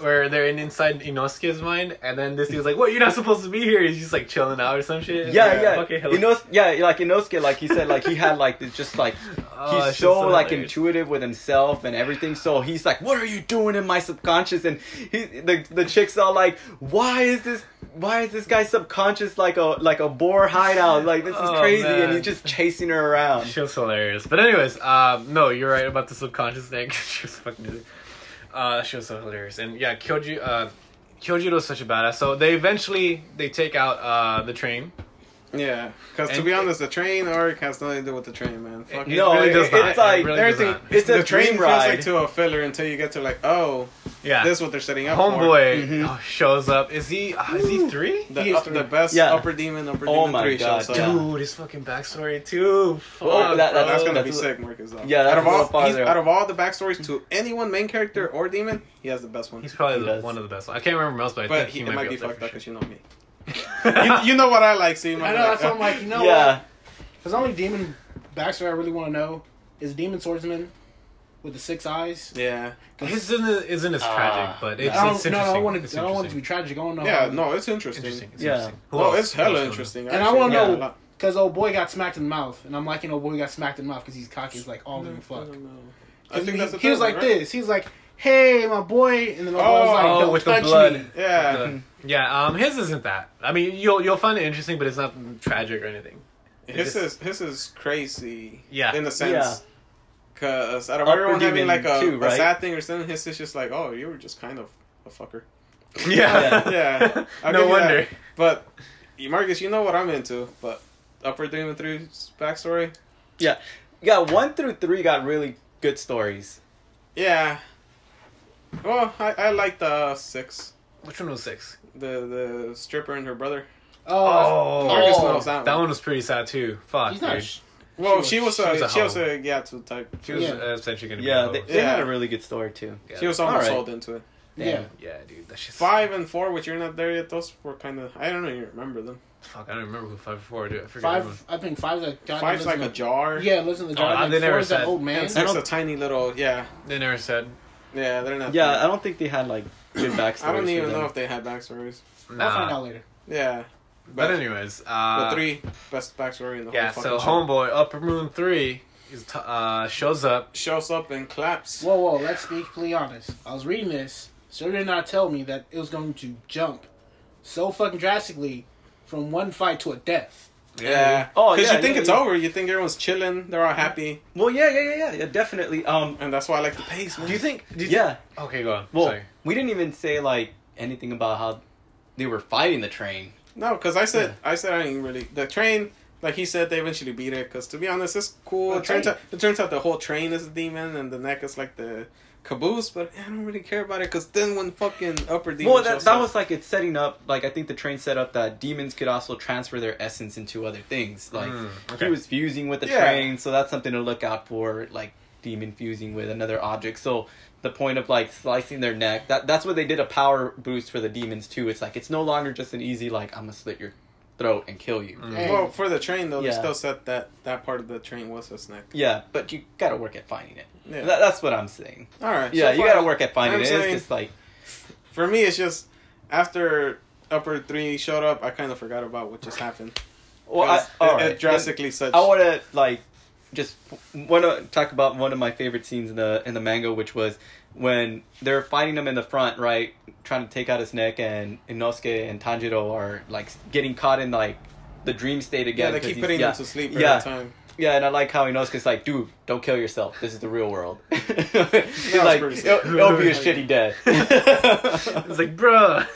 where they're in inside Inosuke's mind, and then this dude's like, "What? You're not supposed to be here." He's just like chilling out or some shit. Yeah, yeah. Like, okay, Inos- yeah, like Inosuke, like he said, like he had like this, just like oh, he's so like hilarious. Intuitive with himself and everything. So he's like, "What are you doing in my subconscious?" And he, the the chicks all like, "Why is this? Why is this guy's subconscious like a like a boar hideout? Like this is oh, crazy." Man. And he's just chasing her around. She was hilarious. But anyways, um, no, you're right about the subconscious thing. She was fucking. Dizzy. Uh, that shit was so hilarious. And yeah, Kyoji, uh, Kyojiro is such a badass. So they eventually, they take out uh, the train. Yeah, because to be honest, the train arc has nothing to do with the train, man. Fuck it, no, it really does it, not. It's like, it really does not. It's the a train, train ride. Feels like to a filler until you get to like, oh, yeah, this is what they're setting up Homeboy for. Homeboy mm-hmm. shows up. Is he, uh, is he three? The, he is three. The best yeah. upper demon, upper oh demon my three God. Shows up. Dude, his fucking backstory too. Fuck, oh, that, that's, that's going to be sick, Marcus. Though. Yeah, that's out, of all, he's, out of all the backstories to any one main character or demon, he has the best one. He's probably he the, one of the best. I can't remember else, but, but I think he, he might, might be fucked up because you know me. you, you know what I like, so you might I know, like, that's what I'm like, you know yeah. what? Because the only demon backstory I really want to know is Demon Swordsman with the six eyes. Yeah. His isn't, isn't as tragic, uh, but it's, I it's interesting. No, I don't want it, I don't want it to be tragic. I want to know. Yeah, no, it's interesting. interesting. It's yeah. interesting. Who oh, it's hella interesting. Actually. And I want to yeah. know, because old boy got smacked in the mouth. And I'm like, you know, boy got smacked in the mouth because he's cocky. He's like, all no, in the fuck. I think he, that's the he was like right? this. He's like, hey, my boy. And then the boy was like, don't with touch the blood. Me. Yeah. Yeah, um, his isn't that. I mean, you'll you'll find it interesting, but it's not tragic or anything. It his just... is his is crazy. Yeah, in a sense, because yeah. out of Upper everyone having like a, too, right? a sad thing or something, his is just like, oh, you were just kind of a fucker. Yeah, yeah. yeah. No wonder. That. But Marcus, you know what I'm into. But Upper Demon three's backstory. Yeah, yeah. One through three got really good stories. Yeah. Well, I I like the uh, six. Which one was six? The the stripper and her brother. Oh, Marcus oh knows that one. That one was pretty sad too. Fuck, He's not dude. Sh- well, she was, she was a, she was a Gyatso type. She was yeah. essentially gonna be. Yeah, a they, they yeah. had a really good story too. Yeah, she was almost right. sold into it. Damn. Yeah, yeah, dude. That's just... Five and four, which you're not there yet. Those were kind of. I don't even remember them. Fuck, I don't remember who five and four do. I forget. Five, everyone. I think five's like five's like a jar. Yeah, lives in the jar. Oh, and they four never is said. That old man. And six a tiny little. Yeah, they never said. Yeah, they're not. Yeah, I don't think they had like. Good backstories. I don't even know if they had backstories. Nah. I'll find out later. Yeah. But, but anyways. Uh, the three best backstory in the yeah, whole fucking Yeah, so show. Homeboy, Upper Moon three, is t- uh, shows up. Shows up and claps. Whoa, whoa, let's be completely honest. I was reading this, so they did not tell me that it was going to jump so fucking drastically from one fight to a death. Yeah. yeah. Oh, Because yeah, you think yeah, it's yeah. over. You think everyone's chilling. They're all happy. Well, yeah, yeah, yeah, yeah, yeah definitely. Um, and that's why I like the pace, man. Do you think... Do you yeah. Th- okay, go on. Well, Sorry. We didn't even say, like, anything about how they were fighting the train. No, because I said... Yeah. I said I didn't really... The train... Like he said, they eventually beat it. Because, to be honest, it's cool. Well, it, turns out, it turns out the whole train is a demon. And the neck is, like, the... Caboose, but I don't really care about it because then when fucking Upper Demon well, that, shows that up, was like it's setting up, like I think the train set up that demons could also transfer their essence into other things. Like mm, okay. he was fusing with the yeah. train, so that's something to look out for, like demon fusing with another object. So the point of like slicing their neck, that that's what they did a power boost for the demons too. It's like it's no longer just an easy like I'm gonna slit your throat and kill you. Mm. Well, for the train though, yeah. they still said that that part of the train was a snack. Yeah, but you gotta work at finding it. Yeah. That, that's what I'm saying. All right. Yeah, so you gotta work at finding I'm it. Saying, it's just like, for me, it's just after Upper Three showed up, I kind of forgot about what just happened. Well, I, all it, right. it drastically and such. I want to like just want to talk about one of my favorite scenes in the in the manga, which was when they're fighting him in the front, right, trying to take out his neck, and Inosuke and Tanjiro are like getting caught in like the dream state again. Yeah, they keep putting yeah, him to sleep every yeah, time. Yeah, and I like how Inosuke's like, dude, don't kill yourself. This is the real world. He's like, it'll, it'll be a shitty death. It's like, bruh.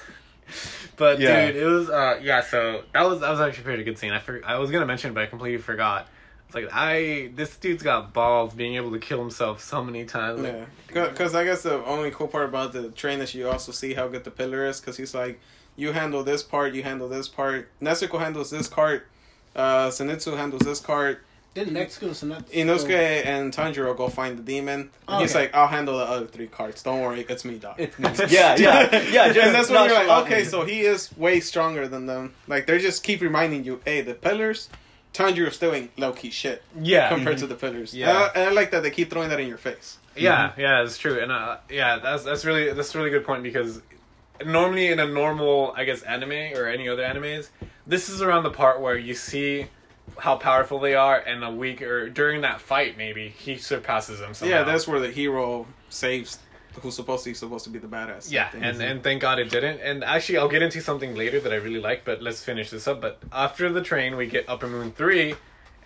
But yeah. dude, it was uh yeah. So that was that was actually a pretty good scene. I for, I was gonna mention it, but I completely forgot. It's like, I, this dude's got balls being able to kill himself so many times. Like, yeah. Because I guess the only cool part about the train is you also see how good the pillar is. Because he's like, you handle this part, you handle this part. Nezuko handles this cart. Uh, Zenitsu handles this cart. Didn't Nezuko, Zenitsu... Inosuke and Tanjiro go find the demon. Okay. He's like, I'll handle the other three carts. Don't worry, it's me, Doc. It's me. yeah, yeah. yeah. And that's when you're like, okay, so he is way stronger than them. Like, they just keep reminding you, hey, the pillars... Tanjiro still ain't low-key shit. Yeah. Compared mm-hmm. to the pillars. Yeah. And I, and I like that they keep throwing that in your face. Yeah, mm-hmm. yeah, it's true. And uh, yeah, that's that's really that's a really good point because normally in a normal, I guess, anime or any other animes, this is around the part where you see how powerful they are and a week or during that fight maybe he surpasses them somehow. Yeah, that's where the hero saves who's supposed to, supposed to be the badass. Yeah, things. and and thank God it didn't. And actually, I'll get into something later that I really like, but let's finish this up. But after the train, we get Upper Moon Three,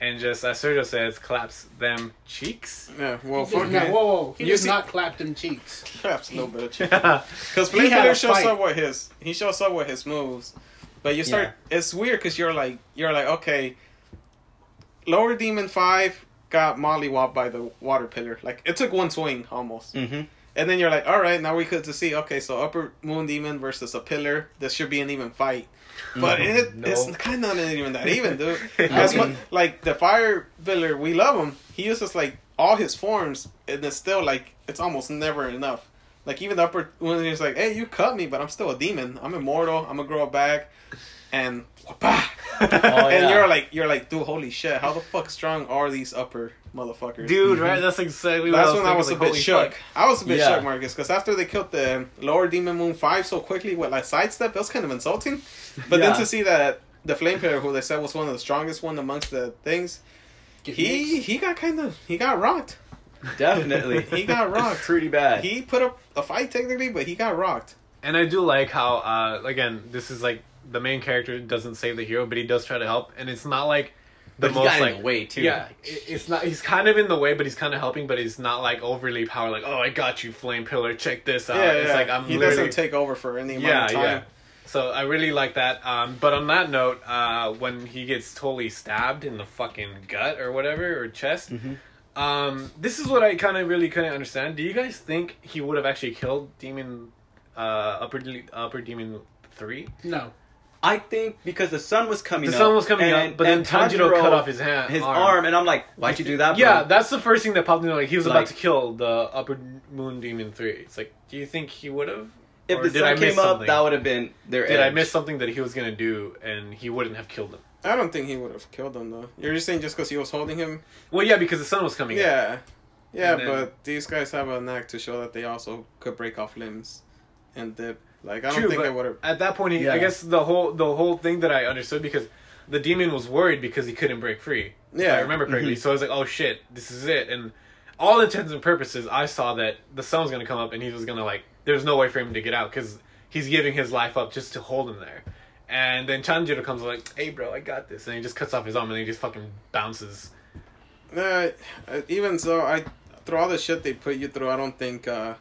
and just, as Sergio says, claps them cheeks. Yeah, well, for not, whoa, whoa, he does not clap them cheeks. Claps a little bit of cheeks. Because Black shows up with his, he shows up with his moves, but you start, yeah. it's weird because you're like, you're like, okay, Lower Demon Five got mollywopped by the water pillar. Like, it took one swing, almost. Mm-hmm. And then you're like, all right, now we could to see, okay, so Upper Moon Demon versus a pillar. This should be an even fight. But no, it, no. it's kind of not even that even, dude. As much, like, the fire pillar, we love him. He uses, like, all his forms, and it's still, like, it's almost never enough. Like, even the Upper Moon Demon is like, hey, you cut me, but I'm still a demon. I'm immortal. I'm going to grow back. And wha-pah! Oh, yeah. And you're like, you're like, dude, holy shit! How the fuck strong are these upper motherfuckers? Dude, mm-hmm. right? That's exactly. What That's I was when I was, like, I was a bit shook. Fuck. I was a bit yeah. shook, Marcus, because after they killed the Lower Demon Moon Five so quickly with like sidestep, that was kind of insulting. But yeah. then to see that the Flame Pillar, who they said was one of the strongest one amongst the things, Get he mixed. he got kind of he got rocked. Definitely, he got rocked pretty bad. He put up a fight technically, but he got rocked. And I do like how uh, again, this is like. the main character doesn't save the hero, but he does try to help, and it's not like the but most got in like the way too. Yeah, it, it's not. He's kind of in the way, but he's kind of helping, but he's not like overly powered. Like, oh, I got you, Flame Pillar. Check this out. Yeah, it's yeah. like I'm. He literally... doesn't take over for any amount yeah, of time. Yeah. So I really like that. Um, but on that note, uh, when he gets totally stabbed in the fucking gut or whatever or chest, mm-hmm. um, this is what I kind of really couldn't understand. Do you guys think he would have actually killed Demon, uh, upper upper Demon Three? No. I think because the sun was coming up. The sun up, was coming and, up, but then Tanjiro, Tanjiro cut off his hand. His arm. arm, and I'm like, why'd you do that, bro? Yeah, that's the first thing that popped in. Like, he was like, about to kill the Upper Moon Demon three. It's like, do you think he would have? If the sun came something? up, that would have been their Did edge. I miss something that he was going to do, and he wouldn't have killed him? I don't think he would have killed him, though. You're just saying just because he was holding him? Well, yeah, because the sun was coming yeah. up. Yeah, yeah, then... but these guys have a knack to show that they also could break off limbs and dip. Like, I don't True, think they would have... At that point, he, yeah. I guess the whole the whole thing that I understood, because the demon was worried because he couldn't break free. Yeah. I remember correctly. Mm-hmm. So I was like, oh, shit, this is it. And all intents and purposes, I saw that the sun was going to come up and he was going to, like... There's no way for him to get out because he's giving his life up just to hold him there. And then Tanjiro comes like, hey, bro, I got this. And he just cuts off his arm and then he just fucking bounces. Uh, even so, I through all the shit they put you through, I don't think... Uh...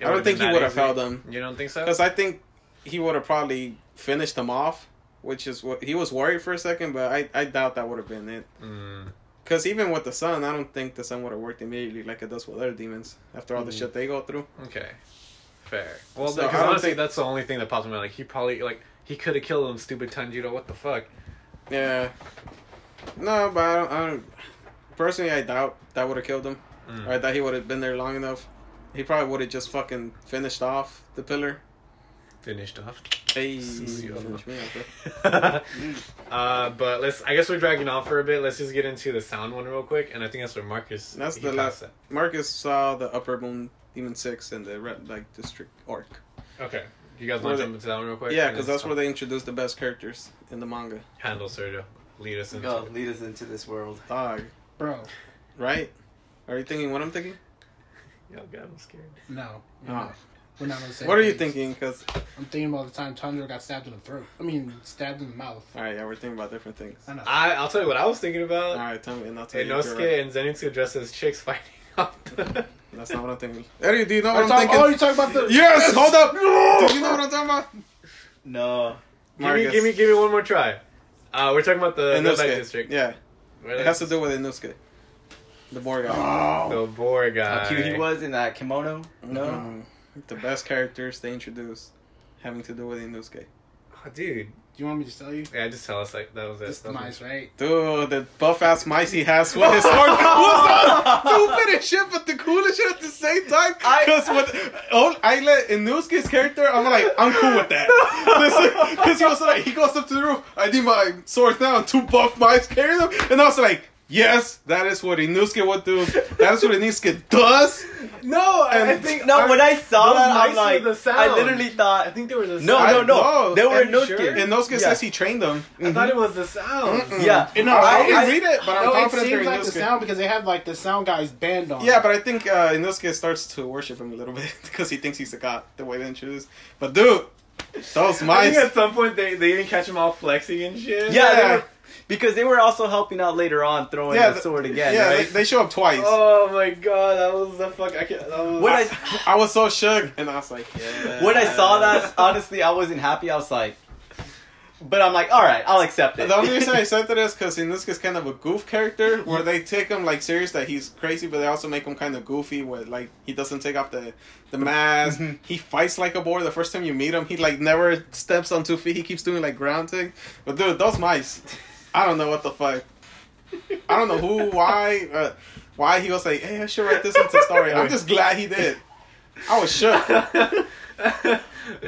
It I don't think he would have held him. You don't think so? Because I think he would have probably finished him off, which is what... He was worried for a second, but I, I doubt that would have been it. Because even with the sun, I don't think the sun would have worked immediately like it does with other demons. After all mm. the shit they go through. Okay. Fair. Well, so, because honestly, think... that's the only thing that pops in my mind. Like, he probably, like, he could have killed him, stupid Tanjiro. What the fuck? Yeah. No, but I don't... I don't... Personally, I doubt that would have killed him. Mm. I doubt he would have been there long enough. He probably would have just fucking finished off the pillar. Finished off? Hey. uh, but let's, I guess we're dragging on for a bit. Let's just get into the sound one real quick. And I think that's where Marcus... That's the last... At. Marcus saw the Upper Moon Demon six and the Red Light District Orc. Okay. You guys want to jump into that one real quick? Yeah, because that's where they introduce the best characters in the manga. Handle Sergio. Lead us into... God, lead us into this world. Dog. Bro. Right? Are you thinking what I'm thinking? Yo, God, I'm scared. No. Oh. Not. We're not on the same What are you things. thinking? Cause I'm thinking about the time Tanjiro got stabbed in the throat. I mean, stabbed in the mouth. All right, yeah, we're thinking about different things. I know. I, I'll tell you what I was thinking about. All right, tell me, and I'll tell Inosuke you. Inosuke and Zenitsu dressed as chicks fighting off the... That's not what I'm thinking. Eddie, do you know what I'm, I'm thinking? Oh, you're talking about the... Yes! Hold up! No! Do you know what I'm talking about? No. Give me, give me, give me one more try. Uh, we're talking about the Inosuke district. Yeah. Really? It has to do with Inosuke. The boar guy. Oh. The boar guy. How cute he was in that kimono. No. Mm-hmm. The best characters they introduced having to do with Inosuke. Oh, dude. Do you want me to tell you? Yeah, just tell us. Like, that was it. Just the mice, right? Dude, the buff-ass mice he has with his sword. What's the stupid shit, but the coolest shit at the same time? Because with... Oh, I let Inosuke's character, I'm like, I'm cool with that. Because no. he was like, he goes up to the roof, I need my sword now, and two buff mice carry them. And I was like... Yes, that is what Inosuke would do. That is what Inosuke does. No, and I think... No, I, when I saw that, I'm like... I literally thought... I think there was a sound. No, no, no. They were Inosuke. Sure? Inosuke yeah. says he trained them. I mm-hmm. thought it was the sound. Mm-mm. Yeah. No, I, I didn't read it, but I'm no, confident it seems like Inosuke. The sound because they have, like, the sound guy's band on. Yeah, but I think uh, Inosuke starts to worship him a little bit because he thinks he's a god, the way they introduce. But, dude, those mice... I think at some point they, they even catch him all flexing and shit. Yeah, yeah. Because they were also helping out later on, throwing yeah, the sword again. Yeah, right? they, they show up twice. Oh my god, that was the fuck. I can't. Was, when I, I, I was so shook, and I was like, yeah. When I saw that, honestly, I wasn't happy. I was like, but I'm like, all right, I'll accept it. The only reason I accepted is because Inosuke is kind of a goof character, where they take him like serious that he's crazy, but they also make him kind of goofy, where like he doesn't take off the the mask. Mm-hmm. He fights like a boar. The first time you meet him, he like never steps on two feet. He keeps doing like ground thing. But dude, those mice. I don't know what the fuck. I don't know who, why, uh, why he was like, hey, I should write this into a story. I'm just glad he did. I was shook.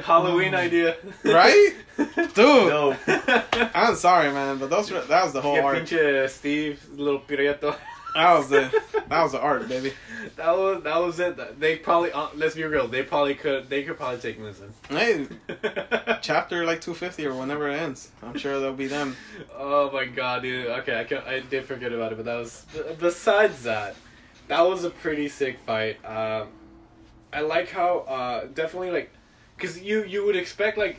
Halloween idea. Right? Dude. No. I'm sorry, man, but those were, that was the whole yeah, art. Pinche Steve, little Pireto. That was the that was the art, baby. That was that was it. They probably uh, let's be real. They probably could. They could probably take Muzan. Hey, chapter like two fifty or whenever it ends. I'm sure there'll be them. Oh my god, dude. Okay, I can, I did forget about it, but that was. Besides that, that was a pretty sick fight. Um, I like how uh, definitely like, cause you you would expect like,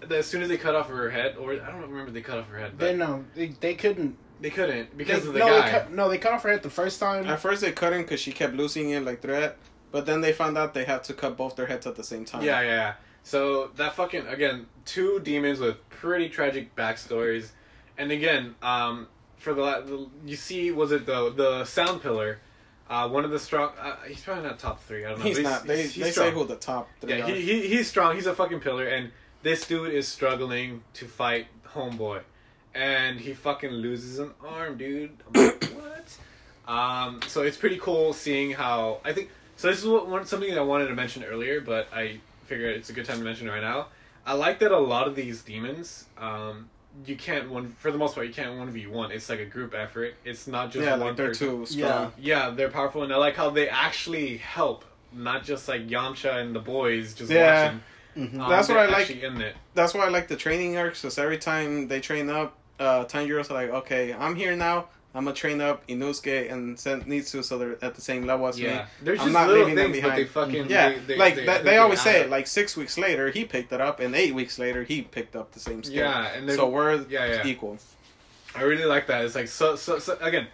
that as soon as they cut off her head, or I don't remember if they cut off her head. But... They no, they they couldn't. They couldn't because they, of the no, guy. They cut, no, they cut off her head the first time. At first, they couldn't because she kept losing it like threat. But then they found out they had to cut both their heads at the same time. Yeah, yeah, yeah. So that fucking, again, two demons with pretty tragic backstories. And again, um, for the, the you see, was it the the sound pillar? Uh, one of the strong. Uh, he's probably not top three. I don't know. He's, he's not. They, he's they say who the top three yeah, are. He, he, he's strong. He's a fucking pillar. And this dude is struggling to fight homeboy. And he fucking loses an arm, dude. I'm like, what? Um, so it's pretty cool seeing how... I think... So this is what, one, something that I wanted to mention earlier, but I figured it's a good time to mention it right now. I like that a lot of these demons, um, you can't... one For the most part, you can't one v one. It's like a group effort. It's not just yeah, one like they're person. Too strong. Yeah. yeah, they're powerful. And I like how they actually help. Not just like Yamcha and the boys just yeah. watching. Mm-hmm. um, that's what I like. In it. That's why I like the training arcs, because every time they train up, Uh, Tanjiro's like, okay, I'm here now. I'm gonna train up Inosuke and Zenitsu so they're at the same level as yeah. me. There's I'm just not leaving them behind. They fucking, yeah, they, they, like they, that, they, they always say it. Like six weeks later, he picked it up, and eight weeks later, he picked up the same skill. Yeah, and so we're yeah, yeah. equal. I really like that. It's like so so, so again.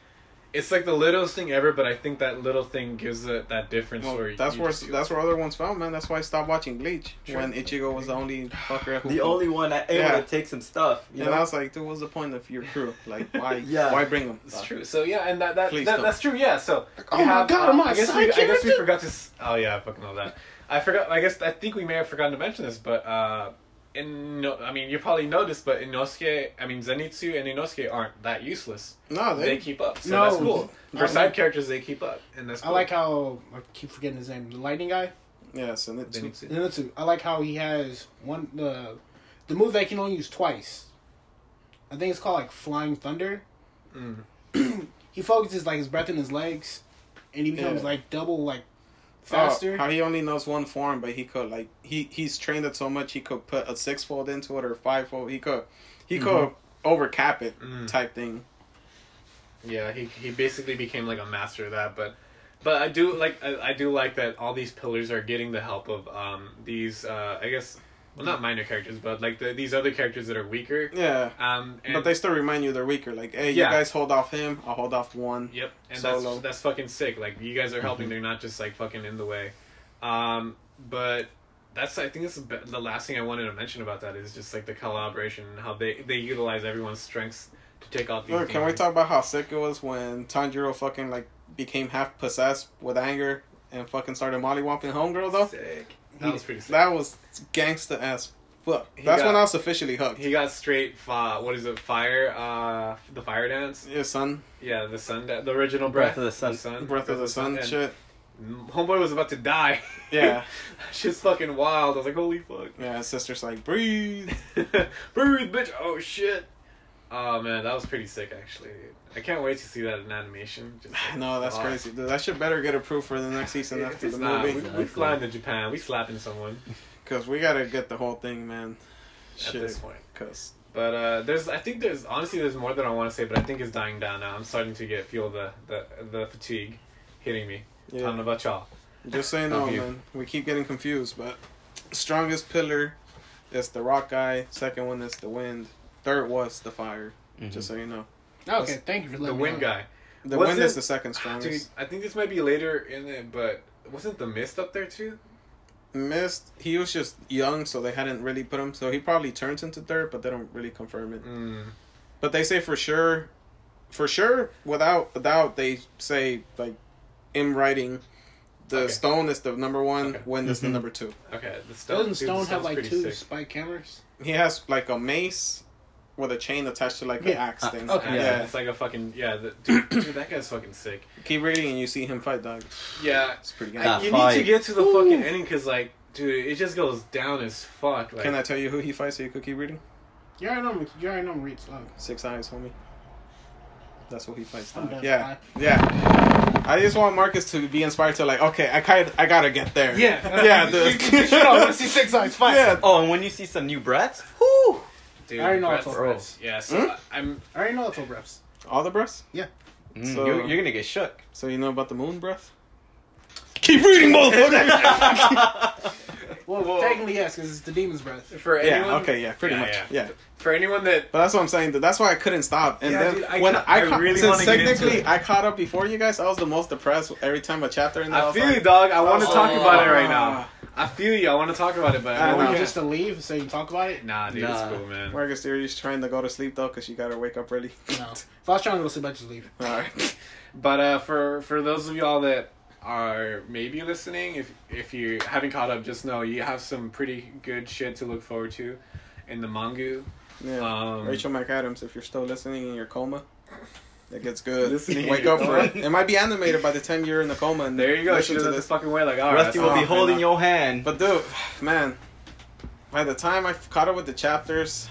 It's like the littlest thing ever, but I think that little thing gives it that difference. Well, where that's you, where you that's where other ones found, man. That's why I stopped watching Bleach sure. when Ichigo was the only fucker, the only one that able yeah. to take some stuff. You and know? I was like, dude, what's the point of your crew? Like, why? yeah. why bring them? It's uh, true. So yeah, and that, that, that that's true. Yeah. So like, oh have, my god, uh, am I, I guess we I guess we forgot to. Oh yeah, I fucking know that. I forgot. I guess I think we may have forgotten to mention this, but uh, in no, I mean you probably noticed, but Inosuke, I mean Zenitsu and Inosuke aren't that useless. No, they, they keep up. So no, that's cool. For side like, characters, they keep up, and that's cool. I like how I keep forgetting his name. The lightning guy. Yeah, so Zenitsu. Zenitsu. I like how he has one the uh, the move that he can only use twice. I think it's called like Flying Thunder. Mm. He focuses like his breath in his legs, and he becomes yeah. like double like. Faster. Oh, how he only knows one form, but he could like he he's trained it so much he could put a six fold into it or five fold. He could he mm-hmm. could overcap it mm. type thing. Yeah, he he basically became like a master of that. But but I do like I, I do like that all these pillars are getting the help of um these uh I guess well not minor characters but like the, these other characters that are weaker. Yeah. Um. And, but they still remind you they're weaker. Like hey, yeah. you guys hold off him. I'll hold off one. Yep. And solo. that's that's fucking sick. Like you guys are helping. They're not just like fucking in the way. Um. But that's I think that's the last thing I wanted to mention about that is just like the collaboration and how they they utilize everyone's strengths to take out these. Look, can we talk about how sick it was when Tanjiro fucking like became half possessed with anger and fucking started mollywomping homegirl though? Sick. That he, was pretty sick. That was gangsta ass fuck. He That's got, when I was officially hooked. He got straight, uh, what is it, fire, uh, the fire dance? Yeah, sun. Yeah, the sun, da- the original breath. Breath of the sun. The sun. Breath of the sun, sun shit. Homeboy was about to die. Yeah. Shit's fucking wild. I was like, holy fuck. Yeah, his sister's like, breathe. Breathe, bitch. Oh, shit. Oh, man, that was pretty sick, actually. I can't wait to see that in animation. Just like, no, that's oh. crazy. Dude, that should better get approved for the next season after the not, movie. We, we flying to Japan. We slapping someone. Because we got to get the whole thing, man. Shit. At this point. Cause... But uh, there's, I think there's, honestly, there's more that I want to say, but I think it's dying down now. I'm starting to get feel the, the, the fatigue hitting me. Yeah. I don't know about y'all. Just saying no, you. man. We keep getting confused, but strongest pillar is the rock guy. Second one is the wind. Third was the fire. Mm-hmm. Just so you know. Okay, that's, thank you for letting the wind me guy. The wasn't, wind is the second strongest. Dude, I think this might be later in it, but wasn't the mist up there too? Mist. He was just young, so they hadn't really put him. So he probably turns into third, but they don't really confirm it. Mm. But they say for sure, for sure, without a doubt, they say like in writing, the okay. stone is the number one. Okay. Wind mm-hmm. is the number two. Okay, the stone. Doesn't stone dude, have like two sick. spike cameras? He has like a mace. With a chain attached to like an yeah. axe thing. Uh, okay. Yeah. yeah, it's like a fucking yeah. The, dude, dude, that guy's fucking sick. Keep reading and you see him fight, dog. Yeah, it's pretty good. I, you fight. need to get to the Ooh. fucking ending because, like, dude, it just goes down as fuck. Like, can I tell you who he fights so you could keep reading? Yeah, I know. Yeah, I know. Read slow. Six eyes, homie. That's what he fights. Dog. Yeah, yeah. I just want Marcus to be inspired to like, okay, I kind, I gotta get there. Yeah, yeah. The... you, you, you know, let's see six eyes fight. Yeah. Oh, and when you see some new breaths, whoo. Dude, I already know it's all breaths. Yeah, so mm? I'm. I already know it's all breaths. All the breaths? Yeah. Mm. So you're, you're gonna get shook. So you know about the moon breath? Keep reading, motherfucker. Well, well, technically yes, because it's the demon's breath. For anyone, yeah. Okay. Yeah. Pretty yeah, much. Yeah. yeah. For anyone that. But that's what I'm saying. That's why I couldn't stop. And yeah, then dude, I when ca- I, ca- I really since technically I caught up before you guys, I was the most depressed every time a chapter. In the I feel you, like, dog. I want to oh, talk oh, about oh, it right oh. now. I feel you. I want to talk about it, but I don't know. Just to leave so you can talk about it? Nah, dude, nah. It's cool, man. Marcus, you're just trying to go to sleep, though, because you got to wake up early. No. If I was trying to go to sleep, I'd just leave. All right. But uh, for, for those of y'all that are maybe listening, if if you haven't caught up, just know you have some pretty good shit to look forward to in the manga. Yeah. Um, Rachel McAdams, if you're still listening in your coma, it gets good. Listening Wake up for it. It might be animated by the time you're in the coma. And there you go. She does it this fucking way. Like, all right. Rusty will be holding your hand. But dude, man, by the time I caught up with the chapters,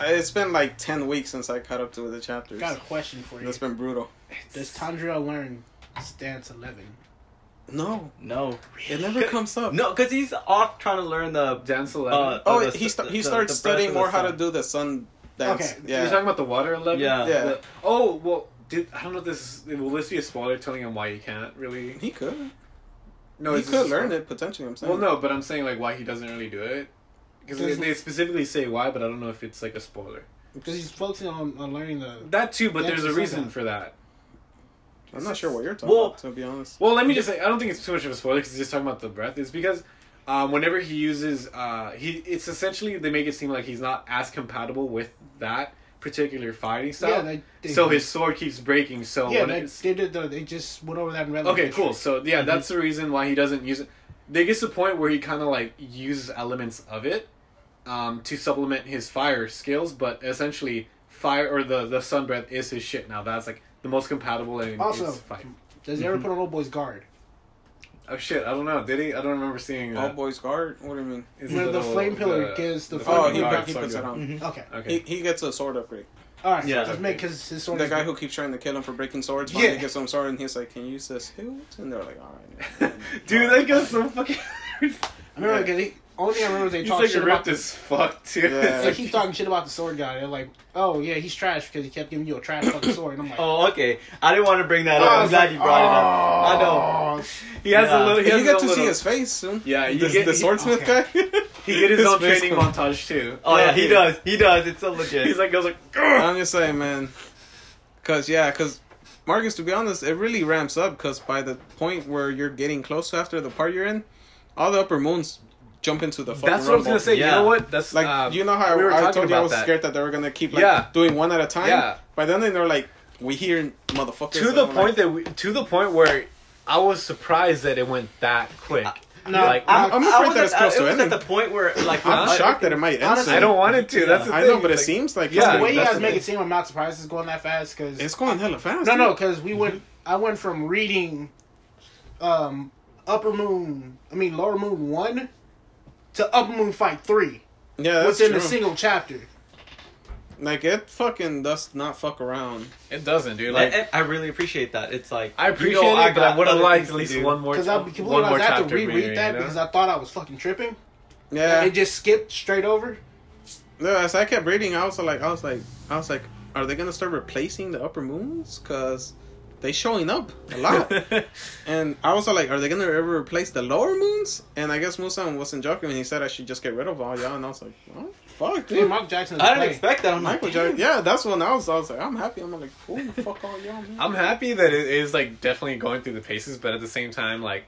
it's been like ten weeks since I caught up to the chapters. Got a question for you. It's been brutal. Does Tanjiro learn stance eleven? No, no, it never comes up. No, because he's off trying to learn the dance eleven. Uh, oh, the, he st- he the, starts the studying more how to do the sun. That's, okay, yeah. You're talking about the water eleven? Yeah. yeah. The, oh, well, did, I don't know if this... Will this be a spoiler telling him why he can't really... He could. No, He could learn it, potentially, I'm saying. Well, no, but I'm saying, like, why he doesn't really do it. Because they, they specifically say why, but I don't know if it's, like, a spoiler. Because he's focusing on, on learning the... That, too, but there's a reason for that. I'm not sure what you're talking well, about, to be honest. Well, let me just say, I don't think it's too much of a spoiler because he's just talking about the breath. It's because um, whenever he uses, uh, he it's essentially, they make it seem like he's not as compatible with that particular fighting style. Yeah, they, they, so his sword keeps breaking. So yeah, they, they did though. They just went over that and read. Okay, cool. So yeah, mm-hmm. that's the reason why he doesn't use it. They get to the point where he kind of like uses elements of it um, to supplement his fire skills, but essentially fire or the, the sun breath is his shit now. That's like the most compatible in also, his fight. Does he ever put on Old Boy's guard? Oh shit, I don't know. Did he? I don't remember seeing that. Old Boy's guard? What do you mean? Is no, the little, flame pillar the, gives the, the flame oh, he, guard. He puts it on. Mm-hmm. Okay. okay. He, he gets a sword upgrade. Alright, yeah, so just make his, his sword. The guy who keeps trying to kill him for breaking swords, finally yeah. gets some sword and he's like, "Can you use this hilt?" And they're like, "Alright." Dude, that guy's so fucking. I remember because yeah. he. Only I remember they talked like shit about this. He's like ripped as fuck, too. Yeah. They keep talking shit about the sword guy. They're like, "Oh, yeah, he's trash because he kept giving you a trash fucking sword." And I'm like, "Oh, okay. I didn't want to bring that up. I'm glad like, you brought oh. it up. I know." He has yeah. a little... He has you get to little... see his face soon. Yeah. You the, get, the swordsmith he, okay. guy? He get his, his own training cool. montage, too. Oh, yeah, yeah he yeah. does. He does. It's so legit. He's like, goes like... Grr! I'm just saying, man. Because, yeah, because... Marcus, to be honest, it really ramps up because by the point where you're getting close to after the part you're in, all the upper moons... Jump into the fucking That's what rumble. I was going to say. Yeah. You know what? That's like, um, you know how we I, I told you I was that. scared that they were going to keep like yeah. doing one at a time? Yeah. By then they were like, we here, motherfuckers. To the point like, that we, to the point where I was surprised that it went that quick. I, no, like, I'm, I'm afraid that at, it's close I, to it ending. It was at the point where, like, I'm I, shocked I, that it might end soon. I don't want it to. Yeah. That's the thing. I know, but it like, seems like... Yeah, the way you guys make it seem, I'm not surprised it's going that fast because... It's going hella fast. No, no, because we went... I went from reading um, Upper Moon... I mean, Lower Moon one... to Upper Moon Fight three. Yeah, that's within true. a single chapter. Like, it fucking does not fuck around. It doesn't, dude. Like, I, I really appreciate that. It's like... I appreciate you know, it, but I would have liked at least dude. one more, I, one more I chapter. I had to reread maybe, that you know? because I thought I was fucking tripping. Yeah. And it just skipped straight over. No, as I kept reading, I was like, I was like, I was like, are they going to start replacing the Upper Moons? Because... They showing up a lot. And I was like, are they going to ever replace the lower moons? And I guess Muzan wasn't joking when he said I should just get rid of all y'all. And I was like, oh, fuck, dude. dude Michael Jackson. I didn't play. expect that. I'm Michael like, Jackson. Yeah, that's when I was, I was like, I'm happy. I'm like, oh, fuck all y'all. Man. I'm happy that it is like definitely going through the paces. But at the same time, like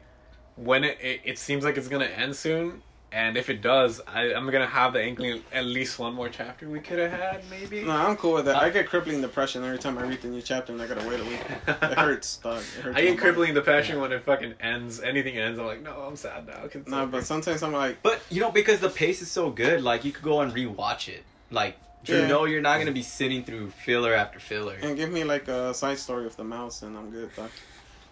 when it, it, it seems like it's going to end soon. And if it does, I, I'm going to have the inkling at least one more chapter we could have had, maybe. No, I'm cool with that. I get crippling depression every time I read the new chapter and I got to wait a week. It hurts, dog. It hurts I get crippling mind. depression yeah. when it fucking ends. Anything ends, I'm like, no, I'm sad now. No, nah, but sometimes I'm like... But, you know, because the pace is so good, like, you could go and rewatch it. Like, you yeah. know you're not going to be sitting through filler after filler. And give me, like, a side story of the mouse and I'm good, dog.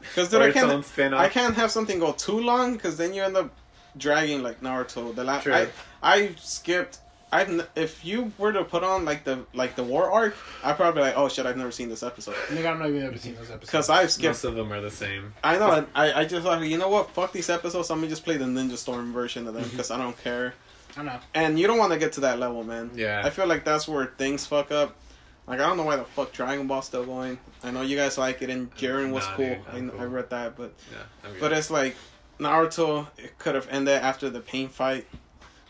Because, dude, I can't, I can't have something go too long because then you end up... dragging like Naruto. The last I I skipped. I if you were to put on like the like the war arc, I'd probably be like, oh shit, I've never seen this episode. Nigga, I've not even ever seen those episodes. Because I've skipped. Most of them are the same. I know. I I just like you know what? Fuck these episodes. I'm gonna just play the Ninja Storm version of them because I don't care. I know. And you don't want to get to that level, man. Yeah. I feel like that's where things fuck up. Like I don't know why the fuck Dragon Ball's still going. I know you guys like it, and Jiren was nah, cool. Dude, I, cool. I read that, but yeah, but it's like. Naruto, it could have ended after the pain fight.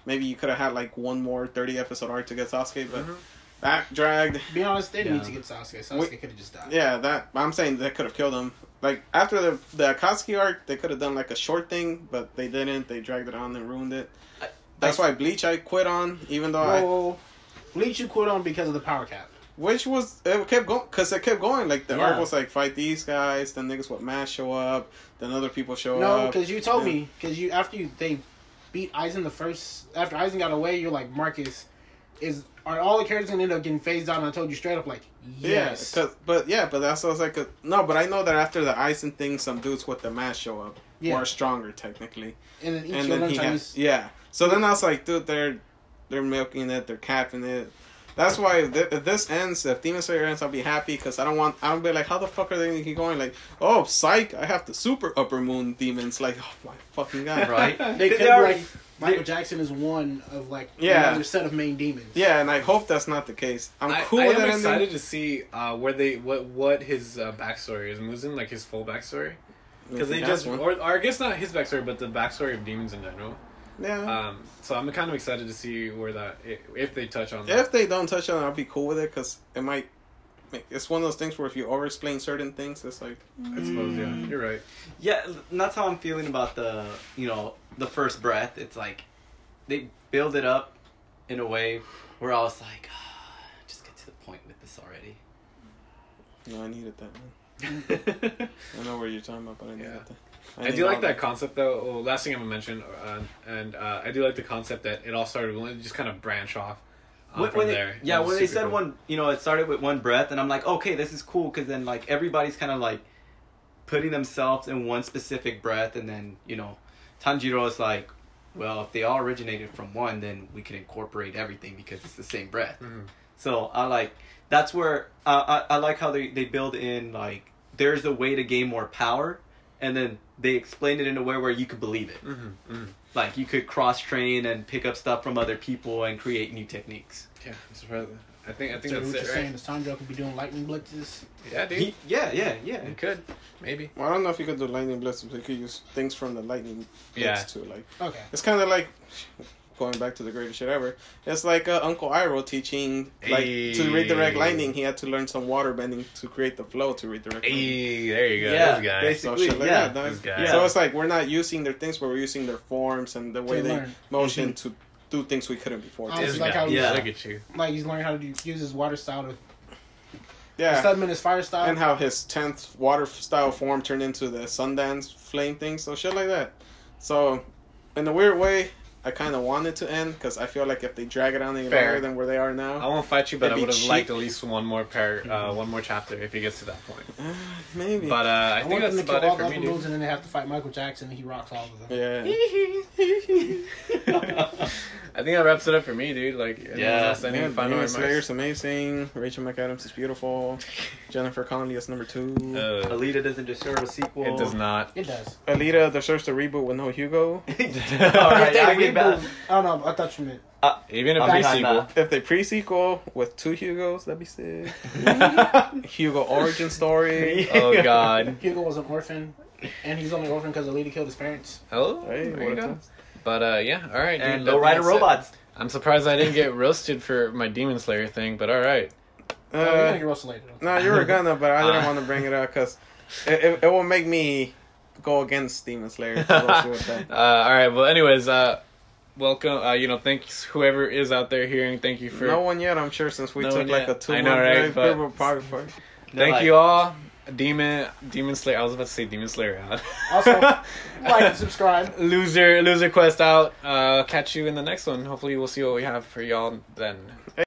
Maybe you could have had like one more thirty episode arc to get Sasuke, but mm-hmm. that dragged. Be honest, they didn't yeah. need to get Sasuke. Sasuke could have just died. Yeah, that I'm saying they could have killed him. Like after the the Akatsuki arc, they could have done like a short thing, but they didn't. They dragged it on and ruined it. I, That's I, why Bleach I quit on, even though whoa. I Bleach you quit on because of the power cap. Which was, it kept going, because it kept going. Like, the yeah. arc was like, fight these guys, then niggas with Mass show up, then other people show no, up. No, because you told and, me, because you, after you, they beat Aizen the first, after Aizen got away, you're like, Marcus, is, are all the characters going to end up getting phased out? And I told you straight up, like, yes. Yeah, cause, but yeah, but that's what I was like, no, but I know that after the Aizen thing, some dudes with the Mass show up, yeah. who are stronger, technically. And then each and then he has, yeah. So then I was like, dude, they're, they're milking it, they're capping it. That's why if, th- if this ends, if Demon Slayer ends, I'll be happy because I don't want. I'll be like, how the fuck are they gonna keep going? Like, oh, psych! I have the super upper moon demons. Like, oh my fucking god, right? They could like Michael Jackson is one of like yeah. another set of main demons. Yeah, and I hope that's not the case. I'm I, cool. I with am that excited ending. to see uh, where they what what his uh, backstory is. Muzan, like his full backstory, because they just or, or I guess not his backstory, but the backstory of demons in general. Yeah. Um, so I'm kind of excited to see where that if they touch on that. If they don't touch on it, I'll be cool with it because it might it's one of those things where if you over explain certain things, it's like, mm. I suppose, yeah, you're right. Yeah, that's how I'm feeling about the, you know, the first breath. It's like, they build it up in a way where I was like, oh, just get to the point with this already. No, I needed that, man. I know what you're talking about, but I needed yeah. that. I, I do like that, that concept, though. Well, last thing I'm going to mention, uh, and uh, I do like the concept that it all started, when it just kind of branch off. Um, when, when they, there. Yeah, when they said cool. one, you know, it started with one breath, and I'm like, okay, this is cool, because then, like, everybody's kind of, like, putting themselves in one specific breath, and then, you know, Tanjiro is like, well, if they all originated from one, then we can incorporate everything, because it's the same breath. Mm-hmm. So, I like, that's where, uh, I, I like how they, they build in, like, there's a way to gain more power, and then they explain it in a way where you could believe it. Mm-hmm. Mm-hmm. Like, you could cross-train and pick up stuff from other people and create new techniques. Yeah, I'm surprised. I think, I think so that's what it, you're right? saying, Sandro could be doing lightning blitzes? Yeah, dude. He, yeah, yeah, yeah. He could. Maybe. Well, I don't know if he could do lightning blitzes, but he could use things from the lightning blitz, yeah. too. Like, okay. It's kind of like, going back to the greatest shit ever, it's like uh, Uncle Iroh teaching, like, hey. to redirect lightning, he had to learn some water bending to create the flow to redirect lightning. Hey, there you go. Yeah, this guy. Basically, so, like yeah. That. This guy. So it's like, we're not using their things, but we're using their forms and the way to they learn. motion mm-hmm. to do things we couldn't before. I was like, how yeah, look at you. Like, he's learning how to use his water style to. Yeah. Stubman is fire style. And how his tenth water style form turned into the Sundance flame thing. So, shit like that. So, in a weird way, I kind of want it to end because I feel like if they drag it on any longer than where they are now. I won't fight you, but I would have liked at least one more pair, uh, mm-hmm. one more chapter if he gets to that point. Uh, maybe. But uh, I, I think that's about it for me, dude. And then they have to fight Michael Jackson and he rocks all of them. Yeah. I think that wraps it up for me, dude. Like, yeah. I need Demon Slayer's amazing. Rachel McAdams is beautiful. Jennifer Connelly is number two. Uh, Alita doesn't deserve a sequel. It does not. It does. Alita deserves to reboot with no Hugo. all right, I get I don't know. I thought you meant uh, even a pre-sequel. If they pre-sequel with two Hugos, that'd be sick. Hugo origin story. Oh God. Hugo was an orphan, and he's only an orphan because Alita killed his parents. Oh, hey, there you go. But uh, yeah, all right. And low rider robots. It. I'm surprised I didn't get roasted for my Demon Slayer thing, but all right. Uh, no, you're gonna get roasted later. No, you were gonna, but I didn't uh, want to bring it up because it, it it will make me go against Demon Slayer. So we'll see what that. Uh, all right. Well, anyways. uh Welcome, uh, you know, thanks whoever is out there hearing. Thank you for no one yet. I'm sure since we no took like a two month break, right? People probably first. Thank like, you all, Demon, Demon Slayer. I was about to say Demon Slayer out. Also, like and subscribe. Loser, Loser Quest out. Uh, catch you in the next one. Hopefully, we'll see what we have for y'all then. Hey.